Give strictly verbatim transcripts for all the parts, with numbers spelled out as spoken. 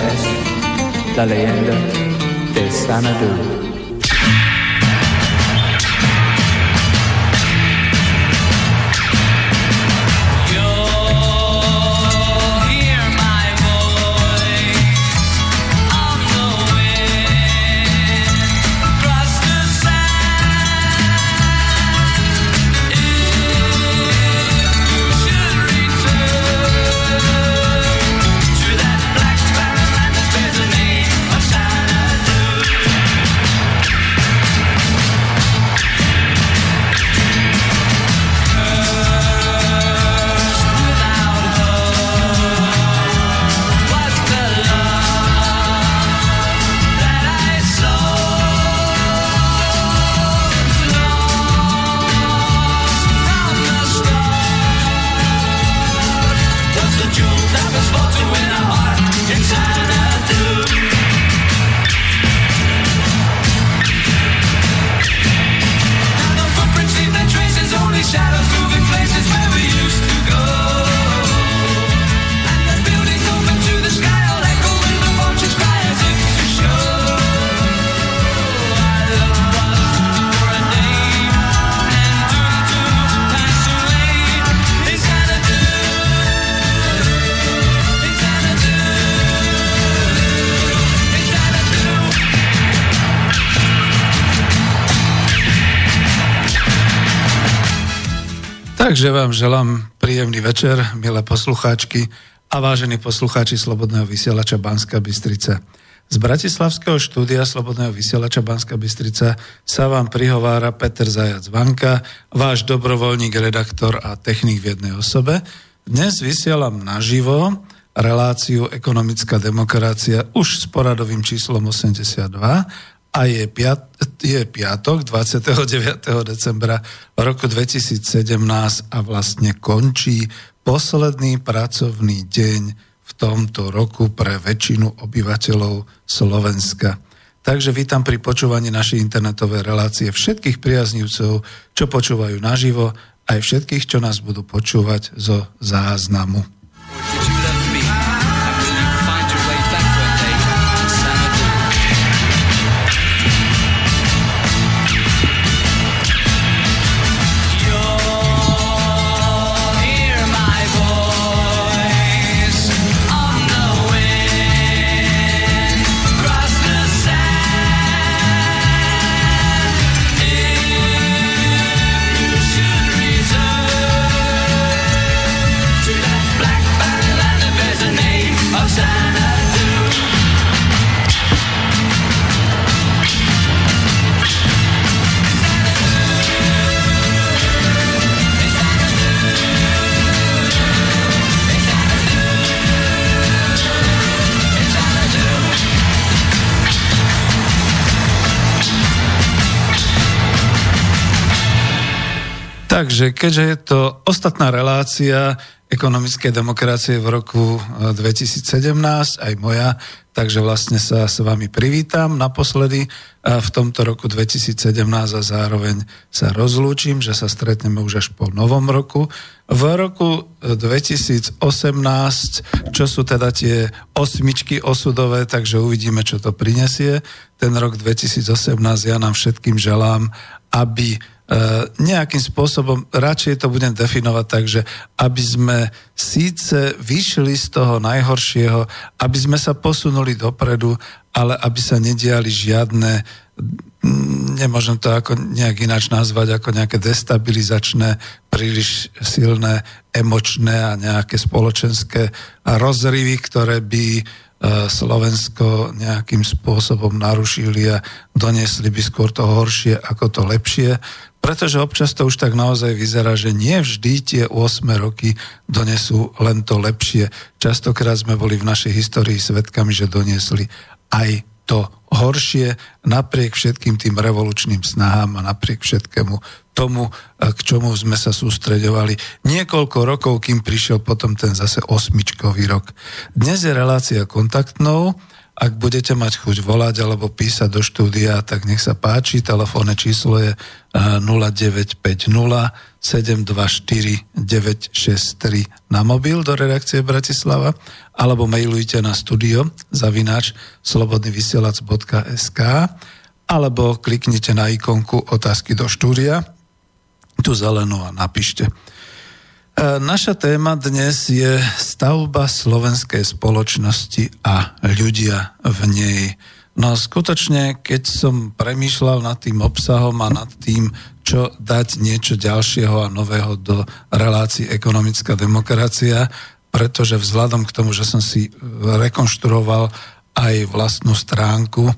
es la leyenda de Xanadu. Takže vám želám príjemný večer, milé poslucháčky a vážení poslucháči Slobodného vysielača Banska Bystrica. Z bratislavského štúdia Slobodného vysielača Banska Bystrica sa vám prihovára Peter Zajac-Vanka, váš dobrovoľník, redaktor a technik v jednej osobe. Dnes vysielam naživo reláciu Ekonomická demokracia už s poradovým číslom osemdesiatdva a je piat je piatok dvadsiateho deviateho decembra roku dvetisícsedemnásť a vlastne končí posledný pracovný deň v tomto roku pre väčšinu obyvateľov Slovenska. Takže vítam pri počúvaní našej internetovej relácie všetkých priaznivcov, čo počúvajú naživo, aj všetkých, čo nás budú počúvať zo záznamu. Takže keďže je to ostatná relácia ekonomickej demokracie v roku dvetisícsedemnásť, aj moja, takže vlastne sa s vami privítam naposledy v tomto roku dvetisícsedemnásť a zároveň sa rozlúčim, že sa stretneme už až po novom roku. V roku dvetisícosemnásť, čo sú teda tie osmičky osudové, takže uvidíme, čo to prinesie. Ten rok dvetisícosemnásť ja nám všetkým želám, aby Uh, nejakým spôsobom, radšej to budem definovať tak, že aby sme síce vyšli z toho najhoršieho, aby sme sa posunuli dopredu, ale aby sa nediali žiadne, nemôžem to ako nejak ináč nazvať, ako nejaké destabilizačné, príliš silné, emočné a nejaké spoločenské rozrivy, ktoré by Slovensko nejakým spôsobom narušili a doniesli by skôr to horšie ako to lepšie, pretože občas to už tak naozaj vyzerá, že nie vždy tie osem roky donesú len to lepšie. Častokrát sme boli v našej histórii svedkami, že doniesli aj to horšie, napriek všetkým tým revolučným snahám a napriek všetkému tomu, k čomu sme sa sústreďovali niekoľko rokov, kým prišiel potom ten zase osmičkový rok. Dnes je relácia kontaktnou Ak budete mať chuť volať alebo písať do štúdia, tak nech sa páči. Telefónne číslo je nula deväť päť nula sedem dva štyri deväť šesť tri na mobil do redakcie Bratislava, alebo mailujte na studio zavináč slobodnyvysielac.sk, alebo kliknite na ikonku otázky do štúdia, tú zelenú, a napíšte. Naša téma dnes je stavba slovenskej spoločnosti a ľudia v nej. No skutočne, keď som premýšľal nad tým obsahom a nad tým, čo dať niečo ďalšieho a nového do relácií Ekonomická demokracia, pretože vzhľadom k tomu, že som si rekonštruoval aj vlastnú stránku,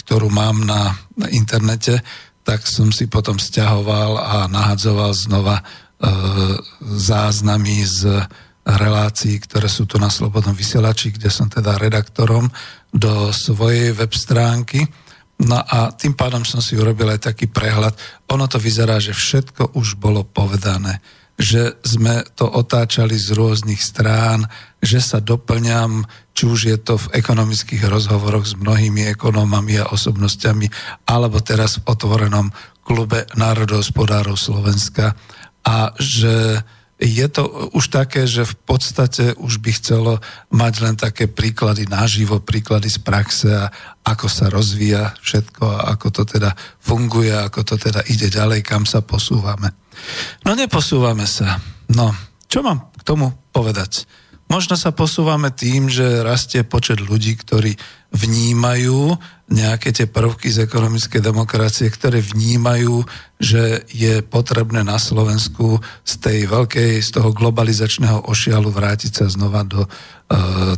ktorú mám na internete, tak som si potom sťahoval a nahadzoval znova záznamy z relácií, ktoré sú tu na Slobodnom vysielači, kde som teda redaktorom, do svojej web stránky. No a tým pádom som si urobil aj taký prehľad. Ono to vyzerá, že všetko už bolo povedané, že sme to otáčali z rôznych strán, že sa doplňam, či už je to v ekonomických rozhovoroch s mnohými ekonómami a osobnostiami, alebo teraz v otvorenom klube národohospodárov Slovenska. A že je to už také, že v podstate už by chcelo mať len také príklady naživo, príklady z praxe a ako sa rozvíja všetko a ako to teda funguje, ako to teda ide ďalej, kam sa posúvame. No neposúvame sa. No, čo mám k tomu povedať? Možno sa posúvame tým, že rastie počet ľudí, ktorí vnímajú nejaké tie prvky z ekonomickej demokracie, ktoré vnímajú, že je potrebné na Slovensku z tej veľkej, z toho globalizačného ošialu vrátiť sa znova do e,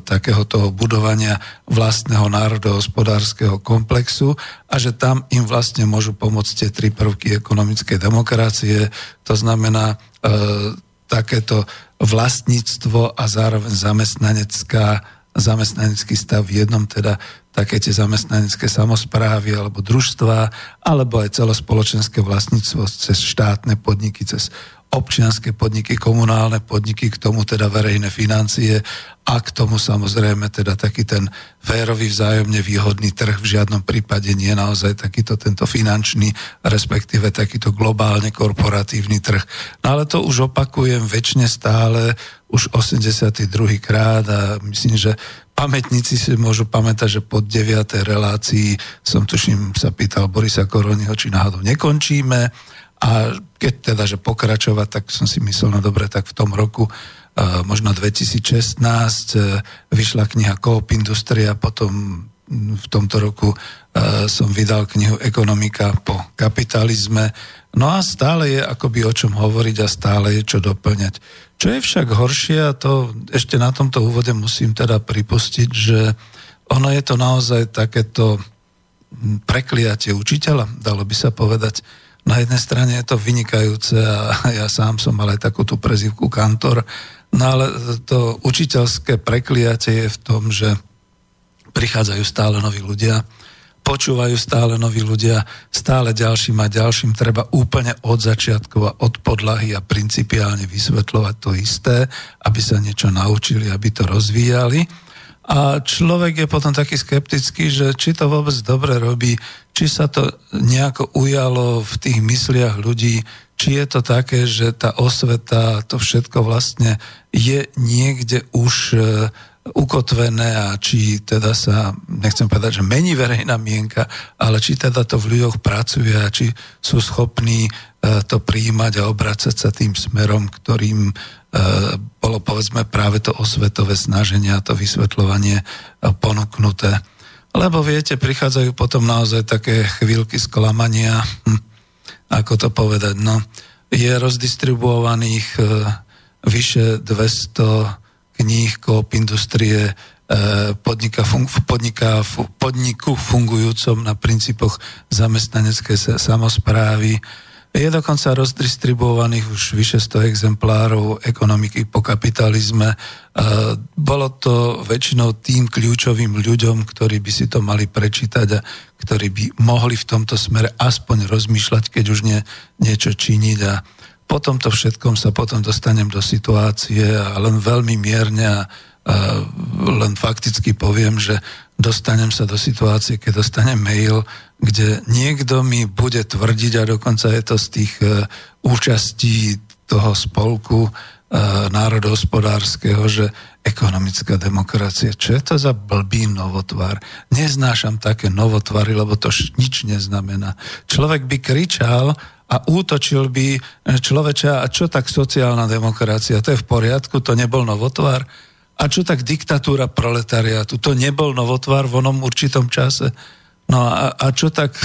takého toho budovania vlastného národohospodárskeho komplexu a že tam im vlastne môžu pomôcť tie tri prvky ekonomickej demokracie. To znamená e, takéto vlastníctvo a zároveň zamestnanecká, zamestnanecký stav v jednom, teda také tie zamestnanecké samosprávy alebo družstva, alebo aj celospoločenské vlastníctvo cez štátne podniky, cez občianske podniky, komunálne podniky, k tomu teda verejné financie a k tomu samozrejme teda taký ten férový, vzájomne výhodný trh, v žiadnom prípade nie naozaj takýto tento finančný, respektíve takýto globálne korporatívny trh. No ale to už opakujem väčšine stále, už osemdesiaty druhý krát, a myslím, že pamätníci si môžu pamätať, že po deviatej relácii som tuším sa pýtal Borisa Koroniho, či náhodou nekončíme. A keď teda, že pokračovať, tak som si myslel, no dobre, tak v tom roku, možno dvetisícšestnásť, vyšla kniha Koopindustria, potom v tomto roku som vydal knihu Ekonomika po kapitalizme. No a stále je akoby o čom hovoriť a stále je čo doplňať. Čo je však horšie, a to ešte na tomto úvode musím teda pripustiť, že ono je to naozaj takéto prekliatie učiteľa, dalo by sa povedať. Na jednej strane je to vynikajúce a ja sám som mal aj takú tú prezývku kantor, no ale to učiteľské prekliatie je v tom, že prichádzajú stále noví ľudia, počúvajú stále noví ľudia, stále ďalším a ďalším treba úplne od začiatku a od podlahy a principiálne vysvetľovať to isté, aby sa niečo naučili, aby to rozvíjali. A človek je potom taký skeptický, že či to vôbec dobre robí, či sa to nejako ujalo v tých mysliach ľudí, či je to také, že tá osveta, to všetko vlastne je niekde už ukotvené a či teda sa, nechcem povedať, že mení verejná mienka, ale či teda to v ľuďoch pracuje a či sú schopní to prijímať a obracať sa tým smerom, ktorým bolo povedzme práve to osvetové snaženie a to vysvetľovanie ponúknuté. Lebo viete, prichádzajú potom naozaj také chvíľky sklamania, hm, ako to povedať, no, je rozdistribuovaných vyše dvesto kníh Koopindustrie, podnika, fun- podnika, f- podniku fungujúcom na princípoch zamestnaneckej samosprávy. Je dokonca rozdistribuovaných už vyše sto exemplárov Ekonomiky po kapitalizme. Bolo to väčšinou tým kľúčovým ľuďom, ktorí by si to mali prečítať a ktorí by mohli v tomto smere aspoň rozmýšľať, keď už nie, niečo činiť. A potom to všetkom sa potom dostanem do situácie a len veľmi mierne a len fakticky poviem, že dostanem sa do situácie, keď dostanem mail, kde niekto mi bude tvrdiť, a dokonca je to z tých účastí toho spolku národohospodárskeho, že ekonomická demokracia. Čo je to za blbý novotvar? Neznášam také novotvary, lebo to nič neznamená. Človek by kričal a útočil by človeča, a čo tak sociálna demokracia? To je v poriadku, to nebol novotvar. A čo tak diktatúra proletariátu? To nebol novotvar v onom určitom čase. No a, a čo tak,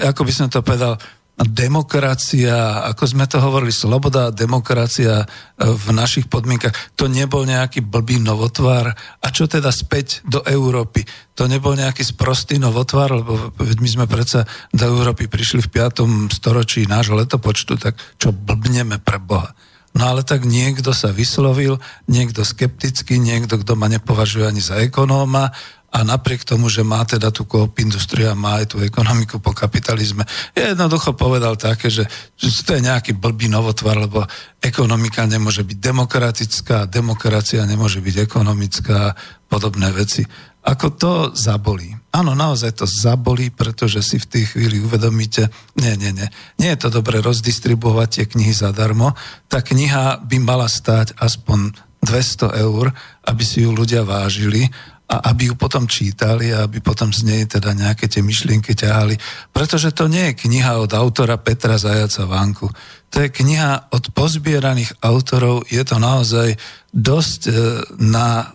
ako by som to povedal, demokracia, ako sme to hovorili, sloboda a demokracia v našich podmienkach, to nebol nejaký blbý novotvár. A čo teda späť do Európy? To nebol nejaký sprostý novotvár, lebo my sme predsa do Európy prišli v piatom storočí nášho letopočtu, tak čo blbneme pre Boha? No ale tak niekto sa vyslovil, niekto skepticky, niekto, kto ma nepovažuje ani za ekonóma, a napriek tomu, že má teda tú koopindustria, má aj tú ekonomiku po kapitalizme, jednoducho povedal také, že, že to je nejaký blbý novotvar, lebo ekonomika nemôže byť demokratická, demokracia nemôže byť ekonomická, podobné veci. Ako to zabolí. Áno, naozaj to zabolí, pretože si v tej chvíli uvedomíte, nie, nie, nie, nie je to dobre rozdistribuovať tie knihy zadarmo. Tá kniha by mala stáť aspoň dvesto eur, aby si ju ľudia vážili, a aby ju potom čítali a aby potom z nej teda nejaké tie myšlienky ťahali. Pretože to nie je kniha od autora Petra Zajaca-Vanku. To je kniha od pozbieraných autorov. Je to naozaj dosť na,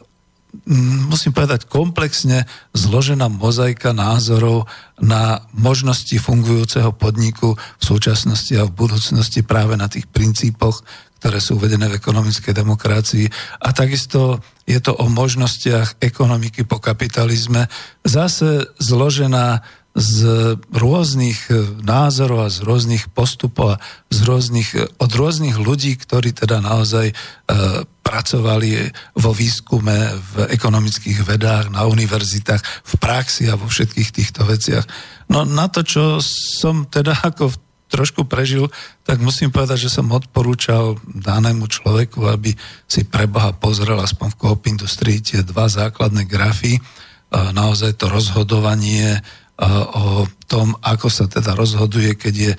musím povedať, komplexne zložená mozaika názorov na možnosti fungujúceho podniku v súčasnosti a v budúcnosti práve na tých princípoch, ktoré sú uvedené v ekonomickej demokracii. A takisto je to o možnostiach ekonomiky po kapitalizme, zase zložená z rôznych názorov a z rôznych postupov a z rôznych, od rôznych ľudí, ktorí teda naozaj e, pracovali vo výskume, v ekonomických vedách, na univerzitách, v praxi a vo všetkých týchto veciach. No na to, čo som teda ako v trošku prežil, tak musím povedať, že som odporúčal danému človeku, aby si pre Boha pozrel aspoň v Koopindustrii tie dva základné grafy, naozaj to rozhodovanie o tom, ako sa teda rozhoduje, keď je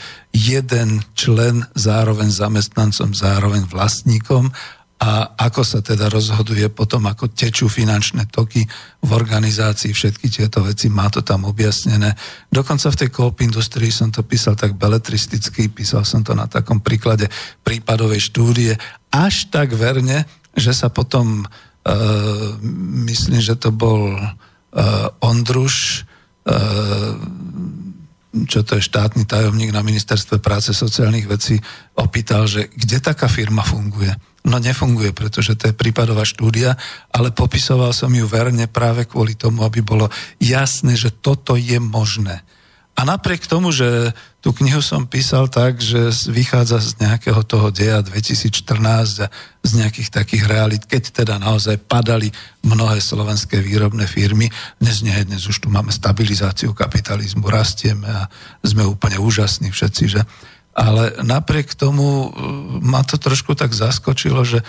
jeden člen zároveň zamestnancom, zároveň vlastníkom, a ako sa teda rozhoduje potom, ako tečú finančné toky v organizácii, všetky tieto veci, má to tam objasnené. Dokonca v tej Koopindustrii som to písal tak beletristicky, písal som to na takom príklade prípadovej štúdie, až tak verne, že sa potom, e, myslím, že to bol e, Ondruš, e, čo to je štátny tajomník na Ministerstve práce a sociálnych vecí, opýtal, že kde taká firma funguje. No nefunguje, pretože to je prípadová štúdia, ale popisoval som ju verne práve kvôli tomu, aby bolo jasné, že toto je možné. A napriek tomu, že tú knihu som písal tak, že vychádza z nejakého toho deja dvetisíc štrnásť a z nejakých takých realít, keď teda naozaj padali mnohé slovenské výrobné firmy. Dnes nie, dnes už tu máme stabilizáciu kapitalizmu, rastieme a sme úplne úžasní všetci, že? Ale napriek tomu ma to trošku tak zaskočilo, že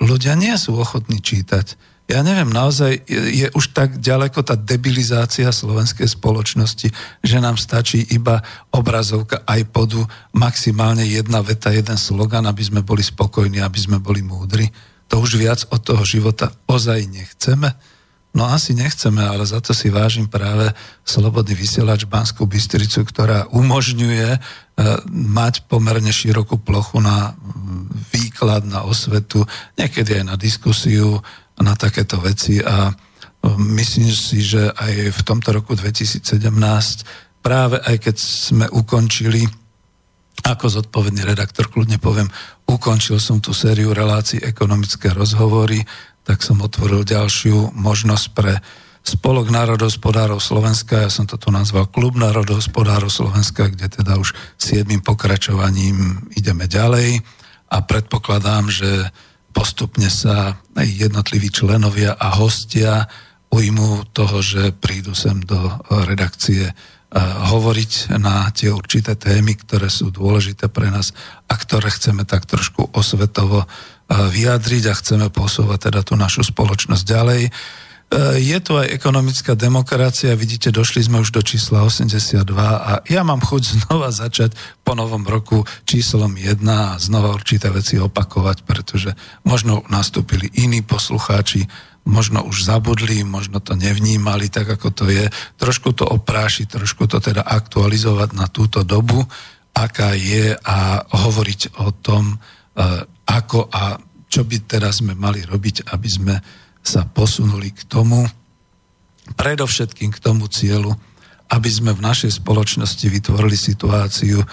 ľudia nie sú ochotní čítať. Ja neviem, naozaj je už tak ďaleko tá debilizácia slovenskej spoločnosti, že nám stačí iba obrazovka iPodu, maximálne jedna veta, jeden slogan, aby sme boli spokojní, aby sme boli múdri. To už viac od toho života ozaj nechceme. No asi nechceme, ale za to si vážim práve Slobodný vysielač Banskú Bystricu, ktorá umožňuje e, mať pomerne širokú plochu na výklad, na osvetu, niekedy aj na diskusiu, na takéto veci, a myslím si, že aj v tomto roku dvetisíc sedemnásť, práve aj keď sme ukončili, ako zodpovedný redaktor kľudne poviem, ukončil som tú sériu relácií ekonomické rozhovory, tak som otvoril ďalšiu možnosť pre Spolok národohospodárov Slovenska, ja som to tu nazval Klub národohospodárov Slovenska, kde teda už siedmym pokračovaním ideme ďalej a predpokladám, že postupne sa jednotliví členovia a hostia ujmú toho, že prídu sem do redakcie hovoriť na tie určité témy, ktoré sú dôležité pre nás a ktoré chceme tak trošku osvetovo vyjadriť a chceme posúvať teda tú našu spoločnosť ďalej. Je to aj ekonomická demokracia, vidíte, došli sme už do čísla osemdesiatdva a ja mám chuť znova začať po novom roku číslom jeden a znova určité veci opakovať, pretože možno nastúpili iní poslucháči, možno už zabudli, možno to nevnímali tak, ako to je. Trošku to oprášiť, trošku to teda aktualizovať na túto dobu, aká je a hovoriť o tom, ako a čo by teraz sme mali robiť, aby sme sa posunuli k tomu, predovšetkým k tomu cieľu, aby sme v našej spoločnosti vytvorili situáciu,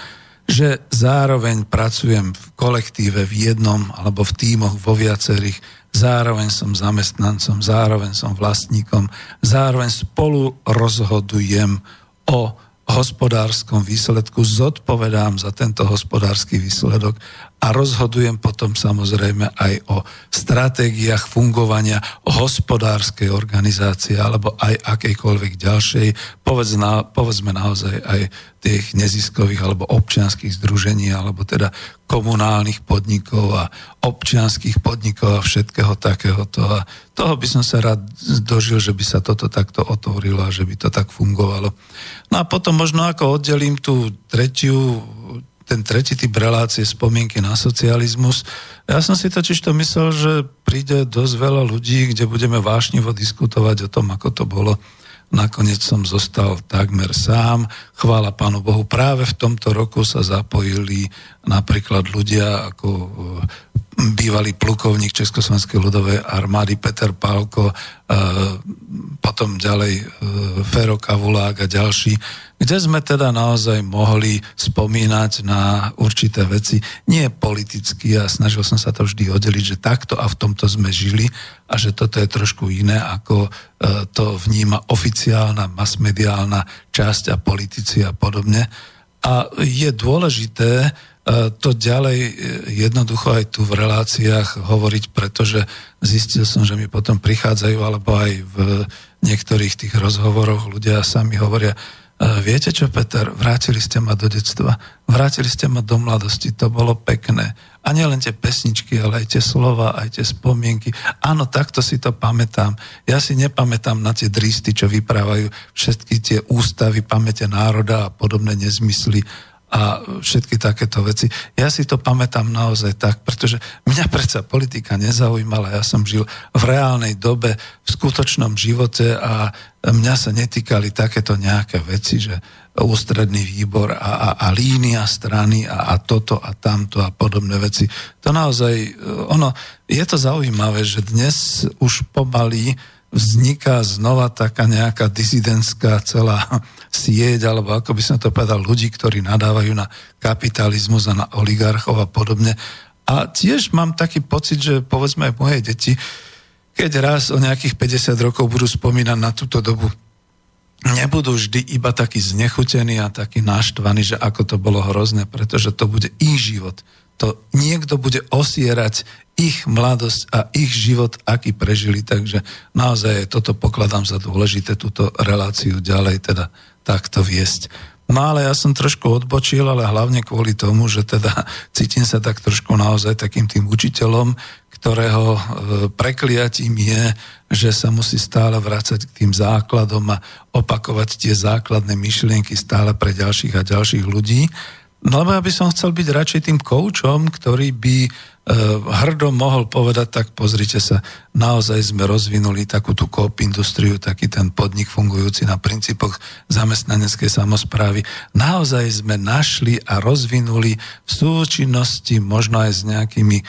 že zároveň pracujem v kolektíve, v jednom alebo v tímoch, vo viacerých, zároveň som zamestnancom, zároveň som vlastníkom, zároveň spolu rozhodujem o hospodárskom výsledku, zodpovedám za tento hospodársky výsledok a rozhodujem potom samozrejme aj o stratégiách fungovania hospodárskej organizácie alebo aj akejkoľvek ďalšej, povedz na, povedzme naozaj aj tých neziskových alebo občianskych združení alebo teda komunálnych podnikov a občianskych podnikov a všetkého takéhoto. A toho by som sa rád dožil, že by sa toto takto otvorilo a že by to tak fungovalo. No a potom možno ako oddelím tú tretiu, ten tretí typ relácie, spomienky na socializmus. Ja som si totiž to myslel, že príde dosť veľa ľudí, kde budeme vášnivo diskutovať o tom, ako to bolo. Nakoniec som zostal takmer sám. Chvála Pánu Bohu, práve v tomto roku sa zapojili napríklad ľudia ako bývalý plukovník Československej ľudovej armády Peter Pálko, potom ďalej Fero Kavulák a ďalší, kde sme teda naozaj mohli spomínať na určité veci. Nie politicky, a snažil som sa to vždy oddeliť, že takto a v tomto sme žili a že toto je trošku iné, ako to vníma oficiálna, masmediálna časť a politici a podobne. A je dôležité to ďalej jednoducho aj tu v reláciách hovoriť, pretože zistil som, že mi potom prichádzajú, alebo aj v niektorých tých rozhovoroch ľudia sami hovoria, viete čo, Peter, vrátili ste ma do detstva, vrátili ste ma do mladosti, to bolo pekné. A nielen tie pesničky, ale aj tie slova, aj tie spomienky. Áno, takto si to pamätám. Ja si nepamätám na tie drísty, čo vyprávajú všetky tie ústavy, pamäte národa a podobné nezmysly a všetky takéto veci. Ja si to pamätám naozaj tak, pretože mňa predsa politika nezaujímala, ja som žil v reálnej dobe, v skutočnom živote a mňa sa netýkali takéto nejaké veci, že ústredný výbor a, a, a línia strany a, a toto a tamto a podobné veci. To naozaj, ono, je to zaujímavé, že dnes už pomaly vzniká znova taká nejaká disidentská celá sieť, alebo ako by som to povedal, ľudí, ktorí nadávajú na kapitalizmus a na oligarchov a podobne. A tiež mám taký pocit, že povedzme aj moje deti, keď raz o nejakých päťdesiat rokov budú spomínať na túto dobu, nebudú vždy iba takí znechutení a takí naštvaní, že ako to bolo hrozné, pretože to bude ich život. To niekto bude osierať ich mladosť a ich život, aký prežili. Takže naozaj toto pokladám za dôležité, túto reláciu ďalej teda takto viesť. No ale ja som trošku odbočil, ale hlavne kvôli tomu, že teda cítim sa tak trošku naozaj takým tým učiteľom, ktorého prekliatím je, že sa musí stále vrácať k tým základom a opakovať tie základné myšlienky stále pre ďalších a ďalších ľudí. No lebo ja by som chcel byť radšej tým koučom, ktorý by e, hrdo mohol povedať, tak pozrite sa, naozaj sme rozvinuli takú tú koopindustriu, taký ten podnik fungujúci na princípoch zamestnaneckej samosprávy. Naozaj sme našli a rozvinuli v súčinnosti možno aj s nejakými e,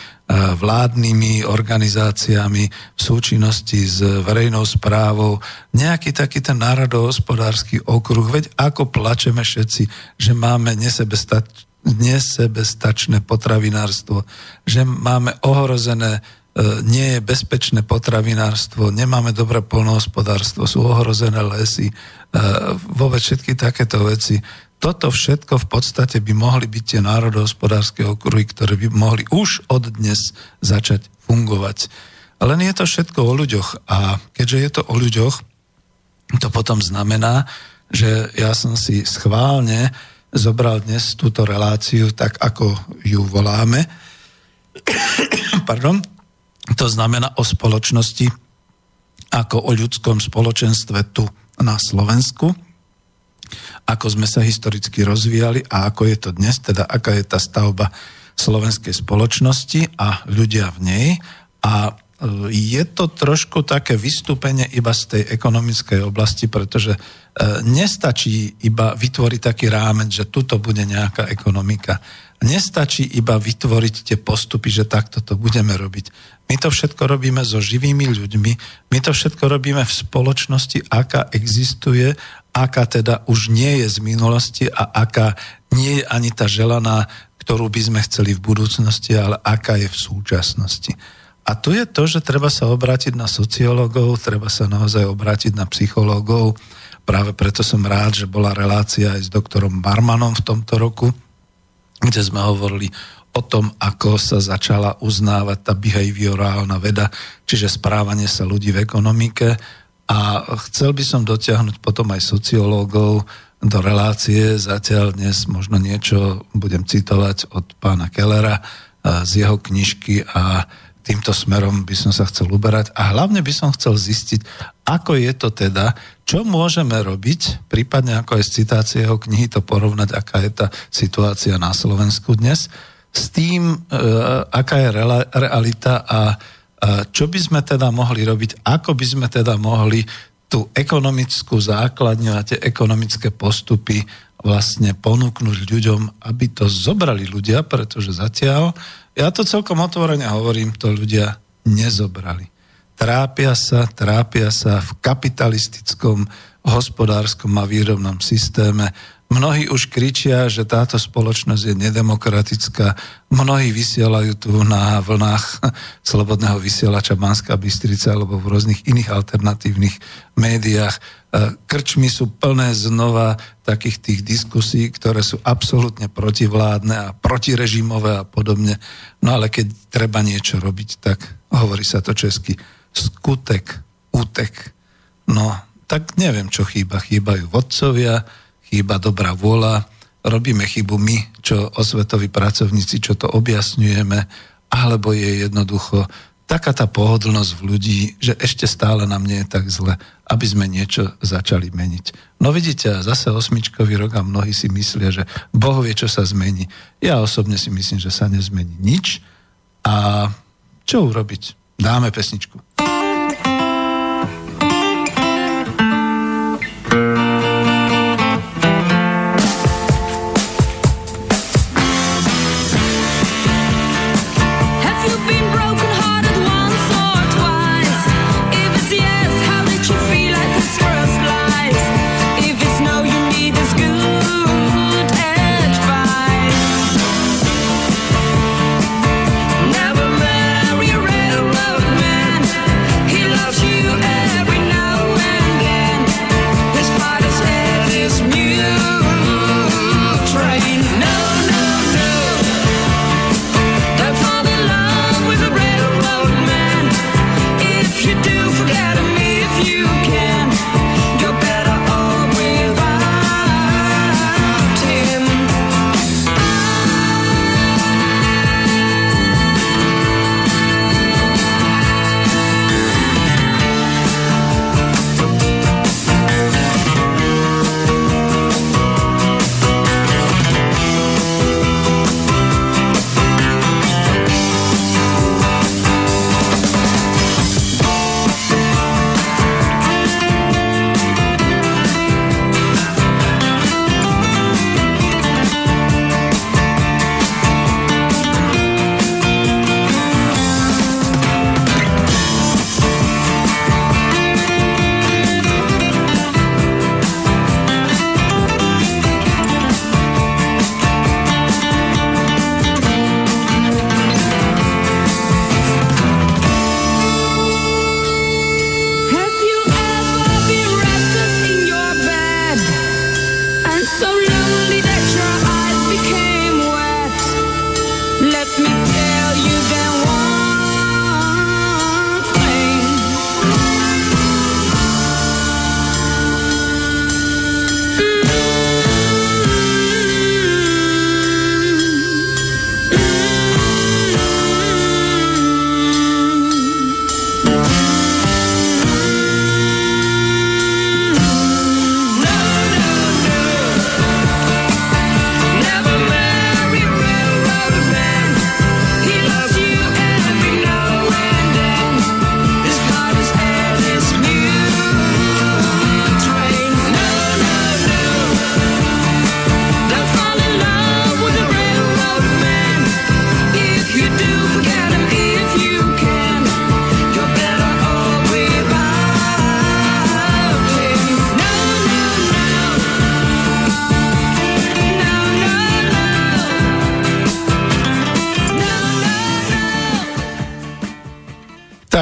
vládnymi organizáciami, v súčinnosti s verejnou správou, nejaký taký ten národohospodársky okruh. Veď ako plačeme všetci, že máme nesebestačné nesebestačné potravinárstvo, že máme ohrozené, nie je bezpečné potravinárstvo, nemáme dobré poľnohospodárstvo, sú ohrozené lesy, vôbec všetky takéto veci. Toto všetko v podstate by mohli byť tie národohospodárske okruhy, ktoré by mohli už od dnes začať fungovať. Ale nie je to všetko o ľuďoch a keďže je to o ľuďoch, to potom znamená, že ja som si schválne zobral dnes túto reláciu, tak ako ju voláme, pardon, to znamená o spoločnosti ako o ľudskom spoločenstve tu na Slovensku, ako sme sa historicky rozvíjali a ako je to dnes, teda aká je tá stavba slovenskej spoločnosti a ľudia v nej. A je to trošku také vystúpenie iba z tej ekonomickej oblasti, pretože nestačí iba vytvoriť taký rámec, že tuto bude nejaká ekonomika. Nestačí iba vytvoriť tie postupy, že takto to budeme robiť. My to všetko robíme so živými ľuďmi, my to všetko robíme v spoločnosti, aká existuje, aká teda už nie je z minulosti a aká nie je ani tá želaná, ktorú by sme chceli v budúcnosti, ale aká je v súčasnosti. A tu je to, že treba sa obrátiť na sociológov, treba sa naozaj obrátiť na psychológov. Práve preto som rád, že bola relácia aj s doktorom Barmanom v tomto roku, kde sme hovorili o tom, ako sa začala uznávať tá behaviorálna veda, čiže správanie sa ľudí v ekonomike. A chcel by som dotiahnuť potom aj sociológov do relácie. Zatiaľ dnes možno niečo budem citovať od pána Kellera z jeho knižky a týmto smerom by som sa chcel uberať a hlavne by som chcel zistiť, ako je to teda, čo môžeme robiť, prípadne ako aj z citácie jeho knihy to porovnať, aká je tá situácia na Slovensku dnes, s tým, e, aká je rela, realita a e, čo by sme teda mohli robiť, ako by sme teda mohli tú ekonomickú základňu a tie ekonomické postupy vlastne ponúknuť ľuďom, aby to zobrali ľudia, pretože zatiaľ ja to celkom otvorene hovorím, to ľudia nezobrali. Trápia sa, trápia sa v kapitalistickom, hospodárskom a výrobnom systéme. Mnohí už kričia, že táto spoločnosť je nedemokratická. Mnohí vysielajú tu na vlnách Slobodného vysielača Banska Bystrica alebo v rôznych iných alternatívnych médiách. Krčmy sú plné znova takých tých diskusí, ktoré sú absolútne protivládne a protirežimové a podobne. No ale keď treba niečo robiť, tak hovorí sa to česky. Skutek, útek. No, tak neviem, čo chýba. Chýbajú vodcovia, iba dobrá vôľa, robíme chybu my, čo osvetoví pracovníci, čo to objasňujeme, alebo je jednoducho taká tá pohodlnosť v ľudí, že ešte stále nám nie je tak zle, aby sme niečo začali meniť. No vidíte, zase osmičkový rok a mnohí si myslia, že Boh vie, čo sa zmení. Ja osobne si myslím, že sa nezmení nič. A čo urobiť? Dáme pesničku.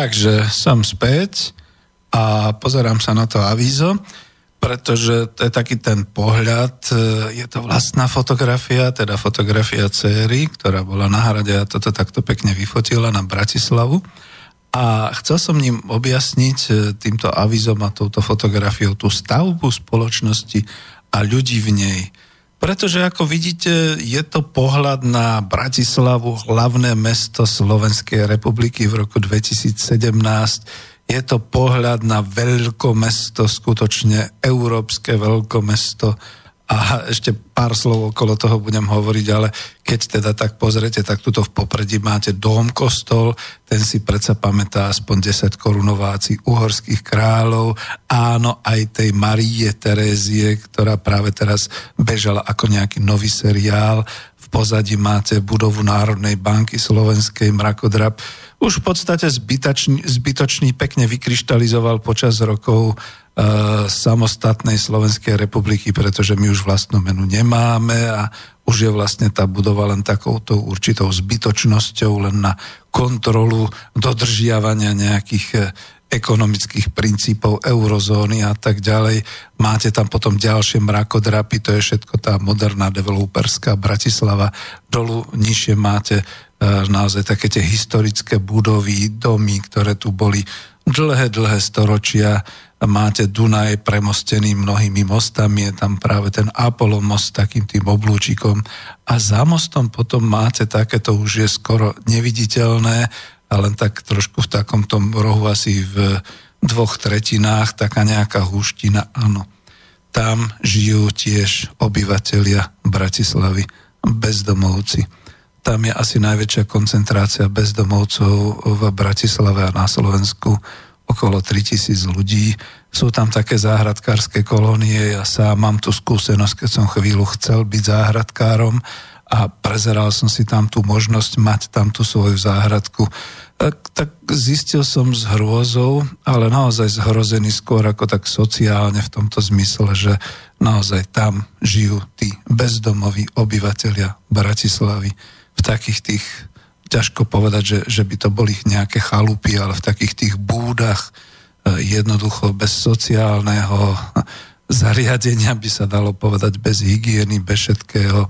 Takže som späť a pozerám sa na to avízo, pretože to je taký ten pohľad, je to vlastná fotografia, teda fotografia céry, ktorá bola na hrade a toto takto pekne vyfotila na Bratislavu. A chcel som ním objasniť týmto avizom a touto fotografiou tú stavbu spoločnosti a ľudí v nej. Pretože, ako vidíte, je to pohľad na Bratislavu, hlavné mesto Slovenskej republiky v roku dvetisícsedemnásť. Je to pohľad na veľkomesto, skutočne európske veľkomesto. A ešte pár slov okolo toho budem hovoriť, ale keď teda tak pozrete, tak tuto v popredí máte Dóm kostol, ten si predsa pamätá aspoň desať korunovácií uhorských kráľov, áno, aj tej Marie Terézie, ktorá práve teraz bežala ako nejaký nový seriál. V pozadí máte budovu Národnej banky slovenskej mrakodrap. Už v podstate zbytočný, zbytočný pekne vykryštalizoval počas rokov samostatnej Slovenskej republiky, pretože my už vlastnú menu nemáme a už je vlastne tá budova len takouto určitou zbytočnosťou, len na kontrolu dodržiavania nejakých ekonomických princípov eurozóny a tak ďalej. Máte tam potom ďalšie mrakodrapy, to je všetko tá moderná developerská Bratislava. Dolu nižšie máte naozaj také tie historické budovy, domy, ktoré tu boli dlhé, dlhé storočia. Máte Dunaj premostený mnohými mostami, je tam práve ten Apollo most s takým tým oblúčikom a za mostom potom máte takéto, už je skoro neviditeľné, ale tak trošku v takomto rohu asi v dvoch tretinách, taká nejaká húština, áno. Tam žijú tiež obyvatelia Bratislavy, bezdomovci. Tam je asi najväčšia koncentrácia bezdomovcov v Bratislave a na Slovensku, okolo tritisíc ľudí. Sú tam také záhradkárske kolónie, ja sám mám tú skúsenosť, keď som chvíľu chcel byť záhradkárom a prezeral som si tam tú možnosť mať tam tú svoju záhradku. Tak, tak zistil som s hrôzou, ale naozaj zhrozený skôr ako tak sociálne v tomto zmysle, že naozaj tam žijú tí bezdomoví obyvatelia Bratislavy v takých tých, ťažko povedať, že, že by to boli nejaké chalupy, ale v takých tých búdach jednoducho bez sociálneho zariadenia by sa dalo povedať, bez hygieny, bez všetkého.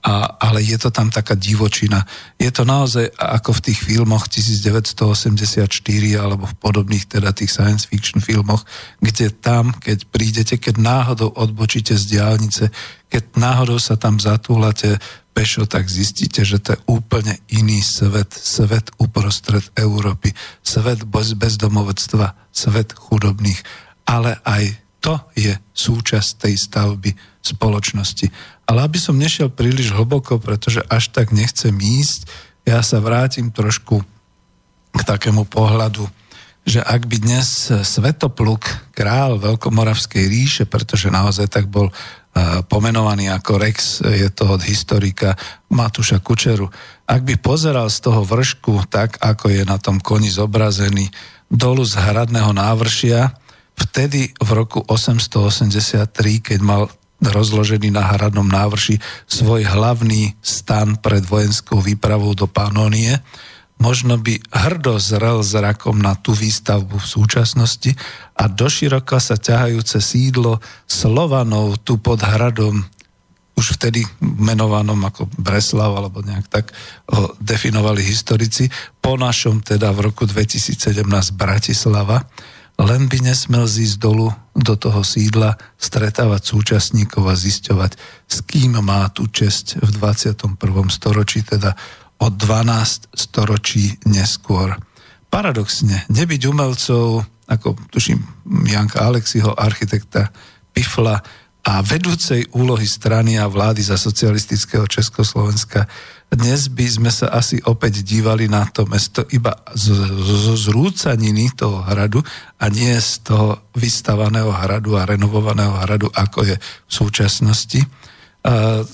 A, ale je to tam taká divočina. Je to naozaj ako v tých filmoch devätnásťstoosemdesiatštyri alebo v podobných teda tých science fiction filmoch, kde tam, keď prídete, keď náhodou odbočíte z diaľnice, keď náhodou sa tam zatúlate pešo, tak zistíte, že to je úplne iný svet. Svet uprostred Európy. Svet bezdomovectva, svet chudobných. Ale aj to je súčasť tej stavby spoločnosti. Ale aby som nešiel príliš hlboko, pretože až tak nechcem ísť, ja sa vrátim trošku k takému pohľadu, že ak by dnes Svätopluk, král Veľkomoravskej ríše, pretože naozaj tak bol pomenovaný ako Rex, je to od historika Matúša Kučeru, ak by pozeral z toho vršku, tak ako je na tom koni zobrazený, dolu z hradného návršia, vtedy v roku osemstoosemdesiattri, keď mal rozložený na hradnom návrši svoj hlavný stan pred vojenskou výpravou do Panónie, možno by hrdo zrel zrakom na tú výstavbu v súčasnosti a doširoka sa ťahajúce sídlo Slovanov tu pod hradom, už vtedy menovanom ako Breslav, alebo nejak tak ho definovali historici, po našom teda v roku dvetisícsedemnásť Bratislava, len by nesmel zísť dolu do toho sídla, stretávať súčasníkov a zisťovať, s kým má tú česť v dvadsiatom prvom storočí, teda o dvanásť storočí neskôr. Paradoxne, nebyť umelcov, ako tuším Janka Alexiho, architekta Pifla a vedúcej úlohy strany a vlády za socialistického Československa, dnes by sme sa asi opäť dívali na to mesto iba zo zrúcaniny toho hradu a nie z toho vystavaného hradu a renovovaného hradu, ako je v súčasnosti.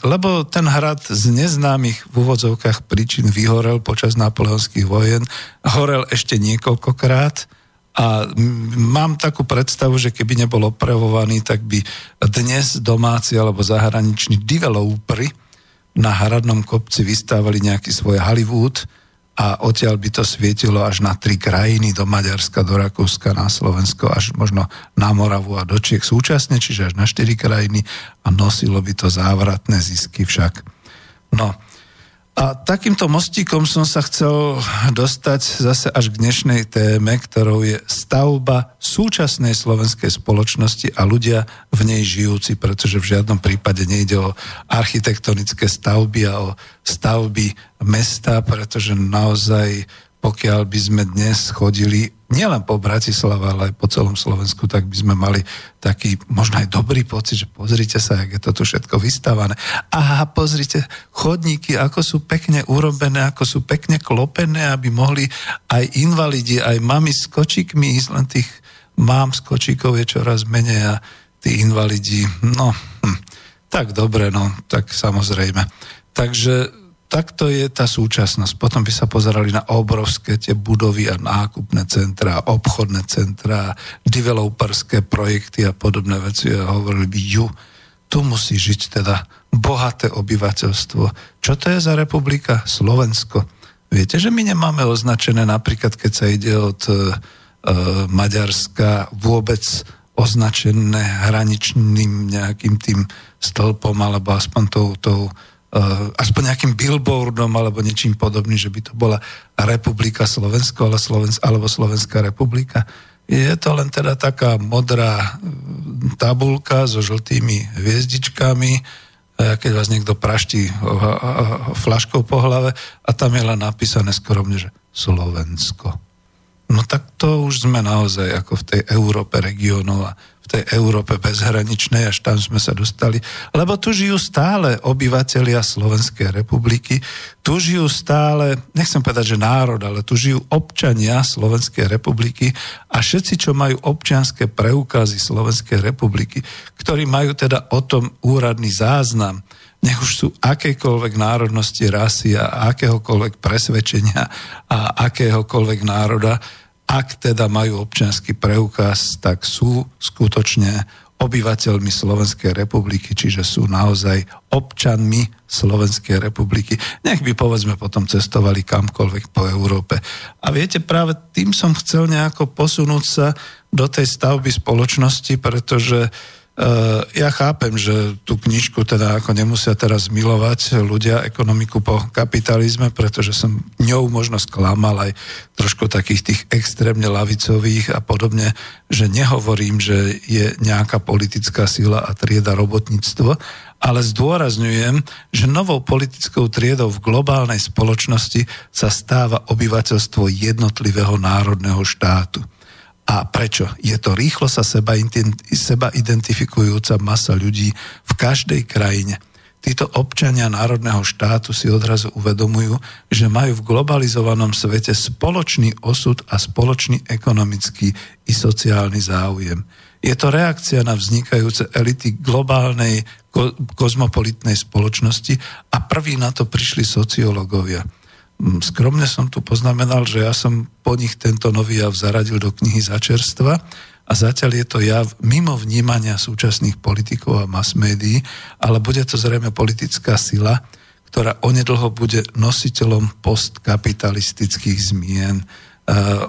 Lebo ten hrad z neznámych v úvodzovkách príčin vyhorel počas napoleonských vojen, horel ešte niekoľkokrát. A mám takú predstavu, že keby nebol opravovaný, tak by dnes domáci alebo zahraniční developeri na Hradnom kopci vystávali nejaký svoj Hollywood a odtiaľ by to svietilo až na tri krajiny, do Maďarska, do Rakúska, na Slovensko, až možno na Moravu a do Čiech súčasne, čiže až na štyri krajiny, a nosilo by to závratné zisky však. No, a takýmto mostíkom som sa chcel dostať zase až k dnešnej téme, ktorou je stavba súčasnej slovenskej spoločnosti a ľudia v nej žijúci, pretože v žiadnom prípade nejde o architektonické stavby a o stavby mesta, pretože naozaj, pokiaľ by sme dnes chodili nielen po Bratislave, ale aj po celom Slovensku, tak by sme mali taký možno aj dobrý pocit, že pozrite sa, jak je to tu všetko vystavané. Aha, pozrite, chodníky, ako sú pekne urobené, ako sú pekne klopené, aby mohli aj invalidi, aj mami s kočíkmi ísť, len tých mám s kočíkov je čoraz menej a tí invalidi, no, hm, tak dobre, no, tak samozrejme. Takže takto je tá súčasnosť. Potom by sa pozerali na obrovské tie budovy a nákupné centrá, obchodné centrá, developerské projekty a podobné veci. A hovorili by, ju, tu musí žiť teda bohaté obyvateľstvo. Čo to je za republika? Slovensko. Viete, že my nemáme označené, napríklad keď sa ide od e, Maďarska, vôbec označené hraničným nejakým tým stĺpom, alebo aspoň tou, tou aspoň nejakým billboardom alebo niečím podobným, že by to bola Republika Slovensko alebo Slovenská republika. Je to len teda taká modrá tabuľka so žltými hviezdičkami, keď vás niekto praští flaškou po hlave, a tam je len napísané skromne, že Slovensko. No tak to už sme naozaj ako v tej Európe regionov a v tej Európe bezhraničnej, až tam sme sa dostali. Lebo tu žijú stále obyvatelia Slovenskej republiky, tu žijú stále, nechcem povedať, že národ, ale tu žijú občania Slovenskej republiky a všetci, čo majú občianske preukazy Slovenskej republiky, ktorí majú teda o tom úradný záznam, nech už sú akékoľvek národnosti, rasy a akéhokoľvek presvedčenia a akéhokoľvek národa, ak teda majú občiansky preukaz, tak sú skutočne obyvateľmi Slovenskej republiky, čiže sú naozaj občanmi Slovenskej republiky. Nech by, povedzme, potom cestovali kamkoľvek po Európe. A viete, práve tým som chcel nejako posunúť sa do tej stavby spoločnosti, pretože Uh, ja chápem, že tú knižku teda ako nemusia teraz milovať ľudia Ekonomiku po kapitalizme, pretože som ňou možno sklamal aj trošku takých tých extrémne lavicových a podobne, že nehovorím, že je nejaká politická sila a trieda robotníctvo, ale zdôrazňujem, že novou politickou triedou v globálnej spoločnosti sa stáva obyvateľstvo jednotlivého národného štátu. A prečo? Je to rýchlo sa seba, seba identifikujúca masa ľudí v každej krajine. Títo občania národného štátu si odrazu uvedomujú, že majú v globalizovanom svete spoločný osud a spoločný ekonomický i sociálny záujem. Je to reakcia na vznikajúce elity globálnej ko- kozmopolitnej spoločnosti a prví na to prišli sociológovia. Skromne som tu poznamenal, že ja som po nich tento nový jav zaradil do knihy Začerstva a zatiaľ je to jav mimo vnímania súčasných politikov a mass médií, ale bude to zrejme politická sila, ktorá onedlho bude nositeľom postkapitalistických zmien.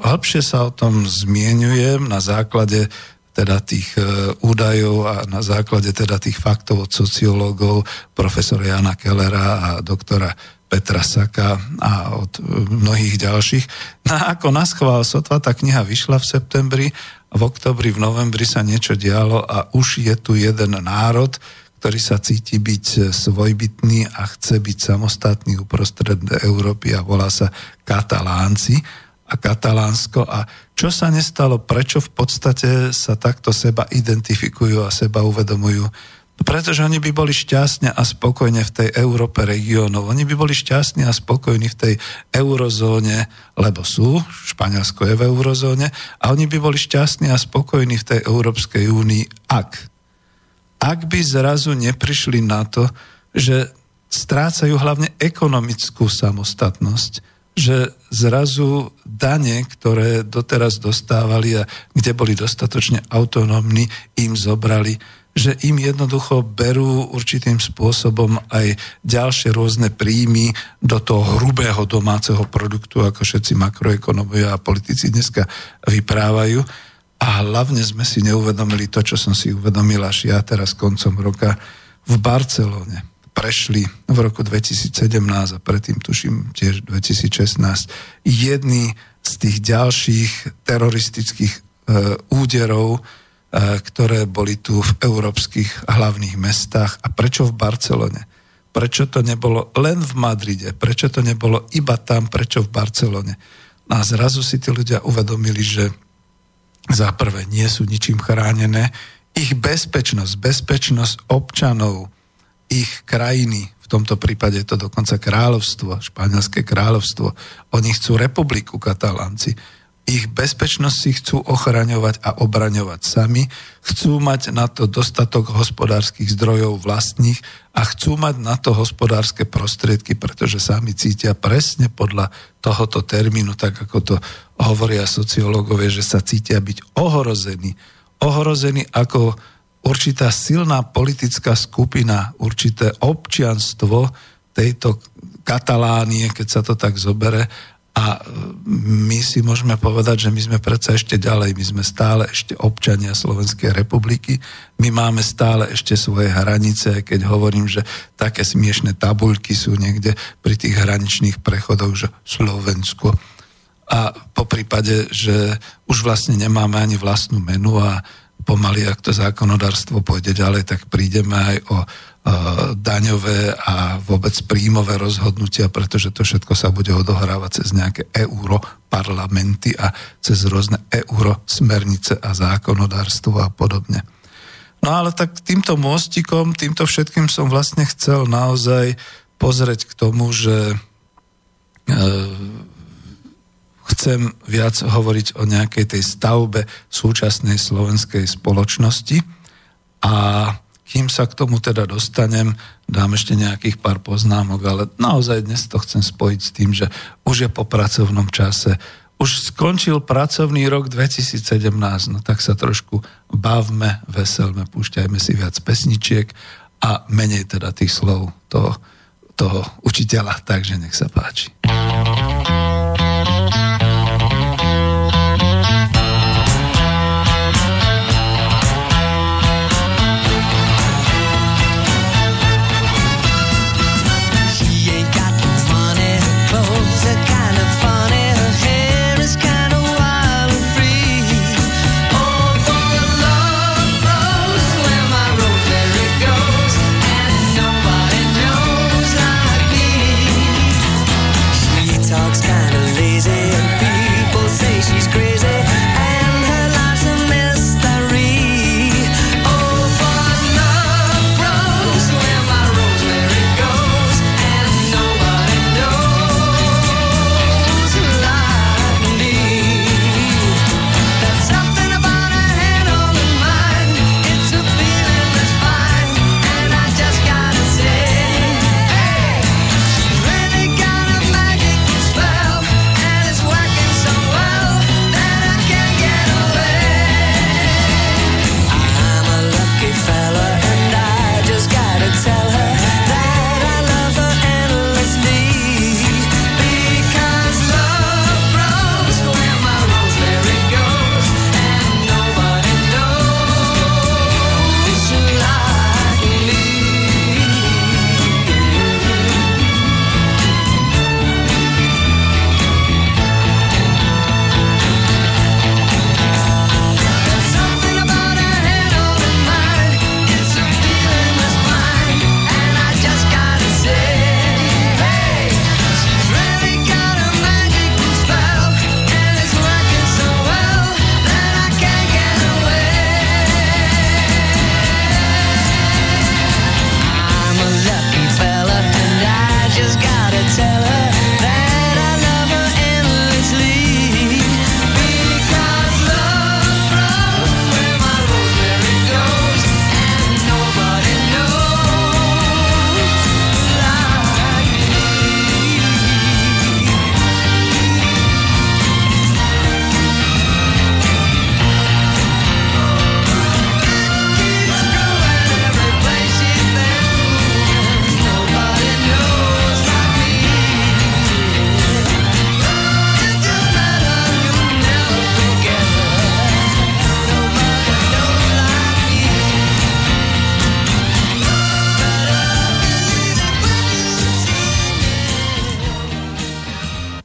Hlbšie sa o tom zmienujem na základe teda tých údajov a na základe teda tých faktov od sociológov profesora Jana Kellera a doktora Petra Saka a od mnohých ďalších. Na ako naschvál sotva tá kniha vyšla v septembri, v oktobri, v novembri sa niečo dialo a už je tu jeden národ, ktorý sa cíti byť svojbytný a chce byť samostatný uprostred Európy a volá sa Katalánci a Katalánsko. A čo sa nestalo, prečo v podstate sa takto seba identifikujú a seba uvedomujú? Pretože oni by boli šťastní a spokojní v tej Európe regiónov. Oni by boli šťastní a spokojní v tej eurozóne, lebo sú, Španielsko je v eurozóne, a oni by boli šťastní a spokojní v tej Európskej únii, ak. Ak by zrazu neprišli na to, že strácajú hlavne ekonomickú samostatnosť, že zrazu dane, ktoré doteraz dostávali a kde boli dostatočne autonómni, im zobrali, že im jednoducho berú určitým spôsobom aj ďalšie rôzne príjmy do toho hrubého domáceho produktu, ako všetci makroekonomovia a politici dneska vyprávajú. A hlavne sme si neuvedomili to, čo som si uvedomil až ja teraz koncom roka v Barcelone. Prešli v roku dvetisícsedemnásť a predtým tuším tiež dvetisícšestnásť jedný z tých ďalších teroristických e, úderov, e, ktoré boli tu v európskych hlavných mestách. A prečo v Barcelone? Prečo to nebolo len v Madride? Prečo to nebolo iba tam? Prečo v Barcelone? A zrazu si tí ľudia uvedomili, že za prvé nie sú ničím chránené. Ich bezpečnosť, bezpečnosť občanov, ich krajiny, v tomto prípade je to dokonca kráľovstvo, španielské kráľovstvo, oni chcú republiku Katalánci, ich bezpečnosť si chcú ochraňovať a obraňovať sami, chcú mať na to dostatok hospodárskych zdrojov vlastných a chcú mať na to hospodárske prostriedky, pretože sami cítia presne podľa tohoto termínu, tak ako to hovoria sociológovia, že sa cítia byť ohrození. Ohrození ako určitá silná politická skupina, určité občianstvo tejto Katalánie, keď sa to tak zobere. A my si môžeme povedať, že my sme predsa ešte ďalej, my sme stále ešte občania Slovenskej republiky, my máme stále ešte svoje hranice, keď hovorím, že také smiešné tabuľky sú niekde pri tých hraničných prechodoch, že Slovensko. A po prípade, že už vlastne nemáme ani vlastnú menu a pomaly, ak to zákonodárstvo pôjde ďalej, tak prídeme aj o e, daňové a vôbec príjmové rozhodnutia, pretože to všetko sa bude odohrávať cez nejaké europarlamenty a cez rôzne eurosmernice a zákonodárstvo a podobne. No ale tak týmto môstikom, týmto všetkým som vlastne chcel naozaj pozrieť k tomu, že e, chcem viac hovoriť o nejakej tej stavbe súčasnej slovenskej spoločnosti a kým sa k tomu teda dostanem, dám ešte nejakých pár poznámok, ale naozaj dnes to chcem spojiť s tým, že už je po pracovnom čase, už skončil pracovný rok dvetisícsedemnásť, no tak sa trošku bavme, veselme, púšťajme si viac pesničiek a menej teda tých slov toho, toho učiteľa, takže nech sa páči.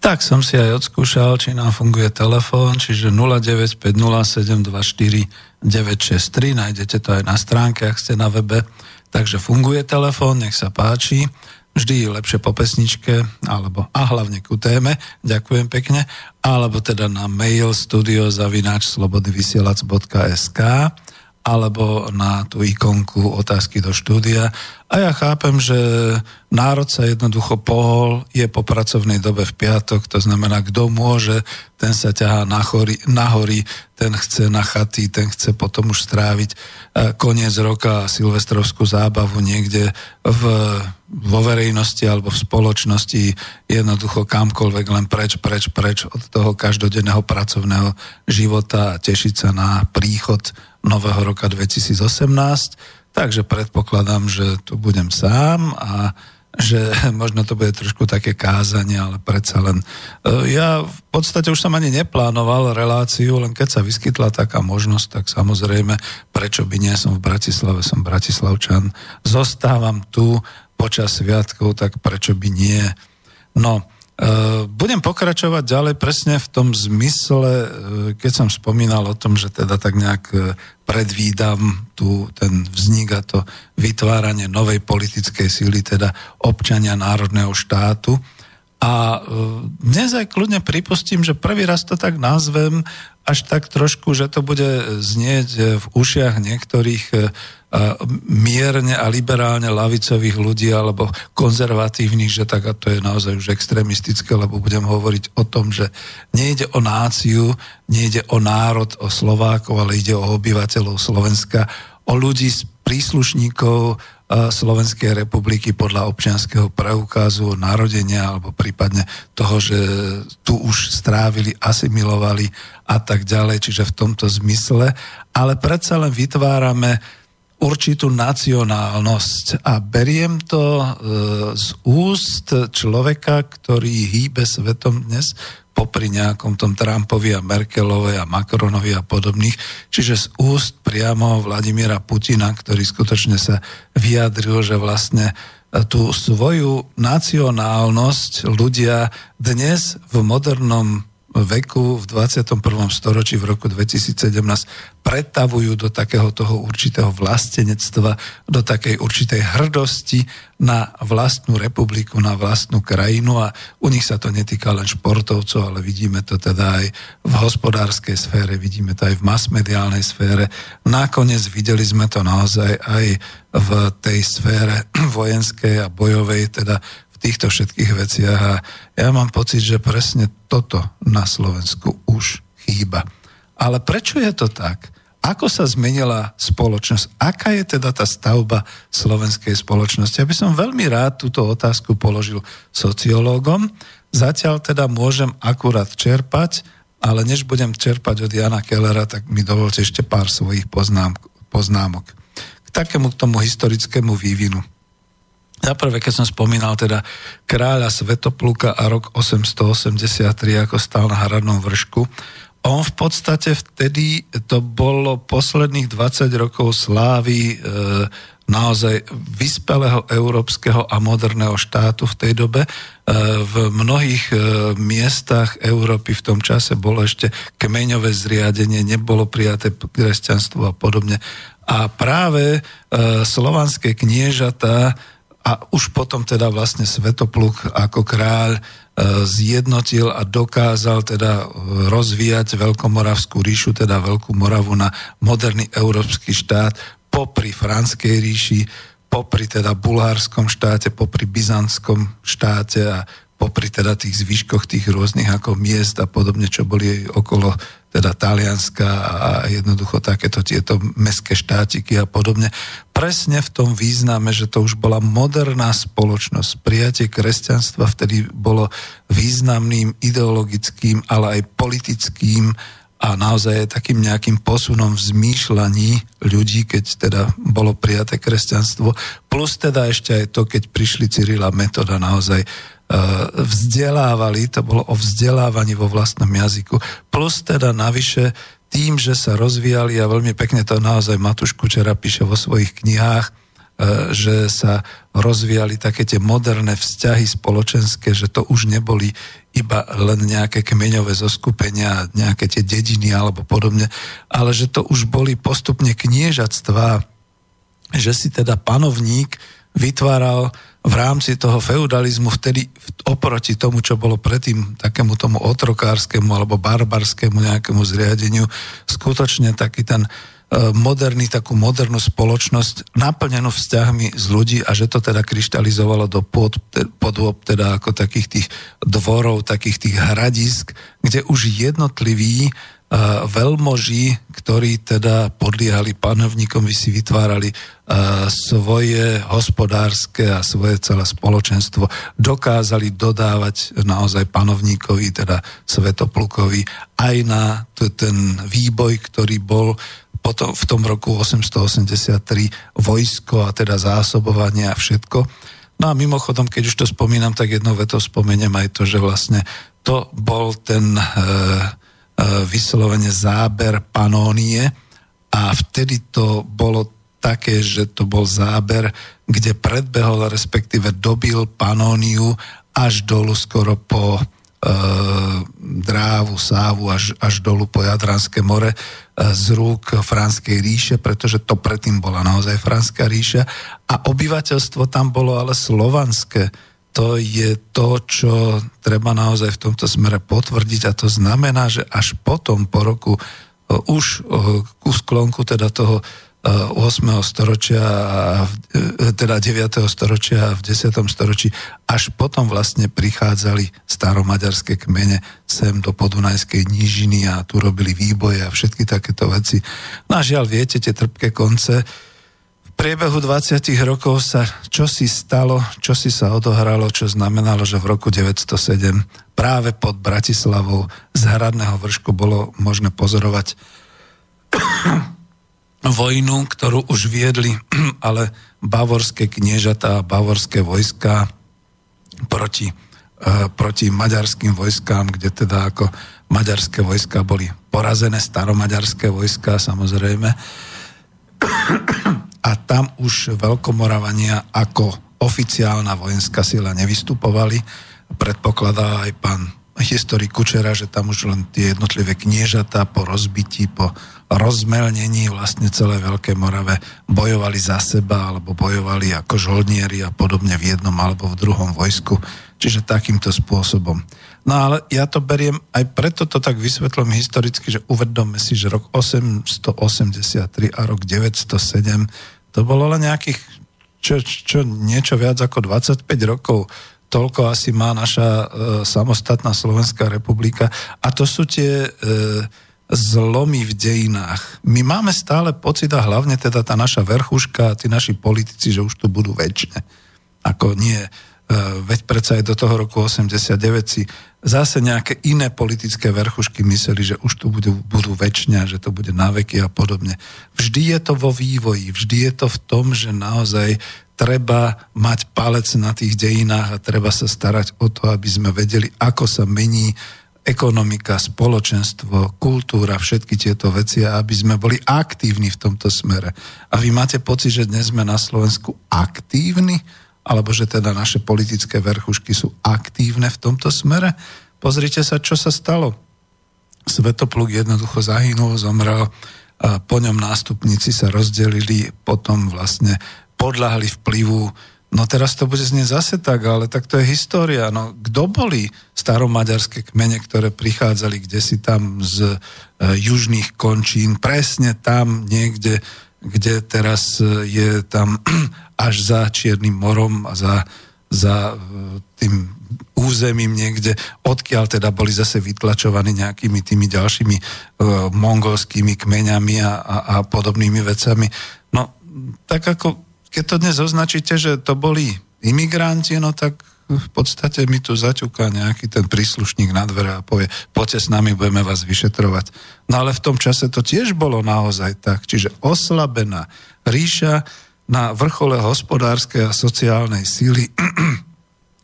tak som si aj odskúšal, či nám funguje telefón, čiže nula deväť päť nula sedem dva štyri deväť šesť tri, nájdete to aj na stránke, ak ste na webe, takže funguje telefón, nech sa páči, vždy lepšie po pesničke, alebo a hlavne ku téme, ďakujem pekne, alebo teda na mail studio zavináč slobodný vysielač bodka es ká, alebo na tú ikonku otázky do štúdia. A ja chápem, že národ sa jednoducho pohol, je po pracovnej dobe v piatok, to znamená, kto môže, ten sa ťahá na, chori, na hory, ten chce na chaty, ten chce potom už stráviť koniec roka a silvestrovskú zábavu niekde v, vo verejnosti alebo v spoločnosti, jednoducho kamkoľvek, len preč, preč, preč od toho každodenného pracovného života a tešiť sa na príchod nového roka dvetisícosemnásť, takže predpokladám, že tu budem sám a že možno to bude trošku také kázanie, ale predsa len. Ja v podstate už som ani neplánoval reláciu, len keď sa vyskytla taká možnosť, tak samozrejme, prečo by nie, som v Bratislave, som bratislavčan, zostávam tu počas sviatkov, tak prečo by nie. No, budem pokračovať ďalej presne v tom zmysle, keď som spomínal o tom, že teda tak nejak predvídam tu ten vznik a to vytváranie novej politickej síly, teda občania národného štátu. A dnes aj kľudne pripustím, že prvý raz to tak nazvem, až tak trošku, že to bude znieť v ušiach niektorých mierne a liberálne ľavicových ľudí alebo konzervatívnych, že tak, a to je naozaj už extrémistické, lebo budem hovoriť o tom, že nejde o náciu, nejde o národ, o Slovákov, ale ide o obyvateľov Slovenska, o ľudí z príslušníkov Slovenskej republiky podľa občianskeho preukazu, narodenia alebo prípadne toho, že tu už strávili, asimilovali a tak ďalej, čiže v tomto zmysle. Ale predsa len vytvárame určitú nacionálnosť a beriem to z úst človeka, ktorý hýbe svetom dnes, popri nejakom tom Trumpovi a Merkelovej a Macronovi a podobných, čiže z úst priamo Vladimíra Putina, ktorý skutočne sa vyjadril, že vlastne tú svoju nacionálnosť ľudia dnes v modernom veku, v dvadsiatom prvom storočí, v roku dvetisícsedemnásť pretavujú do takého toho určitého vlastenectva, do takej určitej hrdosti na vlastnú republiku, na vlastnú krajinu a u nich sa to netýka len športovcov, ale vidíme to teda aj v hospodárskej sfére, vidíme to aj v masmediálnej sfére. Nakoniec videli sme to naozaj aj v tej sfére vojenskej a bojovej, teda týchto všetkých veciach a ja mám pocit, že presne toto na Slovensku už chýba. Ale prečo je to tak? Ako sa zmenila spoločnosť? Aká je teda tá stavba slovenskej spoločnosti? Ja by som veľmi rád túto otázku položil sociológom. Zatiaľ teda môžem akurát čerpať, ale než budem čerpať od Jana Kellera, tak mi dovolte ešte pár svojich poznámok, poznámok k takému tomu historickému vývinu. Naprvé, keď som spomínal teda kráľa Svätopluka a rok osemstoosemdesiattri, ako stál na hradnom vršku, on v podstate vtedy, to bolo posledných dvadsať rokov slávy e, naozaj vyspelého európskeho a moderného štátu v tej dobe. E, v mnohých e, miestach Európy v tom čase bolo ešte kmeňové zriadenie, nebolo prijaté kresťanstvo a podobne. A práve e, slovanské kniežatá a už potom teda vlastne Svätopluk ako kráľ zjednotil a dokázal teda rozvíjať Veľkomoravskú ríšu, teda Veľkú Moravu na moderný európsky štát popri Franskej ríši, popri teda Bulharskom štáte, popri Byzantskom štáte a popri teda tých zvyškoch tých rôznych ako miest a podobne, čo boli okolo teda Talianska a jednoducho takéto tieto mestské štátiky a podobne. Presne v tom význame, že to už bola moderná spoločnosť. Prijatie kresťanstva vtedy bolo významným ideologickým, ale aj politickým a naozaj takým nejakým posunom v zmýšľaní ľudí, keď teda bolo prijaté kresťanstvo. Plus teda ešte aj to, keď prišli Cyril a Metoda naozaj vzdelávali, to bolo o vzdelávaní vo vlastnom jazyku, plus teda navyše tým, že sa rozvíjali a veľmi pekne to naozaj Matúš Kučera píše vo svojich knihách, že sa rozvíjali také tie moderné vzťahy spoločenské, že to už neboli iba len nejaké kmeňové zoskupenia, nejaké tie dediny alebo podobne, ale že to už boli postupne kniežatstvá, že si teda panovník vytváral v rámci toho feudalizmu vtedy oproti tomu, čo bolo predtým takému tomu otrokárskému alebo barbarskému nejakému zriadeniu, skutočne taký ten moderný, takú modernú spoločnosť naplnenú vzťahmi z ľudí a že to teda kryštalizovalo do podôb teda ako takých tých dvorov, takých tých hradisk, kde už jednotliví uh, veľmoži, ktorí teda podliehali panovníkom, si vytvárali uh, svoje hospodárske a svoje celé spoločenstvo, dokázali dodávať naozaj panovníkovi, teda Svätoplukovi, aj na t- ten výboj, ktorý bol potom v tom roku osemsto osemdesiattri vojsko a teda zásobovanie a všetko. No a mimochodom, keď už to spomínam, tak jednou vetou spomeniem aj to, že vlastne to bol ten e, e, vyslovene záber Panónie a vtedy to bolo také, že to bol záber, kde predbehol, respektíve dobil Panóniu až dolu skoro po Drávu, Sávu až, až dolu po Jadranské more z rúk Franskej ríše, pretože to predtým bola naozaj Franská ríša a obyvateľstvo tam bolo ale slovanské. To je to, čo treba naozaj v tomto smere potvrdiť a to znamená, že až potom po roku už ku sklonku teda toho ôsmeho storočia, teda deviateho storočia a v desiatom storočí, až potom vlastne prichádzali staromaďarské kmene sem do podunajskej nížiny a tu robili výboje a všetky takéto veci. No a žiaľ, viete, tie trpké konce. V priebehu dvadsiatich rokov sa čosi stalo, čosi sa odohralo, čo znamenalo, že v roku deväťsto sedem práve pod Bratislavou z Hradného vršku bolo možné pozorovať vojnu, ktorú už viedli ale bavorské kniežatá a bavorské vojská proti, e, proti maďarským vojskám, kde teda ako maďarské vojská boli porazené, staromaďarské vojská samozrejme. A tam už Veľkomoravania ako oficiálna vojenská sila nevystupovali. Predpokladá aj pán historik Kučera, že tam už len tie jednotlivé kniežatá po rozbití, po rozmelnení vlastne celé Veľké Morave bojovali za seba, alebo bojovali ako žoldnieri a podobne v jednom alebo v druhom vojsku. Čiže takýmto spôsobom. No ale ja to beriem, aj preto to tak vysvetlom historicky, že uvedomme si, že rok osemsto osemdesiattri a rok deväťsto sedem to bolo len nejakých čo, čo niečo viac ako dvadsaťpäť rokov. Toľko asi má naša e, samostatná Slovenská republika. A to sú tie e, zlomy v dejinách. My máme stále pocit, a hlavne teda tá naša verchuška, tí naši politici, že už tu budú väčšie. Ako nie, e, veď predsa aj do toho roku osemdesiatdeväť si zase nejaké iné politické verchušky mysleli, že už tu budú, budú väčšie, že to bude na veky a podobne. Vždy je to vo vývoji, vždy je to v tom, že naozaj treba mať palec na tých dejinách a treba sa starať o to, aby sme vedeli, ako sa mení ekonomika, spoločenstvo, kultúra, všetky tieto veci a aby sme boli aktívni v tomto smere. A vy máte pocit, že dnes sme na Slovensku aktívni? Alebo že teda naše politické verchušky sú aktívne v tomto smere? Pozrite sa, čo sa stalo. Svätopluk jednoducho zahynul, zomrel, a po ňom nástupníci sa rozdelili, potom vlastne podľahli vplyvu, no teraz to bude znieť zase tak, ale tak to je história. No, kto boli staromaďarské kmene, ktoré prichádzali kdesi tam z e, južných končín, presne tam niekde, kde teraz je tam až za Čiernym morom a za, za tým územím niekde, odkiaľ teda boli zase vytlačovaní nejakými tými ďalšími e, mongolskými kmeňami a, a, a podobnými vecami. No, tak ako keď to dnes označíte, že to boli imigranti, no tak v podstate mi tu zaťuká nejaký ten príslušník na dvere a povie, poďte s nami, budeme vás vyšetrovať. No ale v tom čase to tiež bolo naozaj tak. Čiže oslabená ríša na vrchole hospodárskej a sociálnej síly,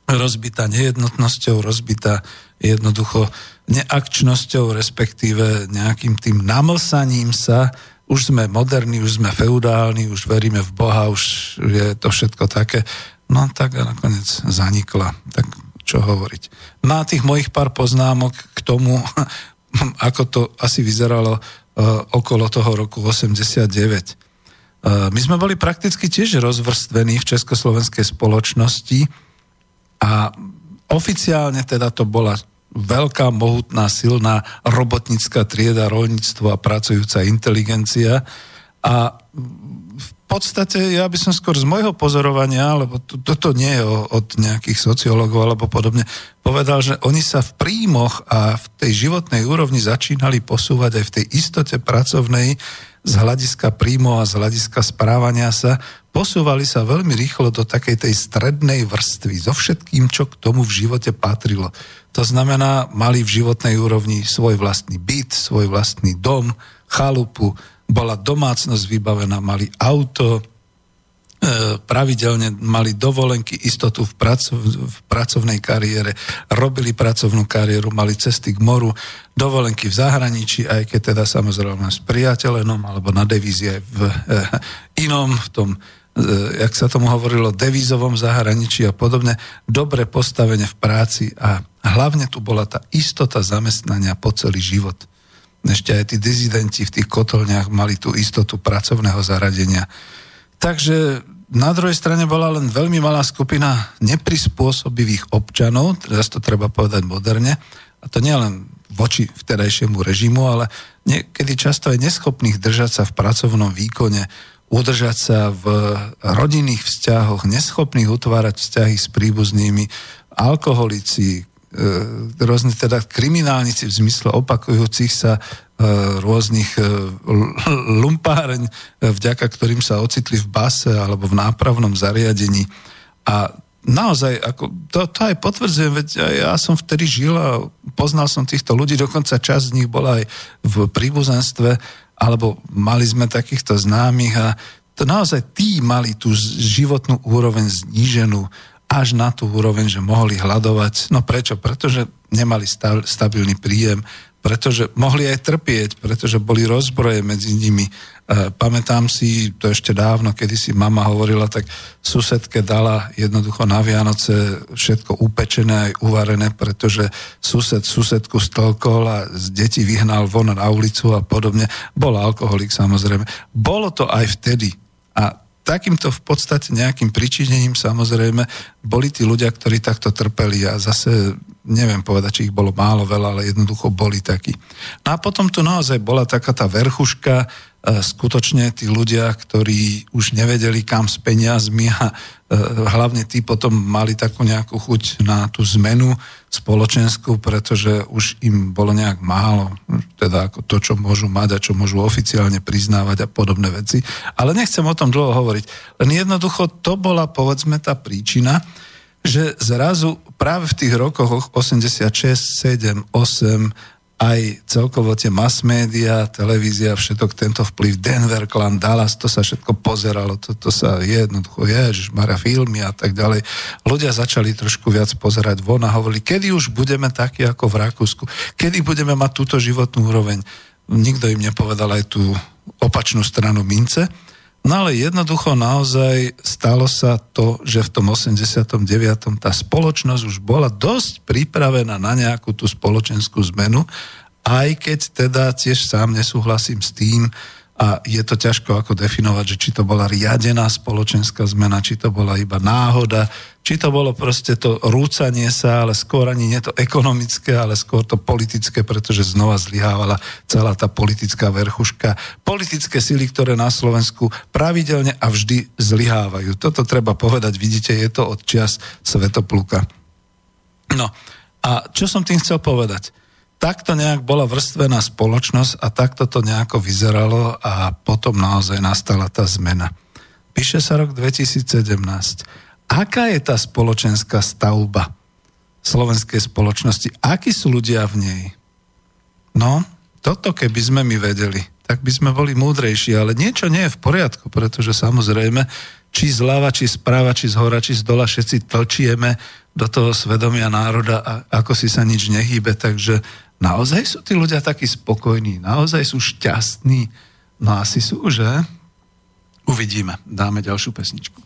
rozbitá nejednotnosťou, rozbitá jednoducho neakčnosťou, respektíve nejakým tým namlsaním sa už sme moderní, už sme feudálni, už veríme v Boha, už je to všetko také. No tak a nakoniec zanikla. Tak čo hovoriť. Na tých mojich pár poznámok k tomu, ako to asi vyzeralo okolo toho roku osemdesiatdeväť. My sme boli prakticky tiež rozvrstvení v československej spoločnosti a oficiálne teda to bola veľká, mohutná, silná robotnícka trieda, roľníctvo a pracujúca inteligencia. A v podstate ja by som skôr z môjho pozorovania, lebo to, toto nie je od nejakých sociológov alebo podobne, povedal, že oni sa v príjmoch a v tej životnej úrovni začínali posúvať aj v tej istote pracovnej z hľadiska príjmov a z hľadiska správania sa, posúvali sa veľmi rýchlo do takej tej strednej vrstvy so všetkým, čo k tomu v živote patrilo. To znamená, mali v životnej úrovni svoj vlastný byt, svoj vlastný dom, chalupu, bola domácnosť vybavená, mali auto, pravidelne mali dovolenky, istotu v, pracov, v pracovnej kariére, robili pracovnú kariéru, mali cesty k moru, dovolenky v zahraničí, aj keď teda samozrejme s priateľenom alebo na devízie v e, inom, v tom, e, jak sa tomu hovorilo, devízovom zahraničí a podobne, dobre postavenie v práci a hlavne tu bola tá istota zamestnania po celý život. Ešte aj tí dizidenti v tých kotolniach mali tú istotu pracovného zaradenia. Takže na druhej strane bola len veľmi malá skupina neprispôsobivých občanov, teraz to treba povedať moderne, a to nie len voči vtedajšiemu režimu, ale niekedy často aj neschopných držať sa v pracovnom výkone, udržať sa v rodinných vzťahoch, neschopných utvárať vzťahy s príbuznými, alkoholici, rôzne teda kriminálnici v zmysle opakujúcich sa rôznych lumpáreň, vďaka ktorým sa ocitli v base alebo v nápravnom zariadení. A naozaj, ako, to, to aj potvrdzujem, veď ja som vtedy žil a poznal som týchto ľudí, dokonca časť z nich bola aj v príbuzenstve, alebo mali sme takýchto známych a to naozaj tí mali tú životnú úroveň zníženú až na tú úroveň, že mohli hľadovať. No prečo? Pretože nemali stabilný príjem, pretože mohli aj trpieť, pretože boli rozbroje medzi nimi. E, pamätám si, to ešte dávno, kedy si mama hovorila, tak susedke dala jednoducho na Vianoce všetko upečené aj uvarené, pretože sused susedku stlkol a z detí vyhnal von na ulicu a podobne. Bol alkoholik samozrejme. Bolo to aj vtedy. A takýmto v podstate nejakým pričinením samozrejme boli tí ľudia, ktorí takto trpeli a zase neviem povedať, či ich bolo málo, veľa, ale jednoducho boli takí. No a potom tu naozaj bola taká tá verchuška, e, skutočne tí ľudia, ktorí už nevedeli kam s peniazmi a e, hlavne tí potom mali takú nejakú chuť na tú zmenu spoločenskú, pretože už im bolo nejak málo, teda ako to, čo môžu mať a čo môžu oficiálne priznávať a podobné veci. Ale nechcem o tom dlho hovoriť. Len jednoducho to bola, povedzme, tá príčina, že zrazu práve v tých rokoch osemdesiatšesť, sedem, osem aj celkovo tie mass media, televízia, všetok tento vplyv, Denver, Klan, Dallas, to sa všetko pozeralo, to, to sa jednoducho, ježišmarja, filmy a tak ďalej. Ľudia začali trošku viac pozerať von a hovorili, kedy už budeme takí ako v Rakúsku, kedy budeme mať túto životnú úroveň. Nikto im nepovedal aj tú opačnú stranu mince. No ale jednoducho naozaj stalo sa to, že v tom osemdesiatom deviatom tá spoločnosť už bola dosť pripravená na nejakú tú spoločenskú zmenu, aj keď teda tiež sám nesúhlasím s tým a je to ťažko ako definovať, že či to bola riadená spoločenská zmena, či to bola iba náhoda, či to bolo proste to rúcanie sa, ale skôr ani nie to ekonomické, ale skôr to politické, pretože znova zlyhávala celá tá politická verchuška. Politické sily, ktoré na Slovensku pravidelne a vždy zlyhávajú. Toto treba povedať, vidíte, je to od čias Svätopluka. No a čo som tým chcel povedať? Takto nejak bola vrstvená spoločnosť a takto to nejako vyzeralo a potom naozaj nastala tá zmena. Píše sa rok dvetisícsedemnásť. Aká je tá spoločenská stavba slovenskej spoločnosti? Akí sú ľudia v nej? No, toto keby sme my vedeli, tak by sme boli múdrejší, ale niečo nie je v poriadku, pretože samozrejme, či zľava, či správa, či zhora, či zdola, všetci tlčieme do toho svedomia národa a ako si sa nič nehýbe, takže naozaj sú tí ľudia takí spokojní, naozaj sú šťastní, No asi sú, že? Uvidíme. Dáme ďalšiu pesničku.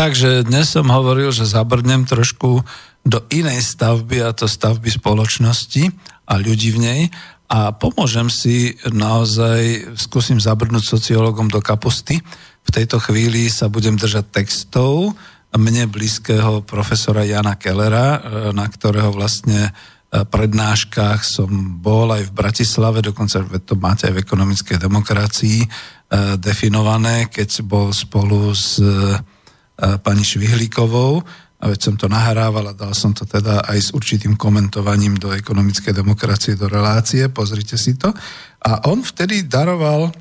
Takže dnes som hovoril, že zabrdnem trošku do inej stavby, a to stavby spoločnosti a ľudí v nej, a pomôžem si naozaj, skúsim zabrnúť sociológom do kapusty. V tejto chvíli sa budem držať textov mne blízkeho profesora Jana Kellera, na ktorého vlastne prednáškach som bol aj v Bratislave, dokonca to máte aj v Ekonomickej demokracii definované, keď bol spolu s pani Švihlíkovou, a veď som to nahrával a dal som to teda aj s určitým komentovaním do Ekonomickej demokracie, do relácie, pozrite si to. A on vtedy daroval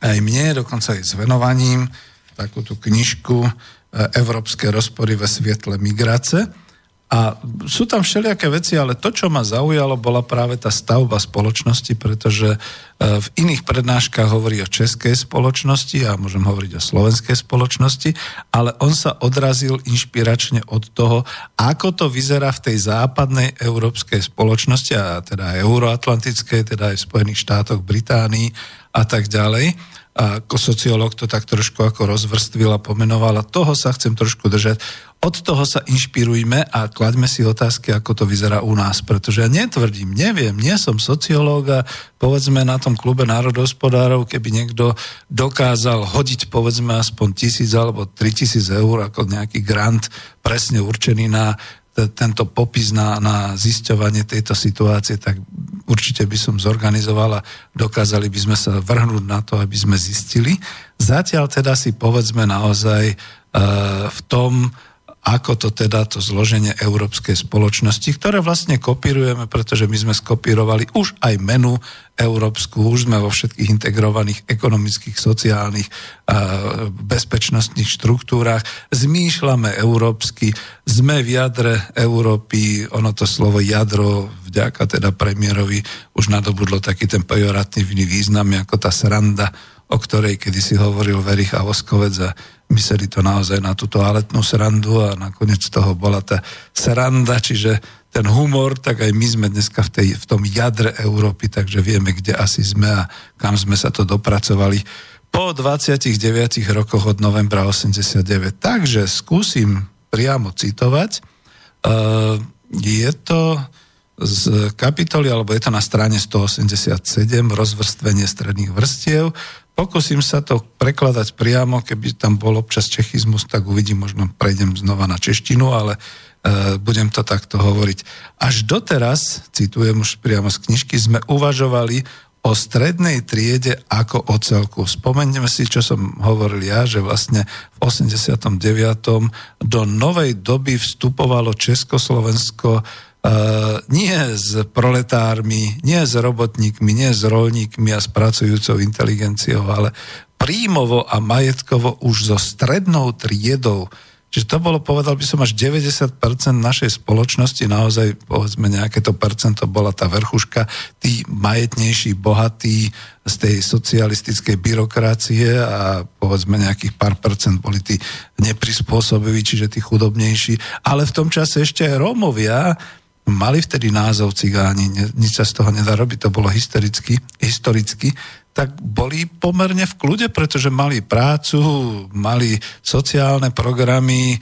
aj mne, dokonca aj s venovaním, takúto knižku Európske rozpory ve svietle migrace. A sú tam všelijaké veci, ale to, čo ma zaujalo, bola práve tá stavba spoločnosti, pretože v iných prednáškach hovorí o českej spoločnosti, ja môžem hovoriť o slovenskej spoločnosti, ale on sa odrazil inšpiračne od toho, ako to vyzerá v tej západnej európskej spoločnosti, a teda euroatlantickej, teda aj v Spojených štátoch, Británii a tak ďalej. A ako sociológ to tak trošku ako rozvrstvil a pomenoval, a toho sa chcem trošku držať. od toho sa inšpirujme a klaďme si otázky, ako to vyzerá u nás, pretože ja netvrdím, neviem, nie som sociológ a povedzme na tom klube národohospodárov, keby niekto dokázal hodiť povedzme aspoň tisíc alebo tri tisíc eur ako nejaký grant presne určený na t- tento popis na, na zisťovanie tejto situácie, tak určite by som zorganizoval a dokázali by sme sa vrhnúť na to, aby sme zistili. Zatiaľ teda si povedzme naozaj e, v tom, ako to teda to zloženie európskej spoločnosti, ktoré vlastne kopírujeme, pretože my sme skopírovali už aj menu európsku, už sme vo všetkých integrovaných ekonomických, sociálnych a bezpečnostných štruktúrach, zmýšľame európsky, sme v jadre Európy, ono to slovo jadro, vďaka teda premiérovi, už nadobudlo taký ten pejoratívny význam, ako tá sranda, o ktorej kedysi hovoril Verich a Voskovec a mysleli to naozaj na tú toaletnú srandu a nakoniec toho bola tá sranda, čiže ten humor, tak aj my sme dneska v, tej, v tom jadre Európy, takže vieme, kde asi sme a kam sme sa to dopracovali po dvadsiatich deviatich rokoch od novembra osemdesiatdeväť. Takže skúsim priamo citovať. Je to z kapitoly, alebo je to na strane stoosemdesiatsedem, rozvrstvenie stredných vrstiev. Pokúsim sa to prekladať priamo, keby tam bol občas čechizmus, tak uvidím, možno prejdem znova na češtinu, ale e, budem to takto hovoriť. Až doteraz, citujem už priamo z knižky, sme uvažovali o strednej triede ako o celku. Spomeňme si, čo som hovoril ja, že vlastne v osemdesiatom deviatom do novej doby vstupovalo Československo Uh, nie s proletármi, nie s robotníkmi, nie s roľníkmi a s pracujúcou inteligenciou, ale príjmovo a majetkovo už so strednou triedou. Čiže to bolo, povedal by som, až deväťdesiat percent našej spoločnosti, naozaj, povedzme, nejaké to percento bola tá vrchuška, tí majetnejší, bohatí z tej socialistickej byrokracie a povedzme nejakých pár percent boli tí neprispôsobiví, čiže tí chudobnejší. Ale v tom čase ešte aj Rómovia mali vtedy názov cigáni, nič sa z toho nedá robiť, to bolo historicky, historicky, tak boli pomerne v kľude, pretože mali prácu, mali sociálne programy,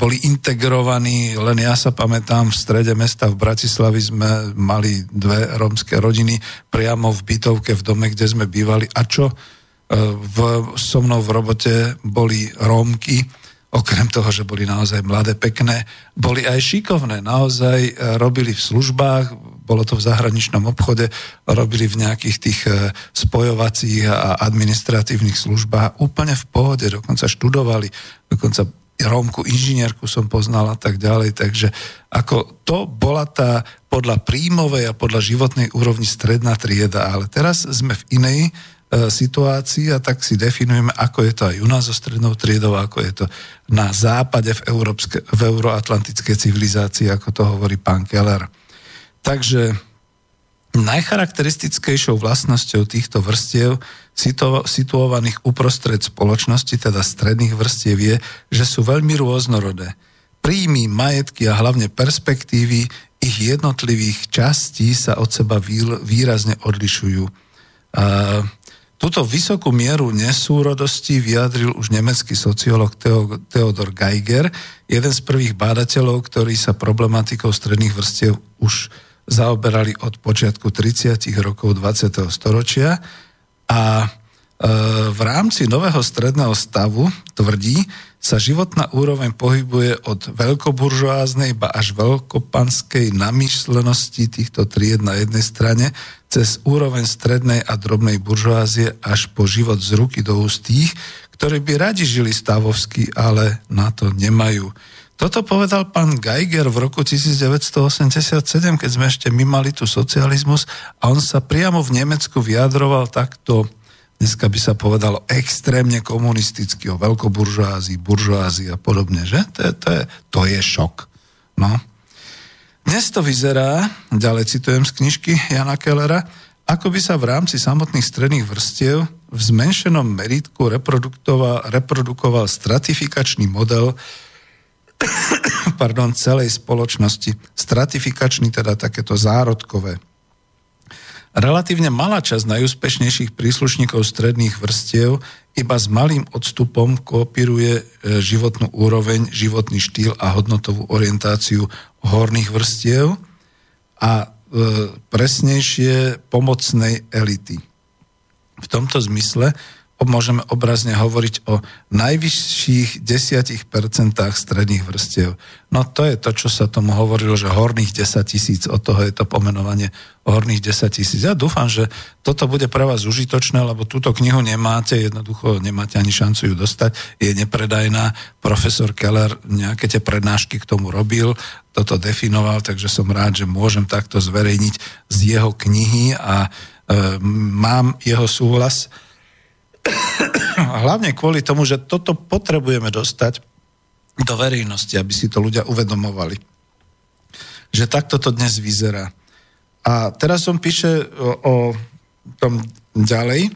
boli integrovaní, len ja sa pamätám, v strede mesta v Bratislavi sme mali dve rómske rodiny priamo v bytovke, v dome, kde sme bývali. A čo v, so mnou v robote boli Rómky, okrem toho, že boli naozaj mladé, pekné, boli aj šikovné, naozaj robili v službách, bolo to v zahraničnom obchode, robili v nejakých tých spojovacích a administratívnych službách, úplne v pohode, dokonca študovali, dokonca Rómku, inžinierku som poznal a tak ďalej, takže ako to bola tá podľa príjmovej a podľa životnej úrovni stredná trieda, ale teraz sme v inej situácii a tak si definujeme, ako je to aj u nás so strednou triedou, ako je to na západe v, európske, v euroatlantickej civilizácii, ako to hovorí pán Keller. Takže najcharakteristickejšou vlastnosťou týchto vrstiev situovaných uprostred spoločnosti, teda stredných vrstiev, je, že sú veľmi rôznorodé. Príjmy, majetky a hlavne perspektívy ich jednotlivých častí sa od seba výrazne odlišujú. Uh, Túto vysokú mieru nesúrodosti vyjadril už nemecký sociológ Theodor Geiger, jeden z prvých bádateľov, ktorí sa problematikou stredných vrstiev už zaoberali od počiatku tridsiatych rokov dvadsiateho storočia. A v rámci nového stredného stavu, tvrdí, sa životná úroveň pohybuje od veľkoburžoáznej ba až veľkopanskej namýšlenosti týchto tried na jednej strane cez úroveň strednej a drobnej buržoázie až po život z ruky do úst tých, ktorí by radi žili stavovsky, ale na to nemajú. Toto povedal pán Geiger v roku devätnásťstoosemdesiatsedem, keď sme ešte my mali tu socializmus a on sa priamo v Nemecku vyjadroval takto. Dneska by sa povedalo extrémne komunisticky o veľkoburžoázii, buržoázii a podobne, že? To je, to je, to je šok. No. Dnes to vyzerá, ďalej citujem z knižky Jana Kellera, ako by sa v rámci samotných stredných vrstiev v zmenšenom meritku reprodukoval, reprodukoval stratifikačný model pardon, celej spoločnosti. Stratifikačný, teda takéto zárodkové. Relatívne malá časť najúspešnejších príslušníkov stredných vrstiev iba s malým odstupom kopíruje životnú úroveň, životný štýl a hodnotovú orientáciu horných vrstiev a presnejšie pomocnej elity. V tomto zmysle môžeme obrazne hovoriť o najvyšších desiatich percentách stredných vrstiev. No to je to, čo sa tomu hovorilo, že horných desať tisíc, od toho je to pomenovanie horných desať tisíc. Ja dúfam, že toto bude pre vás užitočné, lebo túto knihu nemáte, jednoducho nemáte ani šancu ju dostať, je nepredajná, profesor Keller nejaké tie prednášky k tomu robil, toto definoval, takže som rád, že môžem takto zverejniť z jeho knihy a e, mám jeho súhlas. Hlavne kvôli tomu, že toto potrebujeme dostať do verejnosti, aby si to ľudia uvedomovali. Že takto to dnes vyzerá. A teraz som píše o, o tom ďalej.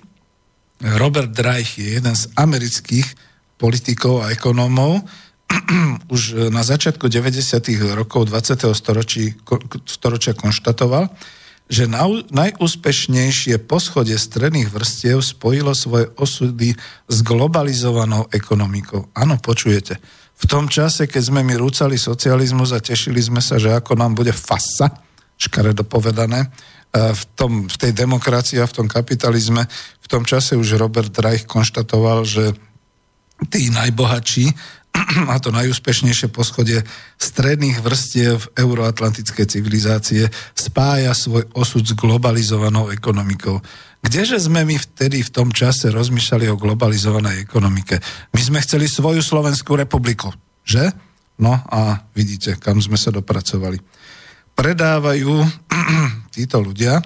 Robert Reich je jeden z amerických politikov a ekonómov. Už na začiatku deväťdesiatych rokov dvadsiateho storočia konštatoval, že najúspešnejšie poschodie stredných vrstiev spojilo svoje osudy s globalizovanou ekonomikou. Áno, počujete. V tom čase, keď sme my rúcali socializmus a tešili sme sa, že ako nám bude fasa, škaredo povedané, v, tom, v tej demokracii a v tom kapitalizme, v tom čase už Robert Reich konštatoval, že tí najbohatší a to najúspešnejšie poschodie stredných vrstiev euroatlantickej civilizácie spája svoj osud s globalizovanou ekonomikou. Kdeže sme my vtedy v tom čase rozmýšľali o globalizovanej ekonomike? My sme chceli svoju Slovenskú republiku, že? No a vidíte, kam sme sa dopracovali. Predávajú títo ľudia,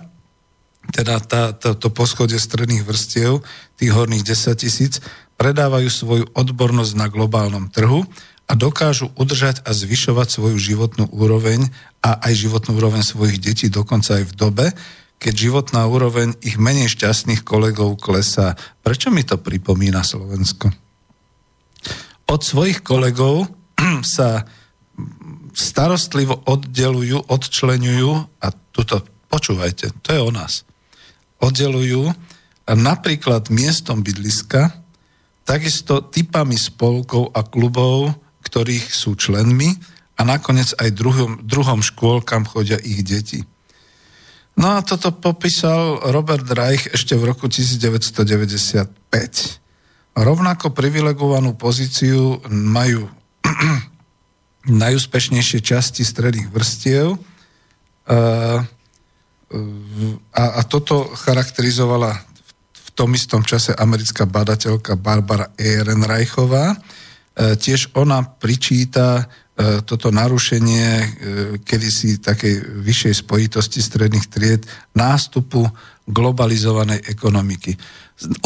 teda tá, to, to poschodie stredných vrstiev, tých horných desaťtisíc, predávajú svoju odbornosť na globálnom trhu a dokážu udržať a zvyšovať svoju životnú úroveň a aj životnú úroveň svojich detí dokonca aj v dobe, keď životná úroveň ich menej šťastných kolegov klesá. Prečo mi to pripomína Slovensko? Od svojich kolegov sa starostlivo oddelujú, odčleňujú a tuto, počúvajte, to je o nás. Oddelujú a napríklad miestom bydliska, takisto typami spolkov a klubov, ktorých sú členmi a nakoniec aj druhom, druhom škôl, kam chodia ich deti. No a toto popísal Robert Reich ešte v roku devätnásťstodeväťdesiatpäť. Rovnako privilegovanú pozíciu majú najúspešnejšie časti stredných vrstiev a, a toto charakterizovala v tom istom čase americká badateľka Barbara Ehrenreichová. Tiež ona pričíta toto narušenie kedysi takej vyššej spojitosti stredných tried nástupu globalizovanej ekonomiky.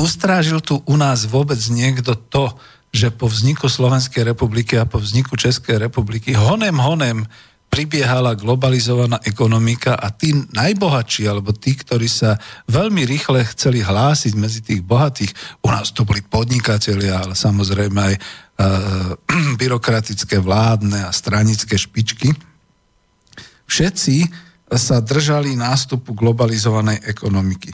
Ustrážil tu u nás vôbec niekto to, že po vzniku Slovenskej republiky a po vzniku Českej republiky honem honem pribiehala globalizovaná ekonomika a tí najbohatší, alebo tí, ktorí sa veľmi rýchle chceli hlásiť medzi tých bohatých, u nás to boli podnikatelia, ale samozrejme aj e, byrokratické, vládne a stranické špičky, všetci sa držali nástupu globalizovanej ekonomiky.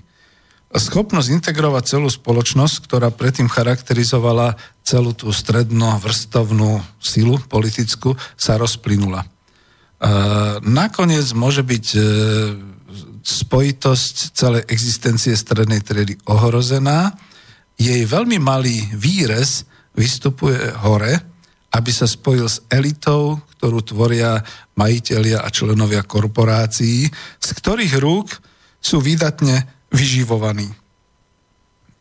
Schopnosť integrovať celú spoločnosť, ktorá predtým charakterizovala celú tú strednovrstovnú silu politickú, sa rozplynula. Uh, nakoniec môže byť uh, spojitosť celej existencie strednej triedy ohrozená. Jej veľmi malý výrez vystupuje hore, aby sa spojil s elitou, ktorú tvoria majitelia a členovia korporácií, z ktorých rúk sú výdatne vyživovaní.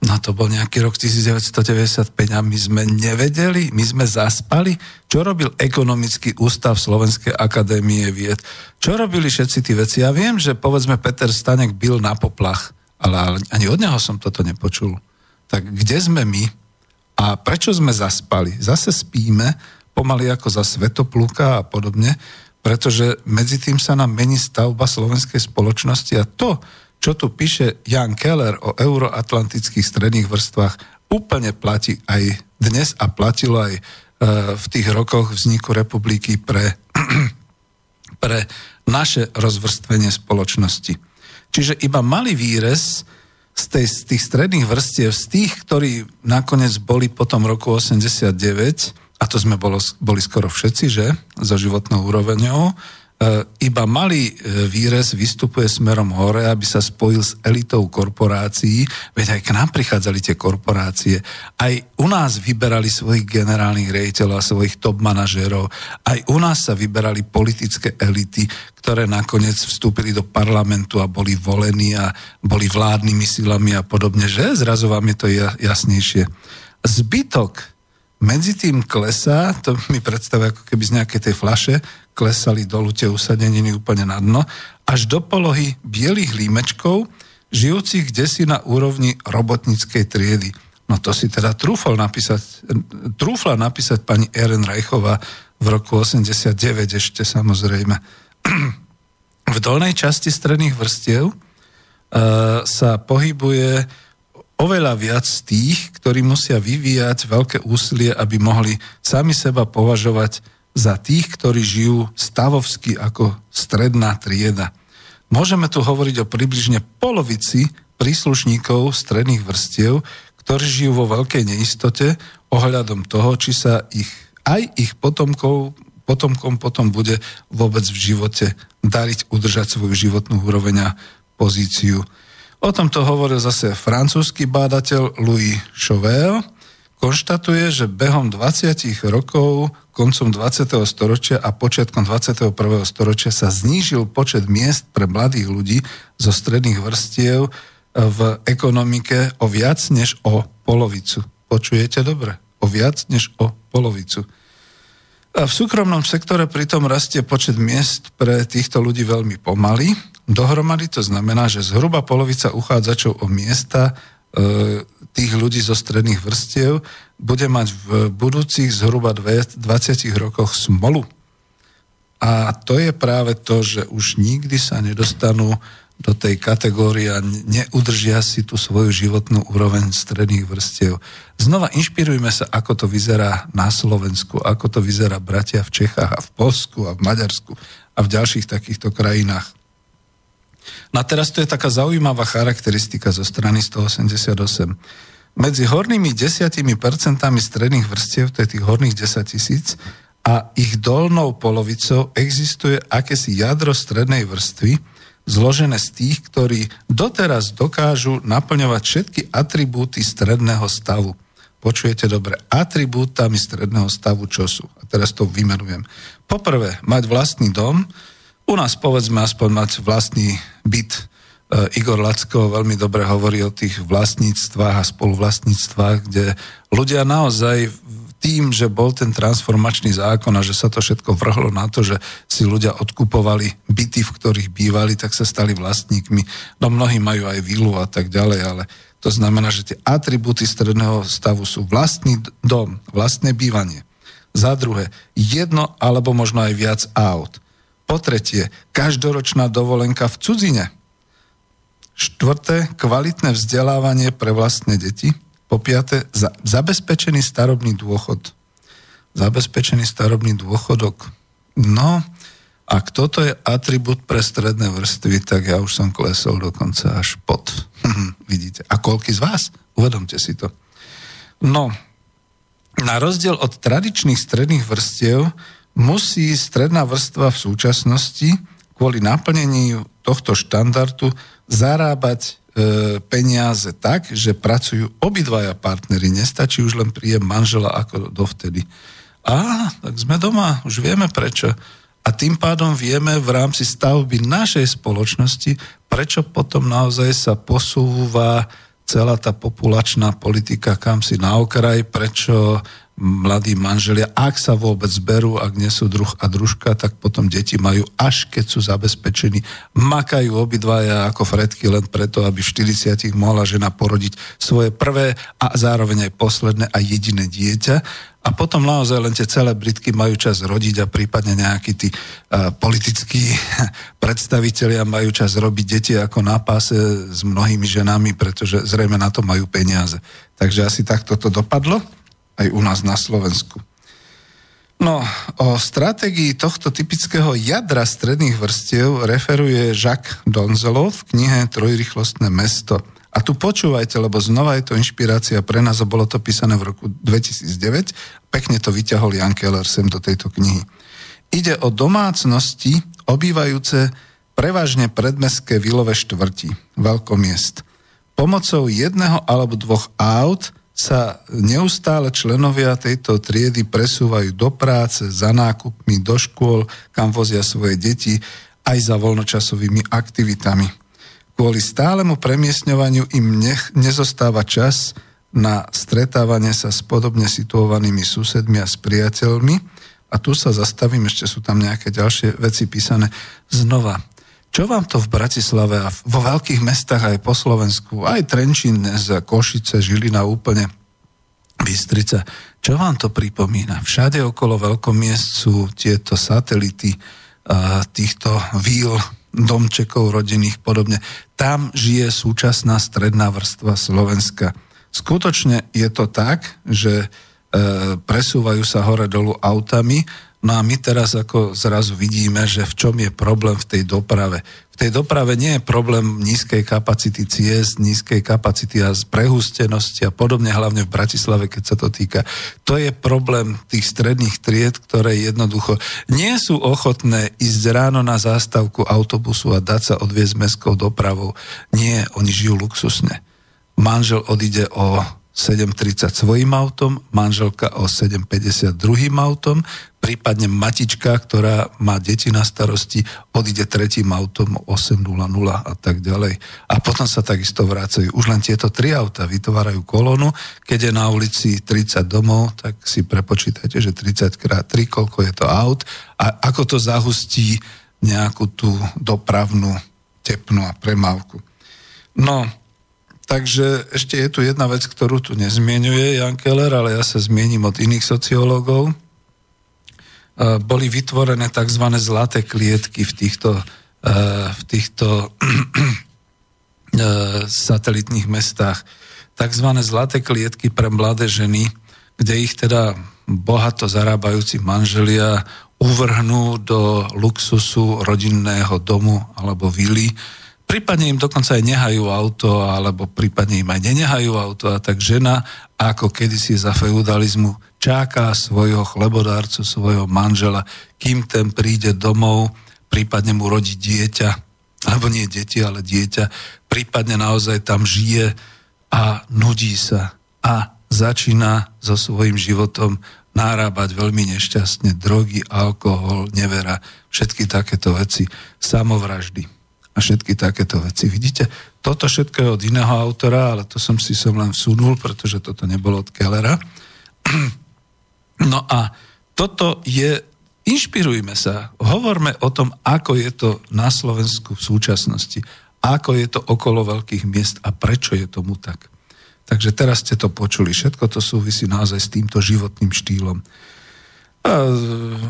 No to bol nejaký rok devätnásťstodeväťdesiatpäť a my sme nevedeli, my sme zaspali. Čo robil Ekonomický ústav Slovenskej akadémie vied? Čo robili všetci tí veci? Ja viem, že povedzme Peter Stanek bil na poplach, ale ani od neho som toto nepočul. Tak kde sme my a prečo sme zaspali? Zase spíme, pomaly ako za Svätopluka a podobne, pretože medzi tým sa nám mení stavba slovenskej spoločnosti a to, čo tu píše Jan Keller o euroatlantických stredných vrstvách, úplne platí aj dnes a platilo aj v tých rokoch vzniku republiky pre, pre naše rozvrstvenie spoločnosti. Čiže iba malý výrez z, tej, z tých stredných vrstiev, z tých, ktorí nakoniec boli potom roku osemdesiatdeväť, a to sme bolo, boli skoro všetci, že, za životnou úroveňou, iba malý výrez vystupuje smerom hore, aby sa spojil s elitou korporácií, veď aj k nám prichádzali tie korporácie, aj u nás vyberali svojich generálnych riaditeľov a svojich top manažérov, aj u nás sa vyberali politické elity, ktoré nakoniec vstúpili do parlamentu a boli volení a boli vládnymi silami a podobne, že? Zrazu vám je to jasnejšie. Zbytok medzi tým klesá, to mi predstavuje, ako keby z nejakej tej flaše klesali dolu tie usadeniny úplne na dno, až do polohy bielých límečkov, žijúcich kdesi na úrovni robotníckej triedy. No to si teda trúfal napísať, trúfla napísať pani Ehrenreichová v roku osemdesiatdeväť ešte samozrejme. V dolnej časti stredných vrstiev uh, sa pohybuje oveľa viac tých, ktorí musia vyvíjať veľké úsilie, aby mohli sami seba považovať za tých, ktorí žijú stavovsky ako stredná trieda. Môžeme tu hovoriť o približne polovici príslušníkov stredných vrstiev, ktorí žijú vo veľkej neistote ohľadom toho, či sa ich, aj ich potomkov, potomkom potom bude vôbec v živote dariť udržať svoju životnú úroveň a pozíciu. O tomto hovoril zase francúzsky bádateľ Louis Chauvel. Konštatuje, že behom dvadsiatich rokov, koncom dvadsiateho storočia a počiatkom dvadsiateho prvého storočia sa znížil počet miest pre mladých ľudí zo stredných vrstiev v ekonomike o viac než o polovicu. Počujete dobre? O viac než o polovicu. A v súkromnom sektore pritom rastie počet miest pre týchto ľudí veľmi pomaly. Dohromady to znamená, že zhruba polovica uchádzačov o miesta e, tých ľudí zo stredných vrstiev bude mať v budúcich zhruba dvadsiatich rokoch smolu. A to je práve to, že už nikdy sa nedostanú do tej kategórie a neudržia si tú svoju životnú úroveň stredných vrstiev. Znova inšpirujme sa, ako to vyzerá na Slovensku, ako to vyzerá bratia v Čechách a v Poľsku a v Maďarsku a v ďalších takýchto krajinách. No a teraz to je taká zaujímavá charakteristika zo strany stoosemdesiatosem. Medzi hornými desiatimi percentami stredných vrstiev, to je tých horných desaťtisíc, a ich dolnou polovicou existuje akési jadro strednej vrstvy, zložené z tých, ktorí doteraz dokážu naplňovať všetky atribúty stredného stavu. Počujete dobre, atribútami stredného stavu čo sú? A teraz to vymenujem. Poprvé, mať vlastný dom. U nás, povedzme, aspoň mať vlastný byt. E, Igor Lacko veľmi dobre hovorí o tých vlastníctvách a spoluvlastníctvách, kde ľudia naozaj tým, že bol ten transformačný zákon a že sa to všetko vrhlo na to, že si ľudia odkupovali byty, v ktorých bývali, tak sa stali vlastníkmi. No mnohí majú aj vilu a tak ďalej, ale to znamená, že tie atribúty stredného stavu sú vlastný dom, vlastné bývanie. Za druhé, jedno alebo možno aj viac aut. Po tretie, každoročná dovolenka v cudzine. Štvrté, kvalitné vzdelávanie pre vlastné deti. Po piaté, za, zabezpečený starobný dôchod. Zabezpečený starobný dôchodok. No, ak toto je atribút pre stredné vrstvy, tak ja už som klesol dokonca až pod. Vidíte. A koľký z vás? Uvedomte si to. No, na rozdiel od tradičných stredných vrstiev, musí stredná vrstva v súčasnosti kvôli naplneniu tohto štandardu zarábať e, peniaze tak, že pracujú obidvaja partneri. Nestačí už len príjem manžela ako dovtedy. Á, tak sme doma, už vieme prečo. A tým pádom vieme v rámci stavby našej spoločnosti, prečo potom naozaj sa posúva celá tá populačná politika kam si na okraj, prečo mladí manželia, ak sa vôbec berú, ak nie sú druh a družka, tak potom deti majú, až keď sú zabezpečení. Makajú obidvaja ako fretky len preto, aby v štyridsiatich mohla žena porodiť svoje prvé a zároveň aj posledné a jediné dieťa. A potom naozaj len tie celebritky majú čas rodiť a prípadne nejakí tí uh, politickí predstavitelia majú čas robiť deti ako na páse s mnohými ženami, pretože zrejme na to majú peniaze. Takže asi takto to dopadlo aj u nás na Slovensku. No, o stratégii tohto typického jadra stredných vrstiev referuje Jacques Donzelot v knihe Trojrýchlostné mesto. A tu počúvajte, lebo znova je to inšpirácia pre nás a bolo to písané v roku dvetisícdeväť. Pekne to vyťahol Jan Keller sem do tejto knihy. Ide o domácnosti obývajúce prevažne predmestské vilové štvrti, veľkomiest. Pomocou jedného alebo dvoch aut sa neustále členovia tejto triedy presúvajú do práce, za nákupmi, do škôl, kam vozia svoje deti, aj za voľnočasovými aktivitami. Kvôli stálemu premiestňovaniu im nech, nezostáva čas na stretávanie sa s podobne situovanými susedmi a s priateľmi. A tu sa zastavím, ešte sú tam nejaké ďalšie veci písané. Znova, čo vám to v Bratislave a vo veľkých mestách aj po Slovensku, aj Trenčín, Košice, Žilina úplne, Bystrica, čo vám to pripomína? Všade okolo veľkomiest sú tieto satelity týchto víl, domčekov rodinných, podobne. Tam žije súčasná stredná vrstva Slovenska. Skutočne je to tak, že e, presúvajú sa hore-dolu autami, no a my teraz ako zrazu vidíme, že v čom je problém v tej doprave. V tej doprave nie je problém nízkej kapacity ciest, nízkej kapacity a prehustenosti a podobne, hlavne v Bratislave, keď sa to týka. To je problém tých stredných tried, ktoré jednoducho nie sú ochotné ísť ráno na zástavku autobusu a dať sa odviezť mestskou dopravou. Nie, oni žijú luxusne. Manžel odíde o sedem tridsať svojím autom, manželka o sedem päťdesiat druhým autom, prípadne matička, ktorá má deti na starosti, odíde tretím autom o osem nula nula a tak ďalej. A potom sa takisto vracajú. Už len tieto tri auta vytvárajú kolónu. Keď je na ulici tridsať domov, tak si prepočítajte, že tridsať krát tri, koľko je to aut a ako to zahustí nejakú tú dopravnú tepnu a premávku. No, takže ešte je tu jedna vec, ktorú tu nezmienuje Jan Keller, ale ja sa zmiením od iných sociológov. Boli vytvorené tzv. Zlaté klietky v týchto, v týchto satelitných mestách. Tzv. Zlaté klietky pre mladé ženy, kde ich teda bohato zarábajúci manželia uvrhnú do luxusu rodinného domu alebo vily. Prípadne im dokonca aj nehajú auto, alebo prípadne im aj nenehajú auto. A tak žena, ako kedysi za feudalizmu, čaká svojho chlebodárcu, svojho manžela, kým ten príde domov, prípadne mu rodí dieťa, alebo nie deti, ale dieťa, prípadne naozaj tam žije a nudí sa. A začína so svojím životom nárábať veľmi nešťastne drogy, alkohol, nevera, všetky takéto veci, samovraždy. A všetky takéto veci. Vidíte, toto všetko je od iného autora, ale to som si som len vsunul, pretože toto nebolo od Kellera. No a toto je, inšpirujme sa, hovorme o tom, ako je to na Slovensku v súčasnosti, ako je to okolo veľkých miest a prečo je tomu tak. Takže teraz ste to počuli, všetko to súvisí naozaj s týmto životným štýlom. A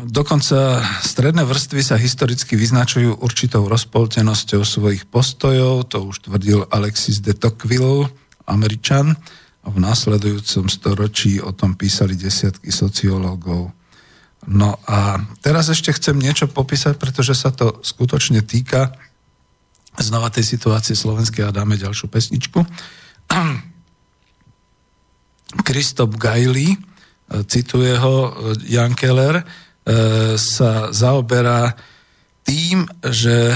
dokonca stredné vrstvy sa historicky vyznačujú určitou rozpoltenosťou svojich postojov, to už tvrdil Alexis de Tocqueville, Američan, a v nasledujúcom storočí o tom písali desiatky sociológov. No a teraz ešte chcem niečo popísať, pretože sa to skutočne týka znova tej situácie slovenskej a dáme ďalšiu pesničku. Christophe Guilluy, cituje ho Jan Keller, sa zaoberá tým, že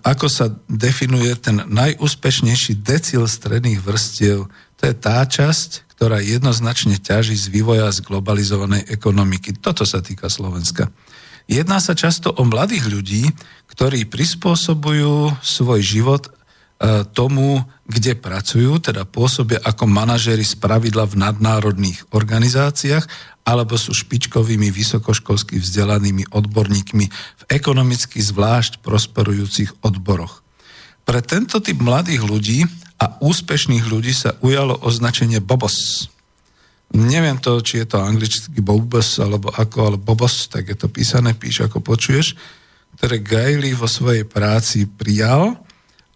ako sa definuje ten najúspešnejší decil stredných vrstiev. To je tá časť, ktorá jednoznačne ťaží z vývoja z globalizovanej ekonomiky. Toto sa týka Slovenska. Jedná sa často o mladých ľudí, ktorí prispôsobujú svoj život tomu, kde pracujú, teda pôsobia ako manažéri spravidla v nadnárodných organizáciách alebo sú špičkovými vysokoškolsky vzdelanými odborníkmi v ekonomicky zvlášť prosperujúcich odboroch. Pre tento typ mladých ľudí a úspešných ľudí sa ujalo označenie bobos. Neviem to, či je to anglicky bobos alebo ako, ale bobos, tak je to písané, píš ako počuješ, ktoré Guilluy vo svojej práci prijal.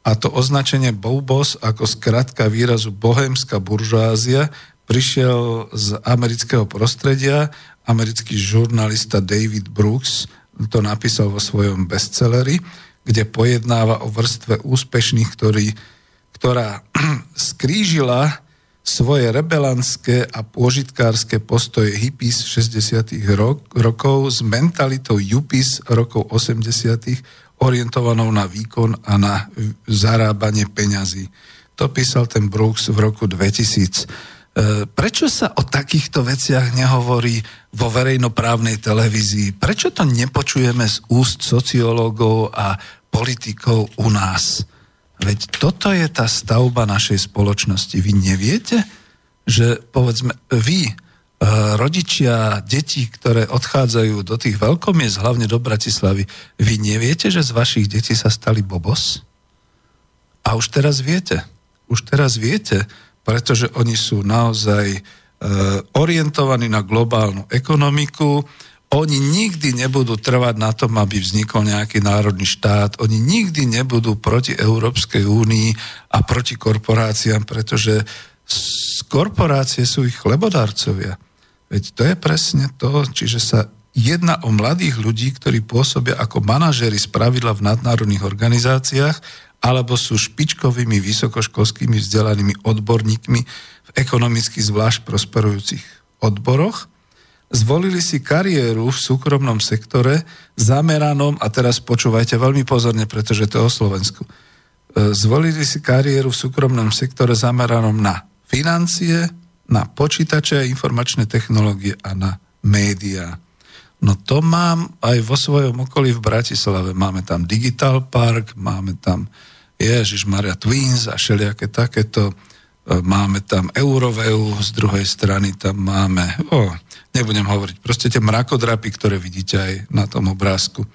A to označenie bobos ako skratka výrazu bohémska buržoázia prišiel z amerického prostredia, americký žurnalista David Brooks to napísal vo svojom bestselleri, kde pojednáva o vrstve úspešných, ktorý, ktorá skrížila svoje rebelantské a pôžitkárske postoje hippies šesťdesiatych rok, rokov s mentalitou yuppies rokov osemdesiatych orientovanou na výkon a na zarábanie peňazí. To písal ten Brooks v roku dvetisíc. Prečo sa o takýchto veciach nehovorí vo verejnoprávnej televízii? Prečo to nepočujeme z úst sociológov a politikov u nás? Veď toto je tá stavba našej spoločnosti. Vy neviete, že povedzme vy, rodičia detí, ktoré odchádzajú do tých veľkomiest, hlavne do Bratislavy, vy neviete, že z vašich detí sa stali bobos? A už teraz viete. Už teraz viete, pretože oni sú naozaj orientovaní na globálnu ekonomiku. Oni nikdy nebudú trvať na tom, aby vznikol nejaký národný štát. Oni nikdy nebudú proti Európskej únii a proti korporáciám, pretože korporácie sú ich chlebodarcovia. Veď to je presne to, čiže sa jedná o mladých ľudí, ktorí pôsobia ako manažéri spravidla v nadnárodných organizáciách alebo sú špičkovými vysokoškolskými vzdelanými odborníkmi v ekonomicky zvlášť prosperujúcich odboroch. Zvolili si kariéru v súkromnom sektore zameranom, a teraz počúvajte veľmi pozorne, pretože to je o Slovensku, zvolili si kariéru v súkromnom sektore zameranom na financie, na počítače a informačné technológie a na médiá. No to mám aj vo svojom okolí v Bratislave. Máme tam Digital Park, máme tam Ježišmaria Twins a všelijaké takéto. Máme tam Euroveu, z druhej strany tam máme, oh, nebudem hovoriť, proste tie mrakodrapy, ktoré vidíte aj na tom obrázku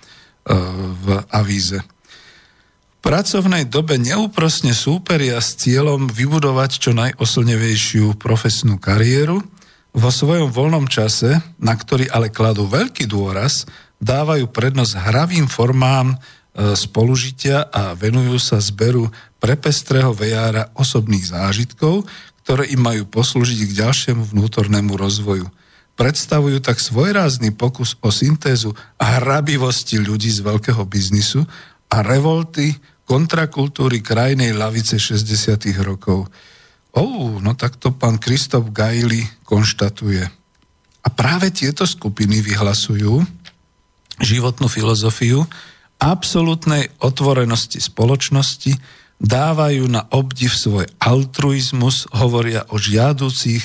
v avíze. V pracovnej dobe neúprosne súperia s cieľom vybudovať čo najoslnevejšiu profesnú kariéru. Vo svojom voľnom čase, na ktorý ale kladú veľký dôraz, dávajú prednosť hravým formám spolužitia a venujú sa zberu prepestrého vejára osobných zážitkov, ktoré im majú poslúžiť k ďalšiemu vnútornému rozvoju. Predstavujú tak svojrázny pokus o syntézu a hrabivosti ľudí z veľkého biznisu a revolty kontrakultúry krajnej lavice šesťdesiatych rokov. Ó, no tak to pán Christophe Guilluy konštatuje. A práve tieto skupiny vyhlasujú životnú filozofiu absolútnej otvorenosti spoločnosti, dávajú na obdiv svoj altruizmus, hovoria o žiaducich,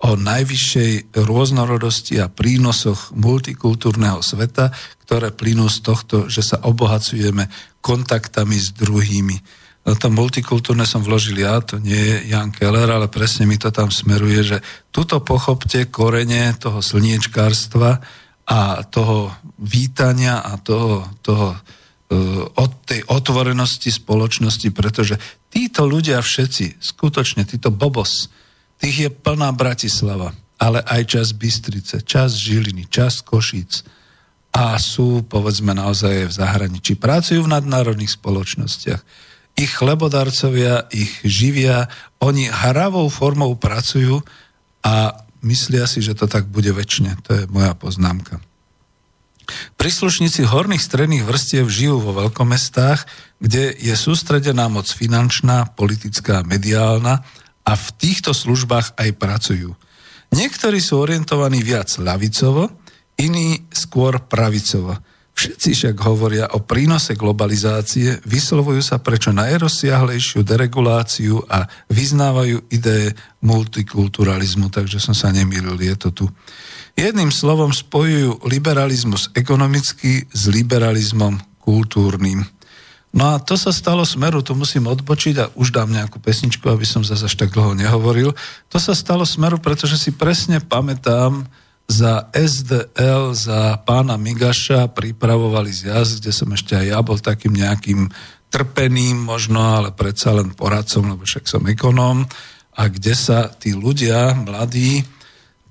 o najvyššej rôznorodosti a prínosoch multikultúrneho sveta, ktoré plynú z tohto, že sa obohacujeme kontaktami s druhými. No to multikultúrne som vložil ja, to nie je Jan Keller, ale presne mi to tam smeruje, že tuto pochopte korene toho slniečkárstva a toho vítania a toho, toho, od tej otvorenosti spoločnosti, pretože títo ľudia všetci, skutočne títo bobos, tých je plná Bratislava, ale aj čas Bystrice, čas Žiliny, čas Košíc a sú, povedzme, naozaj v zahraničí. Pracujú v nadnárodných spoločnostiach. Ich chlebodarcovia ich živia, oni hravou formou pracujú a myslia si, že to tak bude večne. To je moja poznámka. Príslušníci horných stredných vrstiev žijú vo veľkomestách, kde je sústredená moc finančná, politická, mediálna a v týchto službách aj pracujú. Niektorí sú orientovaní viac ľavicovo, iní skôr pravicovo. Všetci však hovoria o prínose globalizácie, vyslovujú sa prečo najrozsiahlejšiu dereguláciu a vyznávajú ideje multikulturalizmu, takže som sa nemýlil, je to tu. Jedným slovom spojujú liberalizmus ekonomický s liberalizmom kultúrnym. No a to sa stalo smeru, tu musím odbočiť a už dám nejakú pesničku, aby som zase až tak dlho nehovoril. To sa stalo smeru, pretože si presne pamätám, za es dé el, za pána Migaša pripravovali zjazd, kde som ešte aj ja bol takým nejakým trpeným možno, ale predsa len poradcom, lebo však som ekonóm, a kde sa tí ľudia, mladí,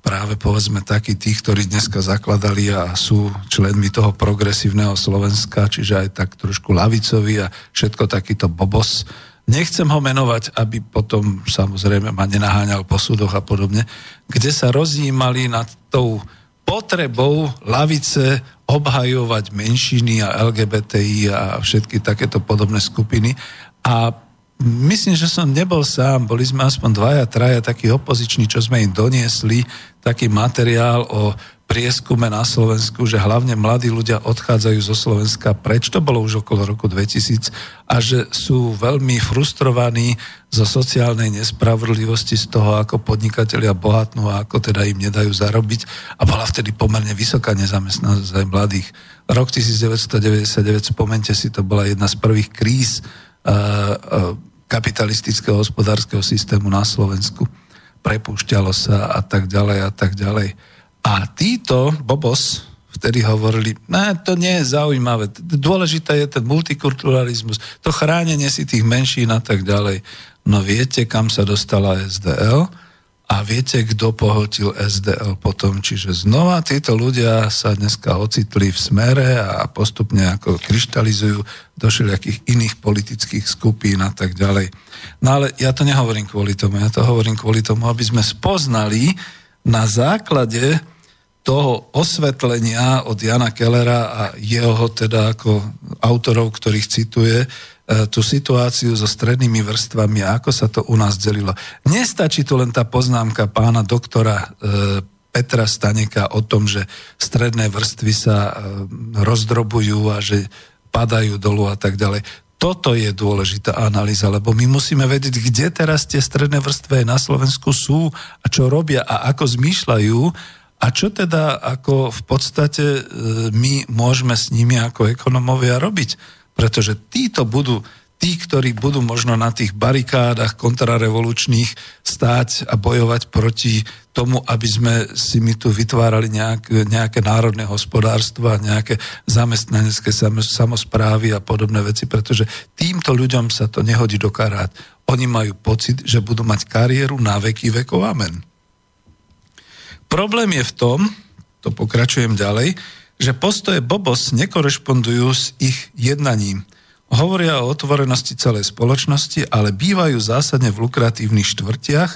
práve povedzme takí tí, ktorí dneska zakladali a sú členmi toho progresívneho Slovenska, čiže aj tak trošku lavicovi a všetko takýto bobos, nechcem ho menovať, aby potom samozrejme ma nenaháňal po súdoch a podobne, kde sa rozjímali nad tou potrebou lavice obhajovať menšiny a el gé bé té í a všetky takéto podobné skupiny. A myslím, že som nebol sám, boli sme aspoň dvaja, traja takí opoziční, čo sme im doniesli, taký materiál o prieskume na Slovensku, že hlavne mladí ľudia odchádzajú zo Slovenska preč, to bolo už okolo roku dvetisíc, a že sú veľmi frustrovaní zo sociálnej nespravodlivosti, z toho, ako podnikatelia bohatnú a ako teda im nedajú zarobiť. A bola vtedy pomerne vysoká nezamestnanosť aj mladých. Rok devätnásťstodeväťdesiatdeväť, spomente si, to bola jedna z prvých kríz kapitalistického hospodárskeho systému na Slovensku. Prepúšťalo sa a tak ďalej a tak ďalej. A títo bobos vtedy hovorili, ne, to nie je zaujímavé, dôležité je ten multikulturalizmus, to chránenie si tých menšín a tak ďalej. No viete, kam sa dostala es dé el a viete, kto pohltil es dé el potom. Čiže znova títo ľudia sa dneska ocitli v smere a postupne ako kryštalizujú do všelijakých iných politických skupín a tak ďalej. No ale ja to nehovorím kvôli tomu, ja to hovorím kvôli tomu, aby sme spoznali na základe toho osvetlenia od Jana Kellera a jeho teda ako autorov, ktorých cituje, tú situáciu so strednými vrstvami a ako sa to u nás delilo. Nestačí tu len tá poznámka pána doktora e, Petra Staneka o tom, že stredné vrstvy sa e, rozdrobujú a že padajú dolu a tak ďalej. Toto je dôležitá analýza, lebo my musíme vedieť, kde teraz tie stredné vrstvy na Slovensku sú a čo robia a ako zmýšľajú a čo teda ako v podstate my môžeme s nimi ako ekonomovia robiť. Pretože títo budú, tí, ktorí budú možno na tých barikádach kontrarevolučných stáť a bojovať proti tomu, aby sme si my tu vytvárali nejak, nejaké národné hospodárstvo a nejaké zamestnanecké samosprávy a podobné veci, pretože týmto ľuďom sa to nehodí do karát. Oni majú pocit, že budú mať kariéru na veky vekov. Amen. Problém je v tom, to pokračujem ďalej, že postoje bobos nekorešpondujú s ich jednaním. Hovoria o otvorenosti celej spoločnosti, ale bývajú zásadne v lukratívnych štvrtiach,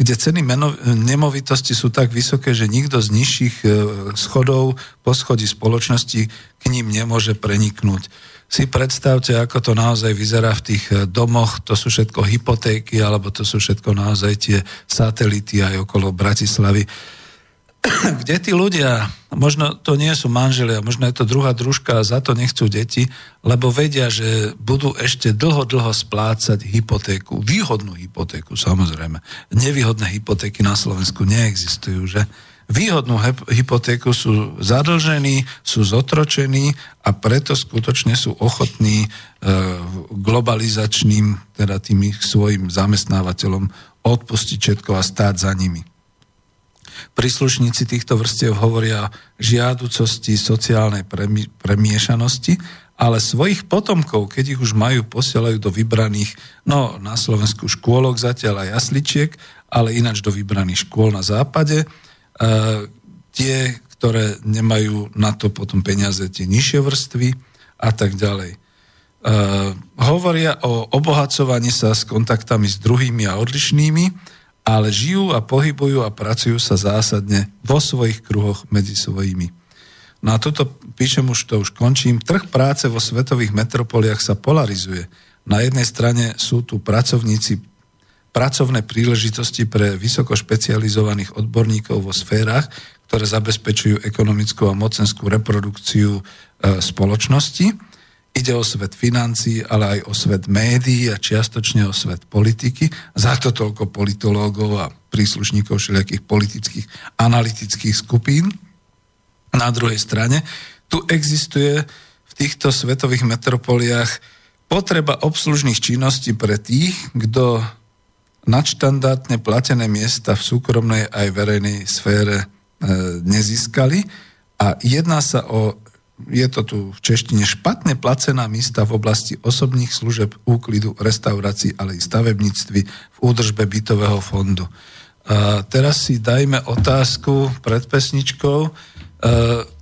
kde ceny meno- nemovitosti sú tak vysoké, že nikto z nižších e, schodov po schodí spoločnosti k ním nemôže preniknúť. Si predstavte, ako to naozaj vyzerá v tých domoch, to sú všetko hypotéky, alebo to sú všetko naozaj tie satelity aj okolo Bratislavy, kde tí ľudia, možno to nie sú manželia, možno je to druhá družka a za to nechcú deti, lebo vedia, že budú ešte dlho, dlho splácať hypotéku, výhodnú hypotéku, samozrejme. Nevýhodné hypotéky na Slovensku neexistujú, že? Výhodnú hypotéku sú zadlžení, sú zotročení a preto skutočne sú ochotní e, globalizačným, teda tým svojim zamestnávateľom odpustiť všetko a stáť za nimi. Príslušníci týchto vrstiev hovoria o žiaducosti sociálnej premi- premiešanosti, ale svojich potomkov, keď ich už majú, posielajú do vybraných, no na Slovensku škôlok zatiaľ a jasličiek, ale ináč do vybraných škôl na západe. E, tie, ktoré nemajú na to potom peniaze, tie nižšie vrstvy a tak ďalej. E, hovoria o obohacovaní sa s kontaktami s druhými a odlišnými, ale žijú a pohybujú a pracujú sa zásadne vo svojich kruhoch medzi svojimi. No a toto píšem už, to už končím. Trh práce vo svetových metropoliách sa polarizuje. Na jednej strane sú tu pracovníci, pracovné príležitosti pre vysoko špecializovaných odborníkov vo sférach, ktoré zabezpečujú ekonomickú a mocenskú reprodukciu e, spoločnosti. Ide o svet financií, ale aj o svet médií a čiastočne o svet politiky. Za to toľko politológov a príslušníkov všelijakých politických analytických skupín. Na druhej strane, tu existuje v týchto svetových metropoliách potreba obslužných činností pre tých, kto nadštandardne platené miesta v súkromnej aj verejnej sfére e, nezískali. A jedná sa o je to tu v češtine špatne placená místa v oblasti osobných služieb, úklidu, reštaurácií, ale i stavebníctvi, v údržbe bytového fondu. A teraz si dajme otázku pred pesničkou,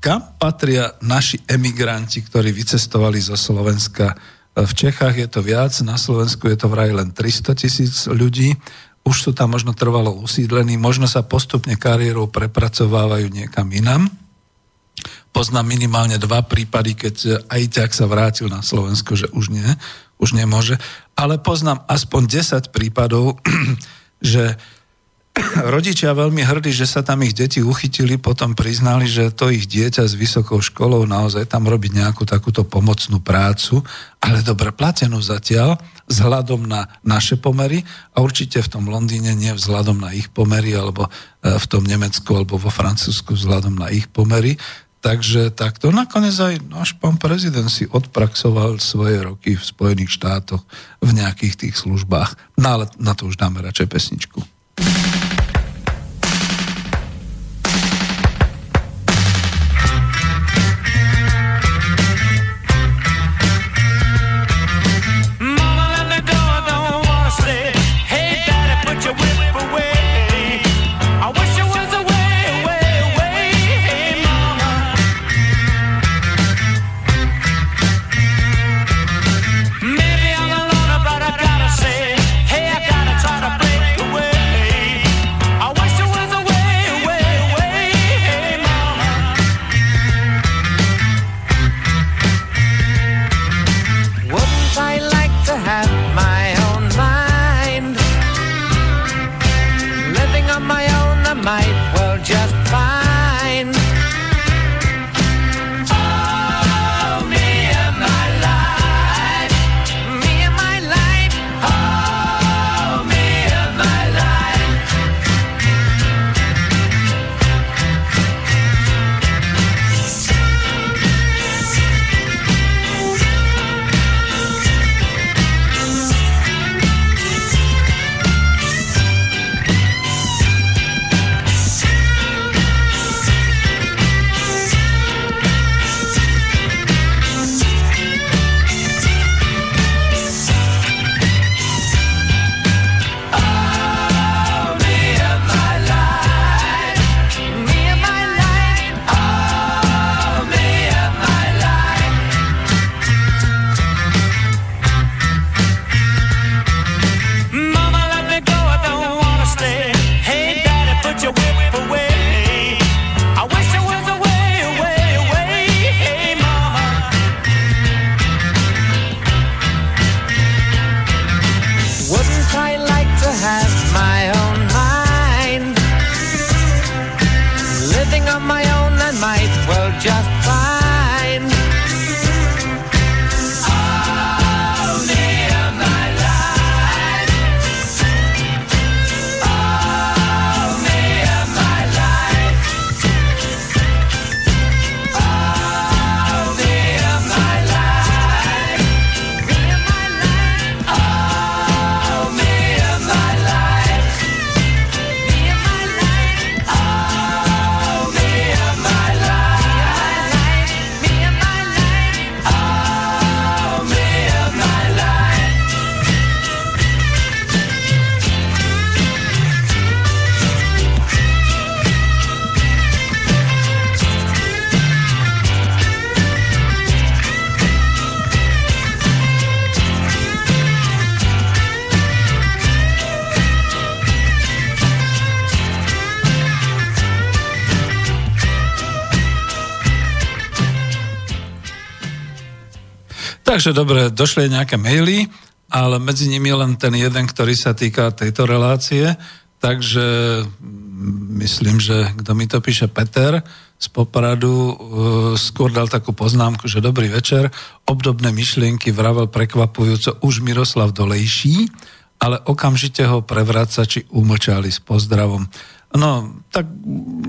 kam patria naši emigranti, ktorí vycestovali zo Slovenska V Čechách je to viac, na Slovensku je to vraj len tristotisíc ľudí. Už sú tam možno trvalo usídlení, možno sa postupne kariérou prepracovávajú niekam inam. Poznám minimálne dva prípady, keď aj ťak sa vrátil na Slovensko, že už nie, už nemôže. Ale poznám aspoň desať prípadov, že rodičia veľmi hrdí, že sa tam ich deti uchytili, potom priznali, že to ich dieťa s vysokou školou naozaj tam robí nejakú takúto pomocnú prácu, ale dobre platenú zatiaľ, vzhľadom na naše pomery a určite v tom Londýne nie vzhľadom na ich pomery, alebo v tom Nemecku, alebo vo Francúzsku vzhľadom na ich pomery. Takže takto. Nakoniec aj náš pán prezident si odpraxoval svoje roky v Spojených štátoch v nejakých tých službách. No ale na to už dáme radšej pesničku. Takže dobre, došli nejaké maily, ale medzi nimi je len ten jeden, ktorý sa týka tejto relácie, takže myslím, že kto mi to píše, Peter z Popradu, skôr dal takú poznámku, že dobrý večer, obdobné myšlienky vravel prekvapujúco už Miroslav Dolejší, ale okamžite ho prevracači umlčali s pozdravom. No, tak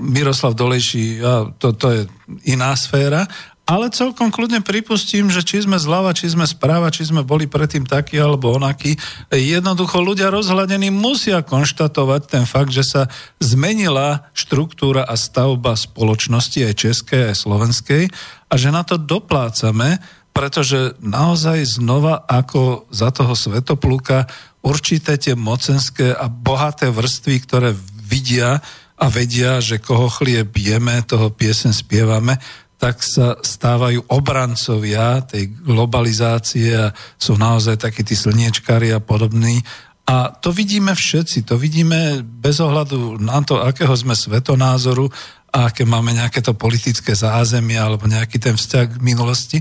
Miroslav Dolejší, to, to je iná sféra. Ale celkom kľudne pripustím, že či sme zľava, či sme správa, či sme boli predtým takí alebo onakí, jednoducho ľudia rozhľadení musia konštatovať ten fakt, že sa zmenila štruktúra a stavba spoločnosti aj českej, aj slovenskej a že na to doplácame, pretože naozaj znova ako za toho Svätopluka určité tie mocenské a bohaté vrstvy, ktoré vidia a vedia, že koho chlieb jeme, toho pieseň spievame, tak sa stávajú obrancovia tej globalizácie a sú naozaj takí tí slniečkári a podobní. A to vidíme všetci, to vidíme bez ohľadu na to, akého sme svetonázoru a aké máme nejaké to politické zázemie alebo nejaký ten vzťah k minulosti.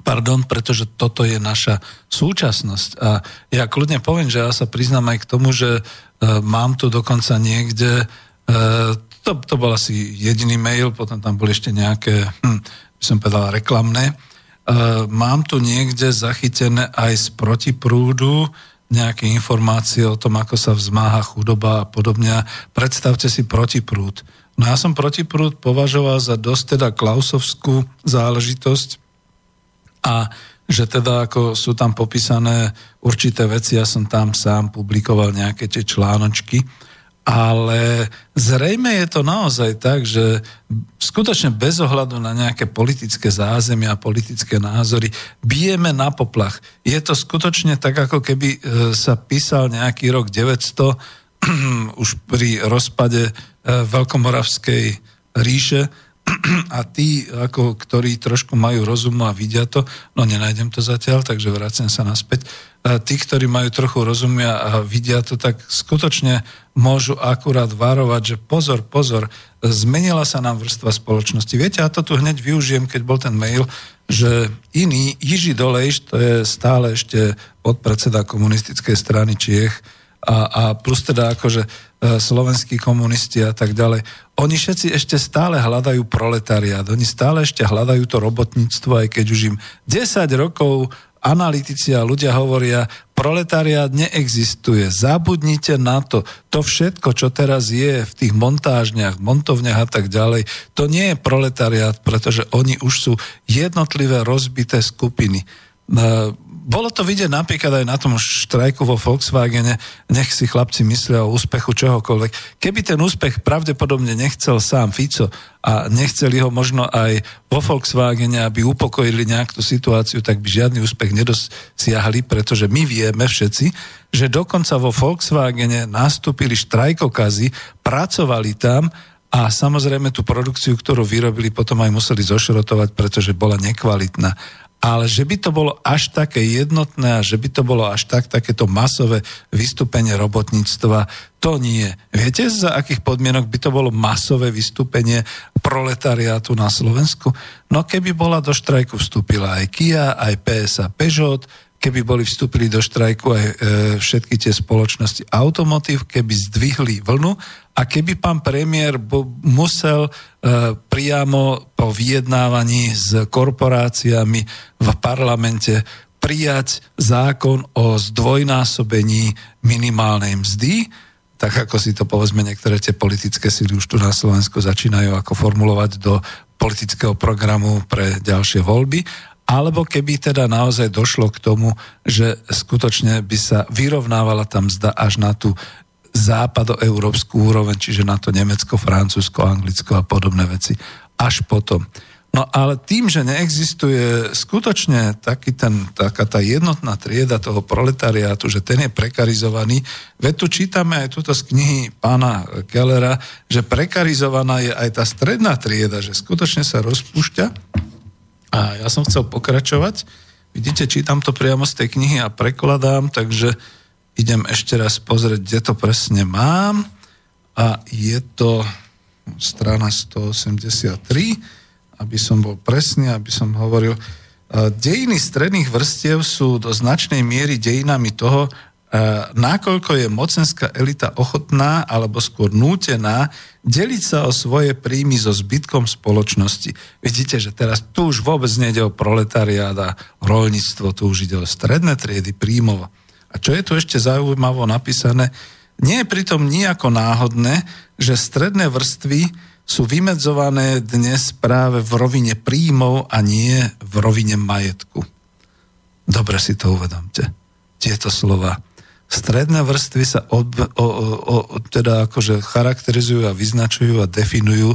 Pardon, pretože toto je naša súčasnosť. A ja kľudne poviem, že ja sa priznám aj k tomu, že mám tu dokonca niekde... To, to bol asi jediný mail, potom tam boli ešte nejaké, hm, by som povedal, reklamné. E, mám tu niekde zachytené aj z protiprúdu nejaké informácie o tom, ako sa vzmáha chudoba a podobne. Predstavte si protiprúd. No ja som protiprúd považoval za dosť teda klausovskú záležitosť a že teda ako sú tam popísané určité veci, ja som tam sám publikoval nejaké tie článočky. Ale zrejme je to naozaj tak, že skutočne bez ohľadu na nejaké politické zázemia a politické názory bijeme na poplach. Je to skutočne tak, ako keby sa písal nejaký rok deväťsto, už pri rozpade Veľkomoravskej ríše a tí, ako, ktorí trošku majú rozumu a vidia to, no nenájdem to zatiaľ, takže vracem sa naspäť. A tí, ktorí majú trochu rozumia a vidia to, tak skutočne môžu akurát varovať, že pozor, pozor, zmenila sa nám vrstva spoločnosti. Viete, ja to tu hneď využijem, keď bol ten mail, že iný, Jiří Dolejš, to je stále ešte podpredseda komunistickej strany Čiech a, a plus teda akože slovenskí komunisti a tak ďalej. Oni všetci ešte stále hľadajú proletariát, oni stále ešte hľadajú to robotníctvo, aj keď už im desať rokov analytici a ľudia hovoria, proletariát neexistuje, zabudnite na to, to všetko, čo teraz je v tých montážniach, montovniach a tak ďalej, to nie je proletariát, pretože oni už sú jednotlivé rozbité skupiny. Bolo to vidieť napríklad aj na tom štrajku vo Volkswagene, nech si chlapci myslia o úspechu čohokoľvek. Keby ten úspech pravdepodobne nechcel sám Fico a nechceli ho možno aj vo Volkswagene, aby upokojili nejak tú situáciu, tak by žiadny úspech nedosiahli, pretože my vieme všetci, že dokonca vo Volkswagene nastúpili štrajkokazy, pracovali tam a samozrejme tú produkciu, ktorú vyrobili, potom aj museli zošrotovať, pretože bola nekvalitná. Ale že by to bolo až také jednotné a že by to bolo až tak takéto masové vystúpenie robotníctva, to nie. Viete, za akých podmienok by to bolo masové vystúpenie proletariátu na Slovensku? No keby bola do štrajku vstúpila aj Kia, aj pé es a Peugeot, keby boli vstúpili do štrajku aj e, všetky tie spoločnosti automotív, keby zdvihli vlnu a keby pán premiér bo, musel priamo po vyjednávaní s korporáciami v parlamente prijať zákon o zdvojnásobení minimálnej mzdy, tak ako si to povedzme niektoré tie politické síly už tu na Slovensku začínajú ako formulovať do politického programu pre ďalšie voľby, alebo keby teda naozaj došlo k tomu, že skutočne by sa vyrovnávala tá mzda až na tú západoeurópsku úroveň, čiže na to Nemecko, Francúzsko, Anglicko a podobné veci. Až potom. No ale tým, že neexistuje skutočne taký ten, taká tá jednotná trieda toho proletariátu, že ten je prekarizovaný, veď tu čítame aj túto z knihy pána Kellera, že prekarizovaná je aj tá stredná trieda, že skutočne sa rozpúšťa. A ja som chcel pokračovať. Vidíte, čítam to priamo z tej knihy a prekladám, takže idem ešte raz pozrieť, kde to presne mám. A je to strana stoosemdesiattri, aby som bol presný, aby som hovoril. Dejiny stredných vrstiev sú do značnej miery dejinami toho, nakoľko je mocenská elita ochotná, alebo skôr nútená, deliť sa o svoje príjmy so zbytkom spoločnosti. Vidíte, že teraz tu už vôbec nejde o proletariát a roľníctvo, tu už ide o stredné triedy príjmovo. A čo je tu ešte zaujímavo napísané, nie je pritom nijako náhodné, že stredné vrstvy sú vymedzované dnes práve v rovine príjmov a nie v rovine majetku. Dobre si to uvedomte, tieto slova. Stredné vrstvy sa ob, o, o, o, teda akože charakterizujú a vyznačujú a definujú,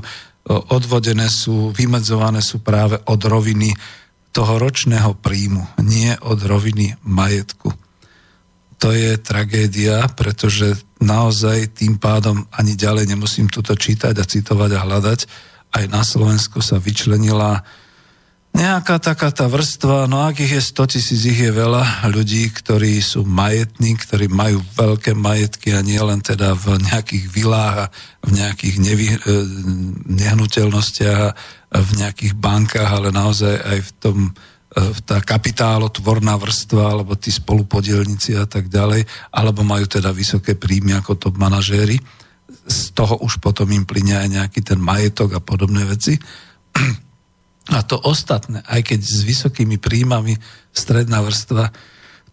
odvodené sú, vymedzované sú práve od roviny toho ročného príjmu, nie od roviny majetku. To je tragédia, pretože naozaj tým pádom ani ďalej nemusím toto čítať a citovať a hľadať. aj na Slovensku sa vyčlenila nejaká taká tá vrstva, no ak ich je sto tisíc, ich je veľa ľudí, ktorí sú majetní, ktorí majú veľké majetky a nie len teda v nejakých vilách a v nejakých nevy, nehnuteľnostiach a v nejakých bankách, ale naozaj aj v tom tá kapitálotvorná vrstva, alebo tí spolupodielnici a tak ďalej, alebo majú teda vysoké príjmy ako top manažéri. Z toho už potom im plynie aj nejaký ten majetok a podobné veci. A to ostatné, aj keď s vysokými príjmami, stredná vrstva,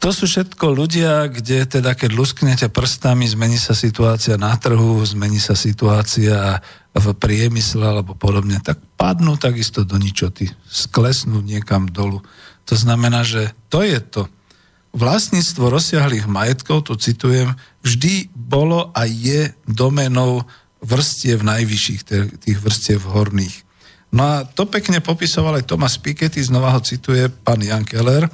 to sú všetko ľudia, kde teda keď lusknete prstami, zmení sa situácia na trhu, zmení sa situácia v priemysle alebo podobne, tak padnú takisto do ničoty, sklesnú niekam dolu. To znamená, že to je to. Vlastníctvo rozsiahlých majetkov, tu citujem, vždy bolo a je doménou vrstiev najvyšších, tých vrstiev horných. No a to pekne popisoval aj Thomas Piketty, znova ho cituje pán Jan Keller,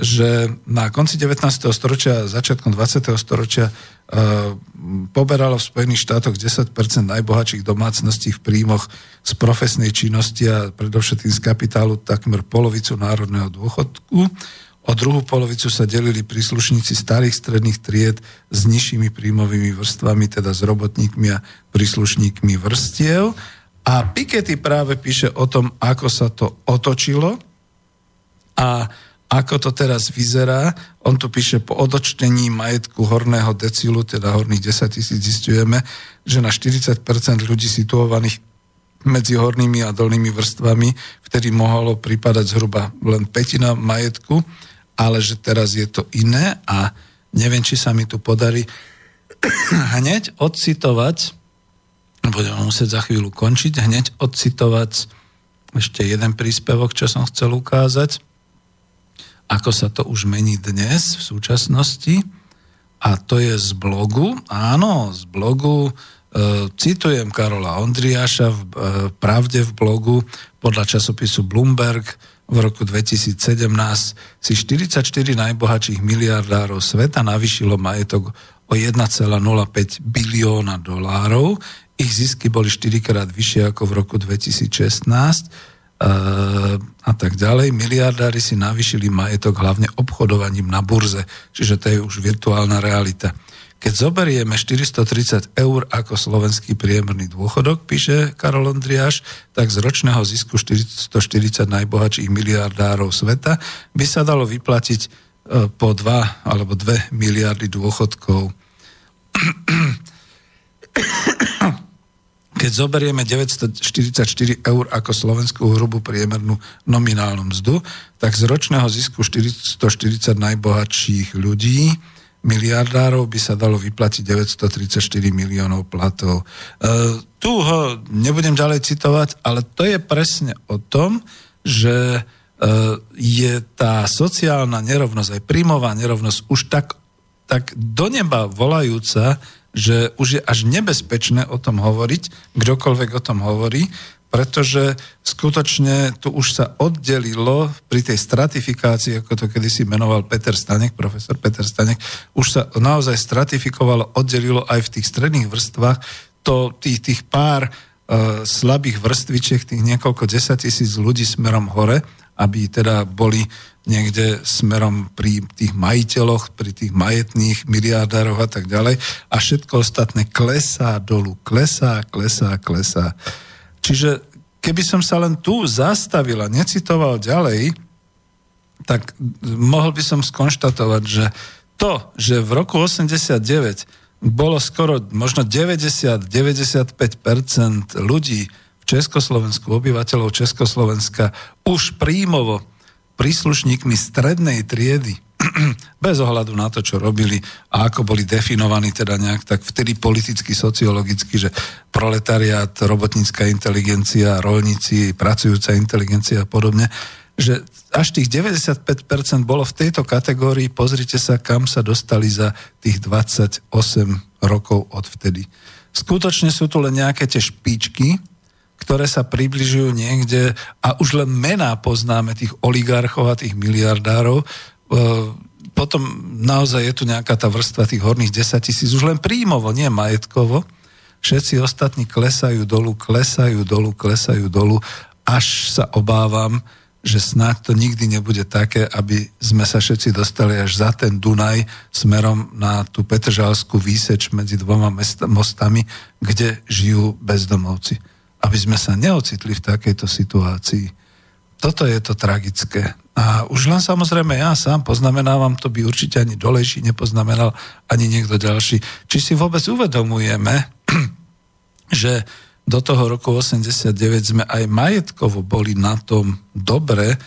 že na konci devätnásteho storočia a začiatkom dvadsiateho storočia e, poberalo v Spojených štátoch desať percent najbohatších domácností v príjmoch z profesnej činnosti a predovšetkým z kapitálu takmer polovicu národného dôchodku. O druhú polovicu sa delili príslušníci starých stredných tried s nižšími príjmovými vrstvami, teda s robotníkmi a príslušníkmi vrstiev. A Piketty práve píše o tom, ako sa to otočilo a ako to teraz vyzerá. On tu píše, po odočtení majetku horného decilu, teda horných desaťtisíc, zistujeme, že na štyridsať percent ľudí situovaných medzi hornými a dolnými vrstvami, vtedy mohlo pripadať zhruba len pätina majetku, ale že teraz je to iné a neviem, či sa mi tu podarí hneď odcitovať, budeme musieť za chvíľu končiť, hneď odcitovať ešte jeden príspevok, čo som chcel ukázať, ako sa to už mení dnes v súčasnosti. A to je z blogu, áno, z blogu, e, citujem Karola Ondriáša v e, Pravde v blogu, podľa časopisu Bloomberg v roku dvetisícsedemnásť si štyridsaťštyri najbohatších miliardárov sveta navýšilo majetok o jeden celá nula päť bilióna dolárov. Ich zisky boli štyrikrát vyššie ako v roku dvetisícšestnásť. Uh, a tak ďalej. Miliardári si navýšili majetok hlavne obchodovaním na burze, čiže to je už virtuálna realita. Keď zoberieme štyristotridsať eur ako slovenský priemerný dôchodok, píše Karol Ondriáš, tak z ročného zisku štyristoštyridsať najbohatších miliardárov sveta by sa dalo vyplatiť uh, po dva alebo dve miliardy dôchodkov. Keď zoberieme deväťstoštyridsaťštyri eur ako slovenskú hrubú priemernú nominálnu mzdu, tak z ročného zisku štyristoštyridsať najbohatších ľudí, miliardárov, by sa dalo vyplatiť deväťstotridsaťštyri miliónov platov. E, tu ho nebudem ďalej citovať, ale to je presne o tom, že e, je tá sociálna nerovnosť, aj príjmová nerovnosť už tak, tak do neba volajúca, že už je až nebezpečné o tom hovoriť, kdokoľvek o tom hovorí, pretože skutočne tu už sa oddelilo pri tej stratifikácii, ako to kedysi menoval Peter Stanek, profesor Peter Stanek, už sa naozaj stratifikovalo, oddelilo aj v tých stredných vrstvách to, tých, tých pár uh, slabých vrstvičiek, tých niekoľko desaťtisíc ľudí smerom hore, aby teda boli niekde smerom pri tých majiteľoch, pri tých majetných miliardároch a tak ďalej. A všetko ostatné klesá dolu, klesá, klesá, klesá. Čiže keby som sa len tu zastavil a necitoval ďalej, tak mohol by som skonštatovať, že to, že v roku osemdesiatdeväť bolo skoro možno deväťdesiat až deväťdesiatpäť percent ľudí, Československu, obyvateľov Československa, už príjmovo príslušníkmi strednej triedy, bez ohľadu na to, čo robili a ako boli definovaní teda nejak tak vtedy politicky, sociologicky, že proletariát, robotnícka inteligencia, roľníci, pracujúca inteligencia a podobne, že až tých deväťdesiatpäť percent bolo v tejto kategórii, pozrite sa, kam sa dostali za tých dvadsaťosem rokov od vtedy. Skutočne sú tu len nejaké tie špičky, ktoré sa približujú niekde a už len mená poznáme tých oligarchov a tých miliardárov. Potom naozaj je tu nejaká tá vrstva tých horných desaťtisíc, už len príjmovo, nie majetkovo. Všetci ostatní klesajú dolu, klesajú dolu, klesajú dolu, až sa obávam, že snáď to nikdy nebude také, aby sme sa všetci dostali až za ten Dunaj smerom na tú Petržalskú výseč medzi dvoma mostami, kde žijú bezdomovci. Aby sme sa neocitli v takejto situácii. Toto je to tragické. A už len samozrejme ja sám poznamenávam, to by určite ani Dolejší nepoznamenal, ani niekto ďalší. Či si vôbec uvedomujeme, že do toho roku osemdesiatdeväť sme aj majetkovo boli na tom dobre,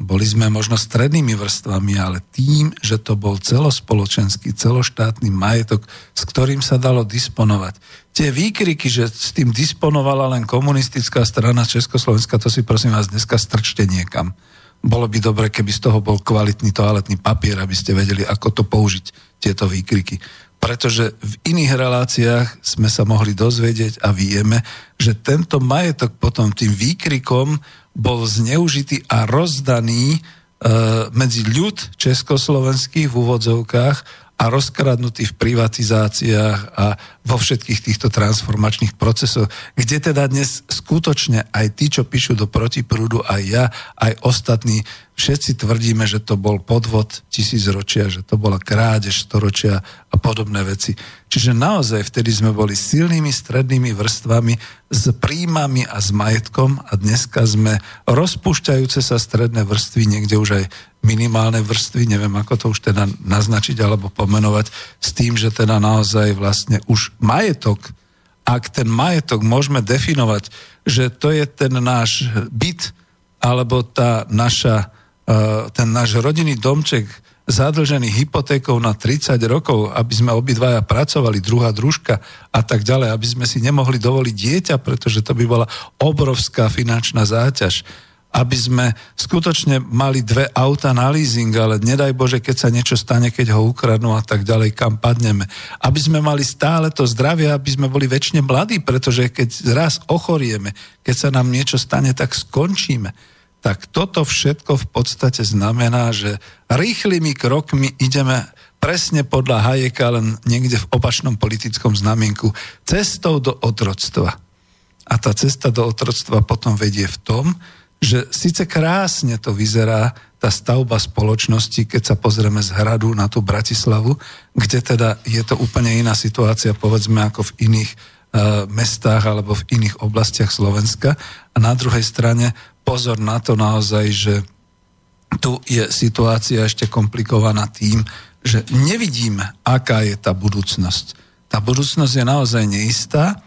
boli sme možno strednými vrstvami, ale tým, že to bol celospoločenský, celoštátny majetok, s ktorým sa dalo disponovať. Tie výkriky, že s tým disponovala len komunistická strana Československa, to si prosím vás dneska strčte niekam. Bolo by dobre, keby z toho bol kvalitný toaletný papier, aby ste vedeli, ako to použiť, tieto výkriky. Pretože v iných reláciách sme sa mohli dozvedieť a vieme, že tento majetok potom tým výkrikom bol zneužitý a rozdaný e, medzi ľud československých v úvodzovkách a rozkradnutý v privatizáciách a vo všetkých týchto transformačných procesoch, kde teda dnes skutočne aj tí, čo píšu do protiprúdu, aj ja, aj ostatní, všetci tvrdíme, že to bol podvod tisícročia, že to bola krádež storočia a podobné veci. Čiže naozaj vtedy sme boli silnými strednými vrstvami s príjmami a s majetkom a dneska sme rozpúšťajúce sa stredné vrstvy, niekde už aj minimálne vrstvy, neviem ako to už teda naznačiť alebo pomenovať, s tým, že teda naozaj vlastne už majetok, ak ten majetok môžeme definovať, že to je ten náš byt alebo tá naša ten náš rodinný domček zadlžený hypotékou na tridsať rokov, aby sme obidvaja pracovali, druhá družka a tak ďalej, aby sme si nemohli dovoliť dieťa, pretože to by bola obrovská finančná záťaž. Aby sme skutočne mali dve auta na leasing, ale nedaj Bože, keď sa niečo stane, keď ho ukradnú a tak ďalej, kam padneme. Aby sme mali stále to zdravie, aby sme boli večne mladí, pretože keď raz ochorieme, keď sa nám niečo stane, tak skončíme. Tak toto všetko v podstate znamená, že rýchlymi krokmi ideme presne podľa Hayeka, len niekde v opačnom politickom znamienku, cestou do otroctva. A tá cesta do otroctva potom vedie v tom, že síce krásne to vyzerá tá stavba spoločnosti, keď sa pozrieme z hradu na tú Bratislavu, kde teda je to úplne iná situácia, povedzme, ako v iných e, mestách alebo v iných oblastiach Slovenska. A na druhej strane pozor na to naozaj, že tu je situácia ešte komplikovaná tým, že nevidíme, aká je tá budúcnosť. Tá budúcnosť je naozaj neistá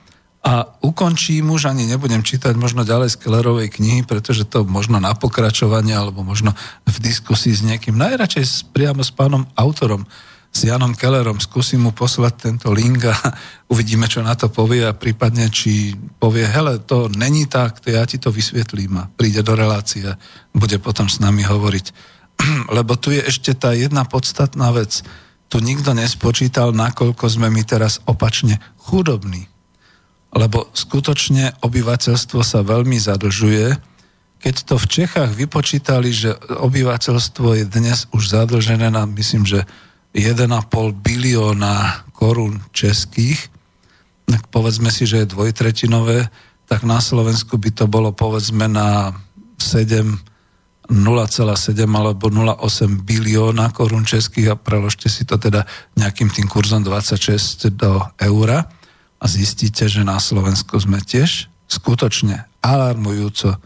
a ukončím už, ani nebudem čítať možno ďalej z Kellerovej knihy, pretože to možno na pokračovanie alebo možno v diskusii s niekým, najradšej priamo s pánom autorom, s Janom Kellerom, skúsim mu poslať tento link a uvidíme, čo na to povie a prípadne, či povie, hele, to není tak, to ja ti to vysvetlím a príde do relácie a bude potom s nami hovoriť. Lebo tu je ešte tá jedna podstatná vec. Tu nikto nespočítal, nakoľko sme my teraz opačne chudobní. Lebo skutočne obyvateľstvo sa veľmi zadlžuje. Keď to v Čechách vypočítali, že obyvateľstvo je dnes už zadlžené na, myslím, že jeden a pol bilióna korún českých, tak povedzme si, že je dvojtretinové, tak na Slovensku by to bolo povedzme na sedem, nula celá sedem alebo nula celá osem bilióna korún českých a preložte si to teda nejakým tým kurzom dvadsaťšesť do eura a zistíte, že na Slovensku sme tiež skutočne alarmujúco e,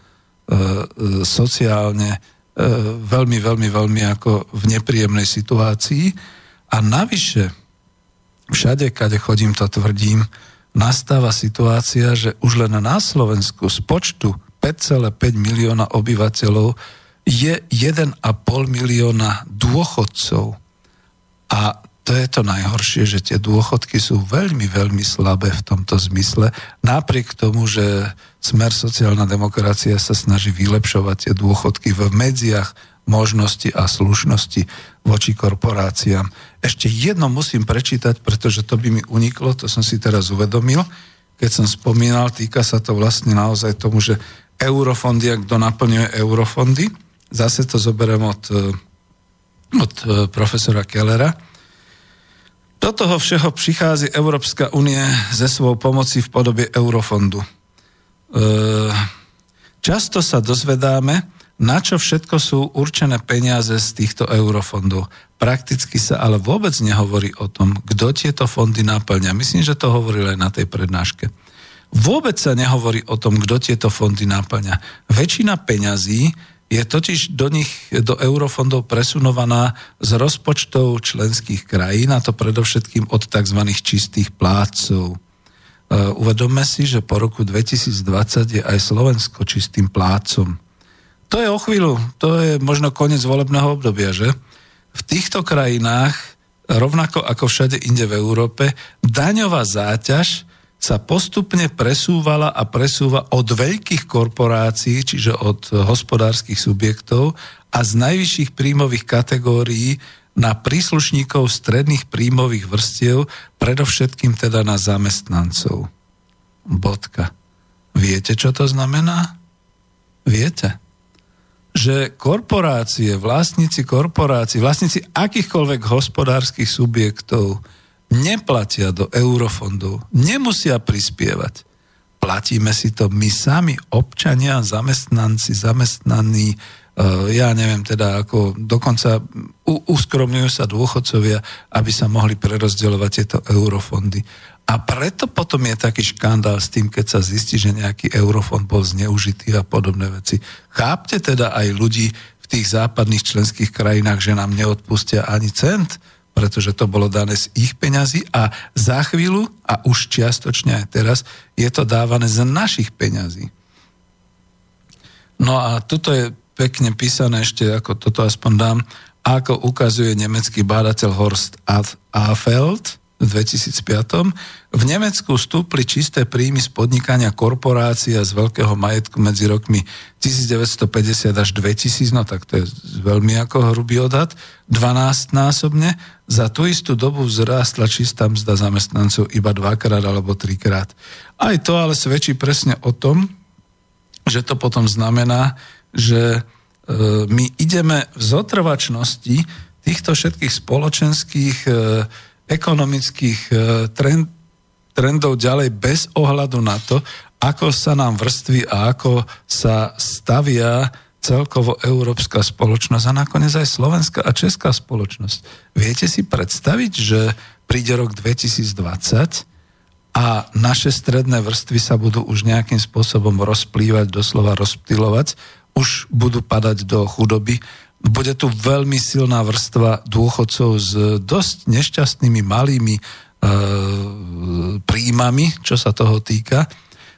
e, sociálne veľmi, veľmi, veľmi ako v nepríjemnej situácii. A navyše, všade, kade chodím, to tvrdím, nastáva situácia, že už len na Slovensku z počtu päť celá päť milióna obyvateľov je jeden a pol milióna dôchodcov. A to je to najhoršie, že tie dôchodky sú veľmi, veľmi slabé v tomto zmysle. Napriek tomu, že Smer sociálna demokracia sa snaží vylepšovať tie dôchodky v medziach možnosti a slušnosti voči korporáciám. Ešte jedno musím prečítať, pretože to by mi uniklo, to som si teraz uvedomil. Keď som spomínal, týka sa to vlastne naozaj tomu, že eurofondy, ak kto naplňuje eurofondy, zase to zoberiem od, od profesora Kellera, Do toho všeho prichází Európska únie ze svojou pomoci v podobe eurofondu. E, často sa dozvedáme, na čo všetko sú určené peniaze z týchto eurofondov. Prakticky sa ale vôbec nehovorí o tom, kto tieto fondy naplňa. Myslím, že to hovoril aj na tej prednáške. Vôbec sa nehovorí o tom, kto tieto fondy naplňa. Väčšina peňazí je totiž do nich, do eurofondov presunovaná z rozpočtov členských krajín, a to predovšetkým od tzv. Čistých plátcov. Uvedomme si, že po roku dvetisícdvadsať je aj Slovensko čistým plátcom. To je o chvíľu, to je možno koniec volebného obdobia, že? V týchto krajinách, rovnako ako všade inde v Európe, daňová záťaž sa postupne presúvala a presúva od veľkých korporácií, čiže od hospodárskych subjektov a z najvyšších príjmových kategórií na príslušníkov stredných príjmových vrstiev, predovšetkým teda na zamestnancov. Bodka. Viete, čo to znamená? Viete? Že korporácie, vlastníci korporácií, vlastníci akýchkoľvek hospodárskych subjektov neplatia do eurofondov, nemusia prispievať. Platíme si to my sami, občania, zamestnanci, zamestnaní, ja neviem teda, ako dokonca uskromňujú sa dôchodcovia, aby sa mohli prerozdeľovať tieto eurofondy. A preto potom je taký škandál s tým, keď sa zistí, že nejaký eurofond bol zneužitý a podobné veci. Chápte teda aj ľudí v tých západných členských krajinách, že nám neodpustia ani cent, pretože to bolo dané z ich peňazí a za chvíľu, a už čiastočne aj teraz, je to dávané z našich peňazí. No a tuto je pekne písané ešte, ako toto aspoň dám, ako ukazuje nemecký bádateľ Horst Ahfeld v dvetisícpäť. V Nemecku stúpli čisté príjmy z podnikania korporácia z veľkého majetku medzi rokmi devätnásťstopäťdesiat až dvetisíc, no tak to je veľmi ako hrubý odhad, dvanásťnásobne. Za tú istú dobu vzrástla čistá mzda zamestnancov iba dvakrát alebo trikrát. Aj to ale svedčí presne o tom, že to potom znamená, že my ideme v zotrvačnosti týchto všetkých spoločenských ekonomických trend, trendov ďalej bez ohľadu na to, ako sa nám vrství a ako sa stavia celkovo európska spoločnosť a nakoniec aj slovenská a česká spoločnosť. Viete si predstaviť, že príde rok dvetisícdvadsať a naše stredné vrstvy sa budú už nejakým spôsobom rozplývať, doslova rozptylovať, už budú padať do chudoby. Bude tu veľmi silná vrstva dôchodcov s dosť nešťastnými malými e, príjmami, čo sa toho týka.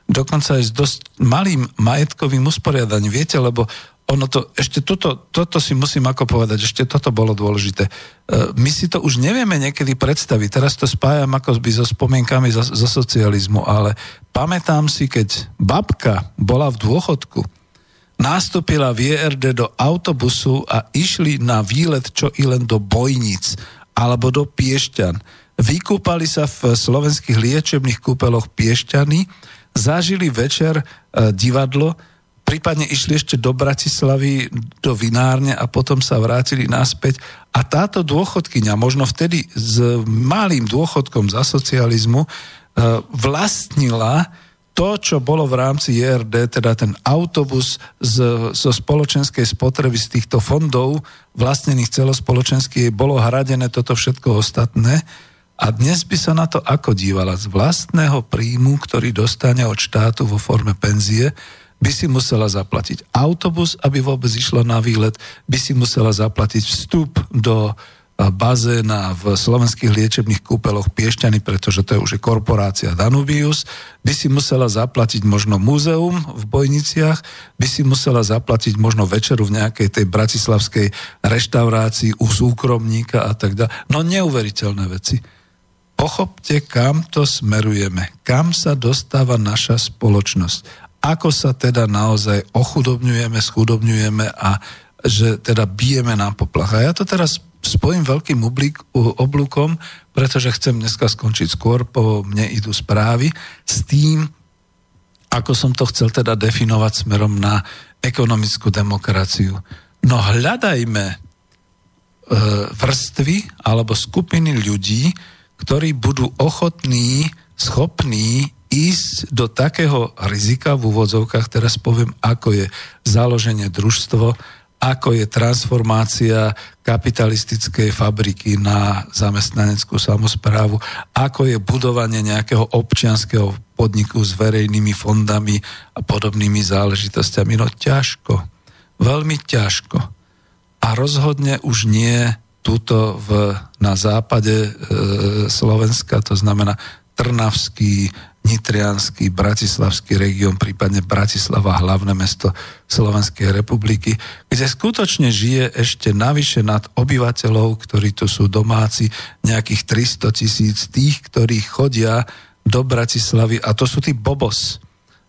Dokonca aj s dosť malým majetkovým usporiadaním. Viete, lebo ono to, ešte toto, toto si musím ako povedať, ešte toto bolo dôležité. E, my si to už nevieme niekedy predstaviť. Teraz to spájam ako by so spomienkami za, za socializmu, ale pamätám si, keď babka bola v dôchodku, nastúpila vé er dé do autobusu a išli na výlet čo i len do Bojnic alebo do Piešťan. Vykúpali sa v slovenských liečebných kúpeloch Piešťany, zažili večer divadlo, prípadne išli ešte do Bratislavy, do vinárne a potom sa vrátili naspäť. A táto dôchodkyňa, možno vtedy s malým dôchodkom za socializmu, vlastnila to, čo bolo v rámci jé er dé, teda ten autobus z, zo spoločenskej spotreby z týchto fondov, vlastnených celospoločenských, bolo hradené toto všetko ostatné. A dnes by sa na to ako dívala? Z vlastného príjmu, ktorý dostane od štátu vo forme penzie, by si musela zaplatiť autobus, aby vôbec išla na výlet, by si musela zaplatiť vstup do bazéna v slovenských liečebných kúpeloch Piešťany, pretože to je už korporácia Danubius, by si musela zaplatiť možno múzeum v Bojniciach, by si musela zaplatiť možno večeru v nejakej tej bratislavskej reštaurácii u súkromníka a tak ďalej. No neuveriteľné veci. Pochopte, kam to smerujeme, kam sa dostáva naša spoločnosť, ako sa teda naozaj ochudobňujeme, schudobňujeme a že teda bijeme na poplach. A ja to teraz spojím veľkým oblúkom, pretože chcem dneska skončiť skôr, po mne idú správy, s tým, ako som to chcel teda definovať smerom na ekonomickú demokraciu. No hľadajme e, vrstvy alebo skupiny ľudí, ktorí budú ochotní, schopní ísť do takého rizika, v úvodzovkách teraz poviem, ako je založenie družstvo, ako je transformácia kapitalistickej fabriky na zamestnaneckú samosprávu, ako je budovanie nejakého občianskeho podniku s verejnými fondami a podobnými záležitosťami. No ťažko, veľmi ťažko. A rozhodne už nie tuto v, na západe e, Slovenska, to znamená Trnavský, Nitriansky, Bratislavský región, prípadne Bratislava, hlavné mesto Slovenskej republiky, kde skutočne žije ešte navyše nad obyvateľov, ktorí tu sú domáci, nejakých tristotisíc tých, ktorí chodia do Bratislavy, a to sú tí bobos.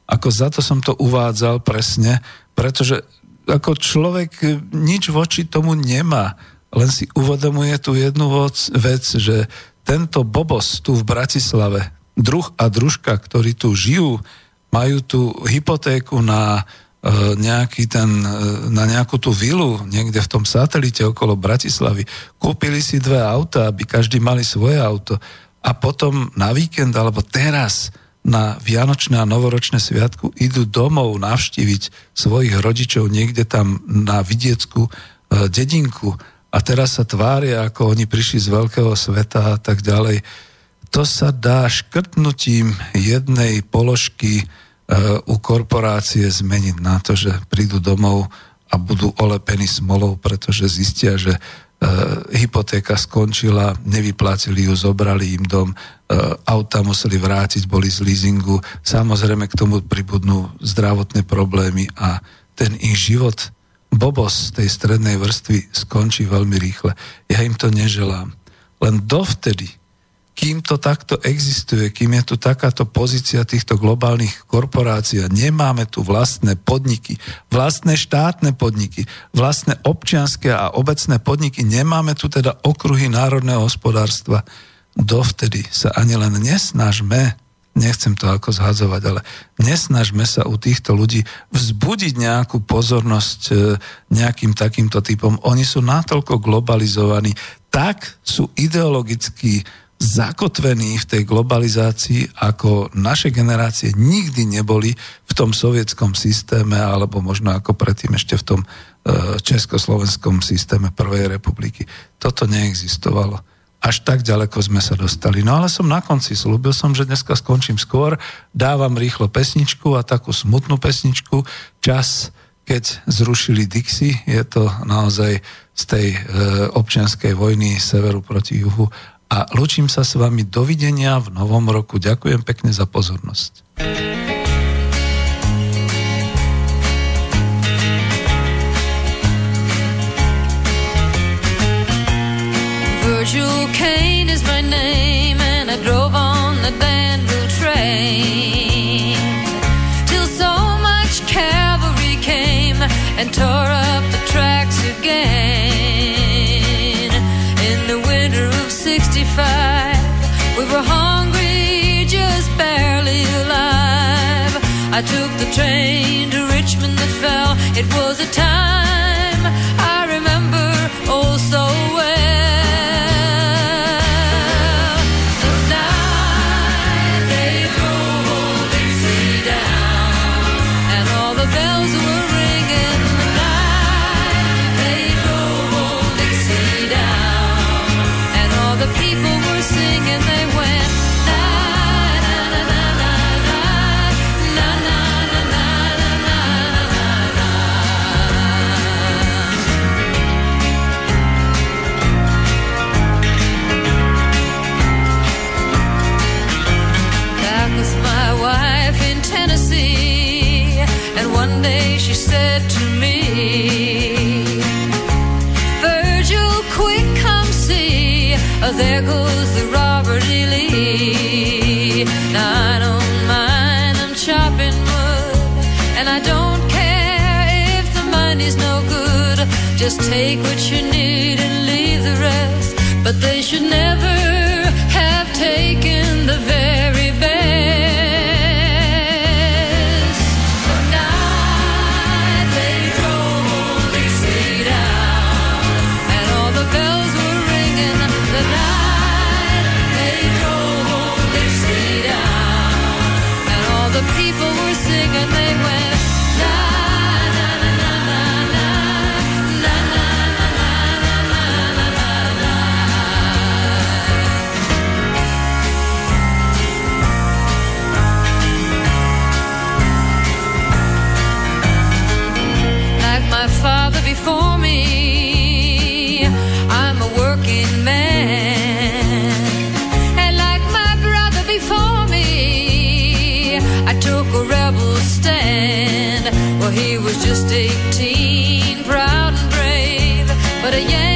Ako za to som to uvádzal presne, pretože ako človek nič voči tomu nemá, len si uvedomuje tú jednu vec, že tento bobos tu v Bratislave, druh a družka, ktorí tu žijú, majú tú hypotéku na, e, nejaký ten, e, na nejakú tú vilu niekde v tom satelite okolo Bratislavy. Kúpili si dve auta, aby každý mali svoje auto. A potom na víkend, alebo teraz na vianočné a novoročné sviatku idú domov navštíviť svojich rodičov niekde tam na vidieckú e, dedinku. A teraz sa tvária, ako oni prišli z veľkého sveta a tak ďalej. To sa dá škrtnutím jednej položky e, u korporácie zmeniť na to, že prídu domov a budú olepení smolou, pretože zistia, že e, hypotéka skončila, nevyplatili ju, zobrali im dom, e, auta museli vrátiť, boli z leasingu, samozrejme k tomu pribudnú zdravotné problémy a ten ich život, bobos tej strednej vrstvy, skončí veľmi rýchle. Ja im to neželám. Len dovtedy, kým to takto existuje, kým je tu takáto pozícia týchto globálnych korporácií, nemáme tu vlastné podniky, vlastné štátne podniky, vlastné občianske a obecné podniky, nemáme tu teda okruhy národného hospodárstva, dovtedy sa ani len nesnažme, nechcem to ako zhadzovať, ale nesnažme sa u týchto ľudí vzbudiť nejakú pozornosť nejakým takýmto typom. Oni sú natoľko globalizovaní, tak sú ideologicky zakotvení v tej globalizácii, ako naše generácie nikdy neboli v tom sovietskom systéme, alebo možno ako predtým ešte v tom československom systéme Prvej republiky. Toto neexistovalo. Až tak ďaleko sme sa dostali. No ale som na konci, slúbil som, že dneska skončím skôr, dávam rýchlo pesničku, a takú smutnú pesničku, Čas, keď zrušili Dixie, je to naozaj z tej e, občianskej vojny severu proti juhu. A lúčim sa s vami, dovidenia v novom roku. Ďakujem pekne za pozornosť. Virgil Cain is my name, and I drove on the Danville train till so much cavalry came and tore up the tracks again. In the winter of sixty-five, we were hungry, just barely alive. I took the train to Richmond that fell. It was a time I remember oh so well. The night they rolled Dixie down, and all the bells were ringing. The night they rolled Dixie down, and all the people were singing. They went na na na na na na na na na na na na na. That was my wife in Tennessee, and one day she said to me, Virgil, quick come see, oh, there goes the Robert E. Lee. Now I don't mind, I'm chopping wood, and I don't care if the money's no good. Just take what you need and leave the rest. But they should never have taken the very best. The night they rolled Dixie down, and all the bells were ringing. The night they the people were singing, they went na na na na na na na na na na na na na na. Like my father before me, I'm a working man, and like my brother before me, I took a rebel stand. Well, he was just eighteen, proud and brave, but a Yankee.